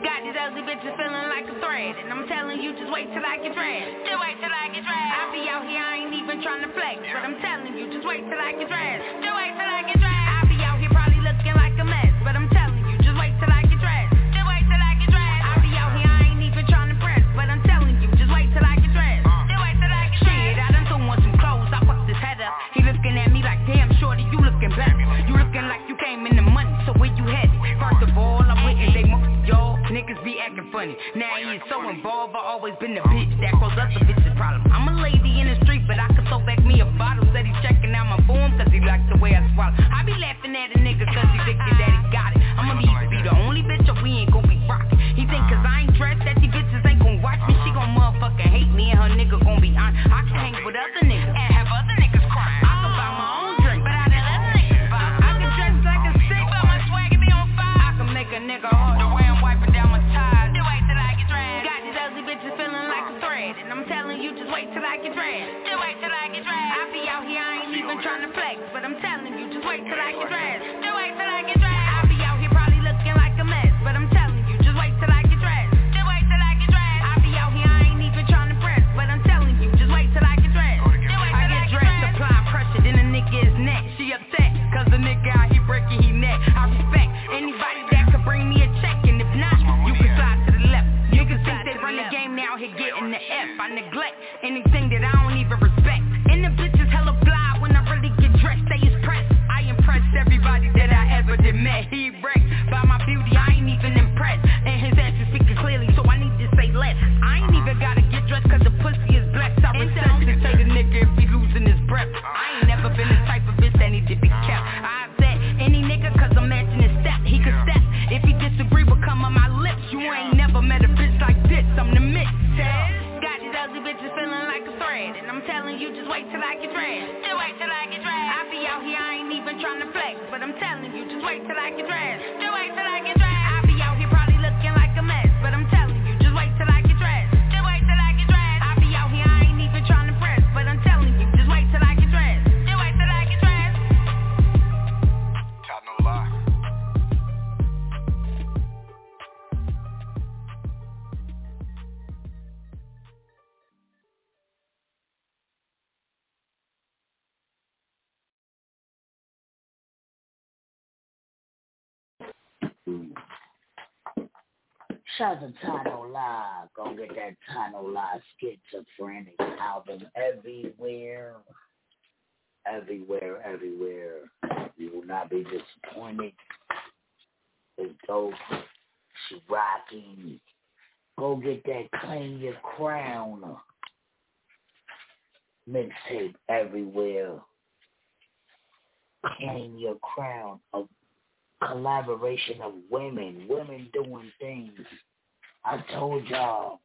Got these ugly bitches feeling like a thread, and I'm telling you, just wait till I get dressed. Just wait till I get dressed. I be out here, I ain't even trying to flex, yeah. But I'm telling you, just wait till I get dressed. Just wait till I get dressed. I be out here probably looking like a mess, but I'm telling you, just wait till I get dressed. Niggas be acting funny. Now he is so involved, I always been the bitch that caused other bitches problem. I'm a lady in the street, but I could throw back me a bottle. Said he's checking out my boom, cause he likes the way I swallow. I be laughing at a nigga cause he thinking that he got it. I'ma need to be the only bitch or we ain't gon' be rockin'. He think cause I ain't dressed that these bitches ain't gon' watch me. She gon' motherfucking hate me and her nigga gon' be on. I can hang with other niggas and have other niggas crying. I can buy my own drink, but I done let other niggas buy. I can dress like a sick, but my swagger be on fire. I can make a nigga hard the way I'm wiping down my tires. Just wait till I get dressed. Got these ugly bitches feeling like a thread, and I'm telling you, just wait till I get dressed. Just wait till I get dressed. I be out here, I ain't even trying to flex, but I'm telling you, just wait till I get dressed. Just wait till I get dressed. I be out here probably looking like a mess, but I'm telling you, just wait till I get dressed. Just wait till I get dressed. I be out here, I ain't even trying to press, but I'm telling you, just wait till I get dressed. I get dressed, apply pressure, then a nigga is next. She upset, cause the nigga out here breaking his neck. I respect anybody that could bring me a check, and if not, you can slide to the left. Niggas think they run the game now, here getting the F. I neglect anything that I don't even respect. And the bitches hella blind when I really get dressed, they impress. I impress everybody that I ever did met. He wrecked by my beauty, I ain't even impressed. And his ass is speaking clearly, so I need to say less. I ain't even gotta get dressed cause the pussy is blessed. I respect to say the nigga if he losing his breath. I ain't never been the type of bitch that need to be kept. I upset any nigga cause I'm matching his step. He could step if he disagree will come on my lips. You ain't never met a bitch like this, I'm the mix. Got these ugly bitches feeling like a thread, and I'm telling you, just wait till I get dressed. Just wait till I get dressed. I be out here, I ain't even trying to flex, but I'm telling you, just wait till I get dressed. Just wait till I get dressed. I be out here probably looking like a mess, but I'm telling you, just wait till I get dressed. Just wait till I get dressed. I be out here, I ain't even trying to press, but I'm telling you, just wait till I get dressed. Just wait till I get dressed. Tyno Lie. Shout out to Tyno Lie. Go get that Tyno Lie Schizophrenic album everywhere. Everywhere, everywhere. You will not be disappointed. It's dope. She's rocking. Go get that Claim Your Crown mixtape everywhere. Claim Your Crown, a collaboration of women, women doing things. I told y'all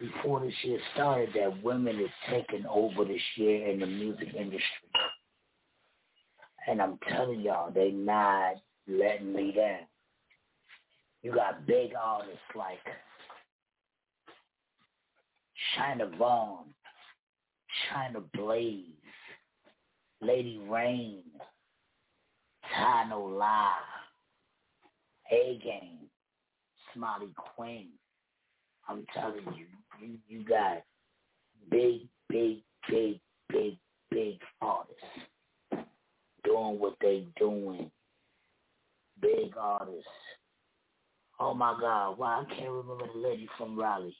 before this year started that women is taking over this year in the music industry. And I'm telling y'all, they not letting me down. You got big artists like China Vaughn, China Blaze, Lady Rain, Tyno Lie, A-Game, Molly Queen. I'm telling you, you, you got big, big, big, big, big artists doing what they doing. Big artists. Oh my God, why I can't remember the lady from Raleigh.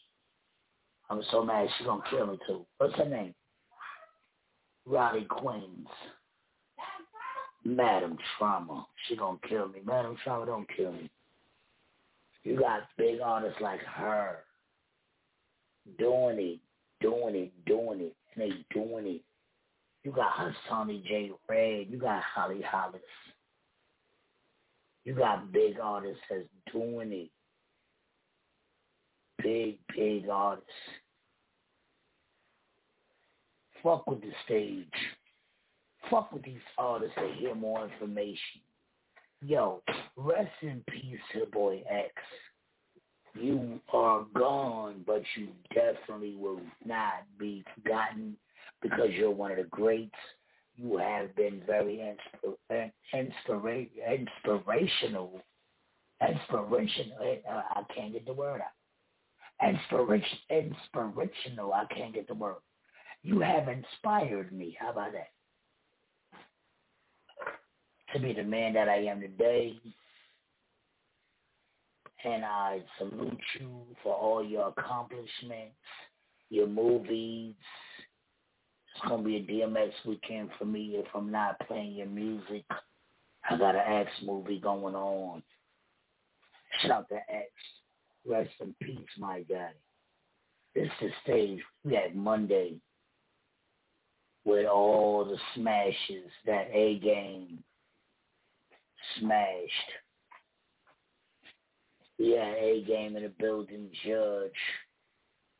I'm so mad she's gonna kill me too. What's her name? Raleigh Queens. Madam Trauma. She gonna kill me. Madam Trauma, don't kill me. You got big artists like her doing it, doing it, doing it, and they doing it. You got Hassani J. Red. You got Holly Hollis. You got big artists that's doing it. Big, big artists. Fuck with the stage. Fuck with these artists to hear more information. Yo, rest in peace, your boy X. You are gone, but you definitely will not be forgotten because you're one of the greats. You have been very inspira- inspira- inspirational. Inspirational. Uh, I can't get the word out. Inspiration, inspirational. I can't get the word. You have inspired me. How about that? To be the man that I am today, and I salute you for all your accomplishments, your movies. It's going to be a D M X weekend for me if I'm not playing your music. I got an X movie going on. Shout out to X. Rest in peace, my guy. This is Stage. We had Monday with all the smashes that A-Game smashed. We had A-Game in the building, Judge.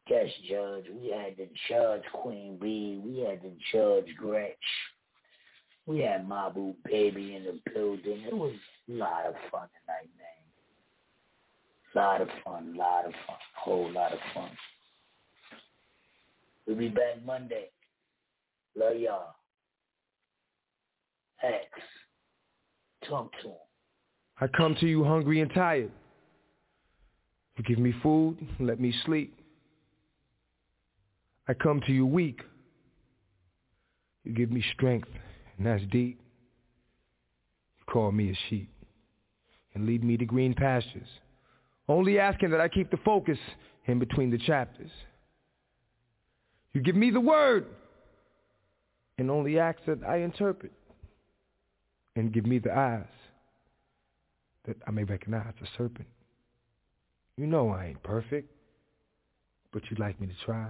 Yes, Judge. We had the Judge Queen B. We had the Judge Gretch. We had Mabu Baby in the building. It was a lot of fun tonight, man. A lot of fun, a lot of fun, a whole lot of fun. We'll be back Monday. Love y'all. X. Talk to him. I come to you hungry and tired. You give me food, let me sleep. I come to you weak. You give me strength, and that's deep. You call me a sheep and lead me to green pastures, only asking that I keep the focus in between the chapters. You give me the word and only ask that I interpret. And give me the eyes that I may recognize the serpent. You know I ain't perfect, but you'd like me to try.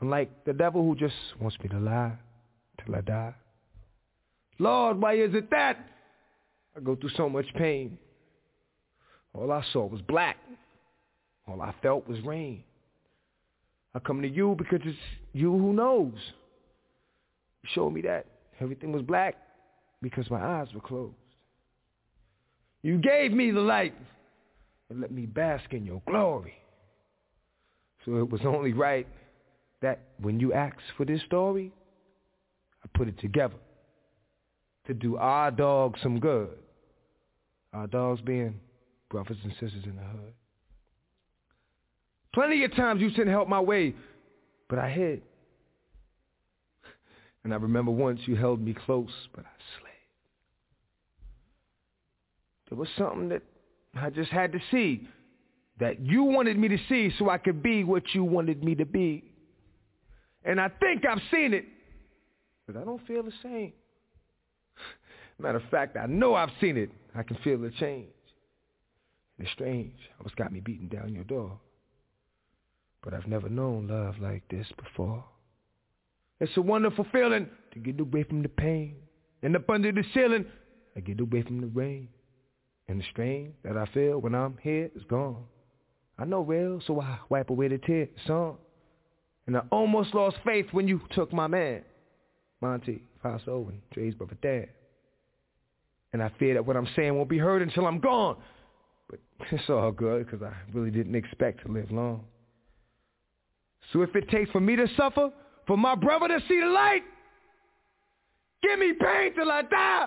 Unlike the devil who just wants me to lie till I die. Lord, why is it that I go through so much pain? All I saw was black. All I felt was rain. I come to you because it's you who knows. You showed me that everything was black because my eyes were closed. You gave me the light and let me bask in your glory. So it was only right that when you asked for this story, I put it together to do our dogs some good. Our dogs being brothers and sisters in the hood. Plenty of times you sent help my way, but I hid. And I remember once you held me close, but I slid. There was something that I just had to see, that you wanted me to see so I could be what you wanted me to be. And I think I've seen it, but I don't feel the same. Matter of fact, I know I've seen it. I can feel the change. It's strange. Almost got me beating down your door. But I've never known love like this before. It's a wonderful feeling to get away from the pain. And up under the ceiling, I get away from the rain. And the strain that I feel when I'm here is gone. I know real, so I wipe away the tears, son. And I almost lost faith when you took my man, Monty, Faso, and Dre's brother Dad. And I fear that what I'm saying won't be heard until I'm gone. But it's all good, because I really didn't expect to live long. So if it takes for me to suffer, for my brother to see the light, give me pain till I die.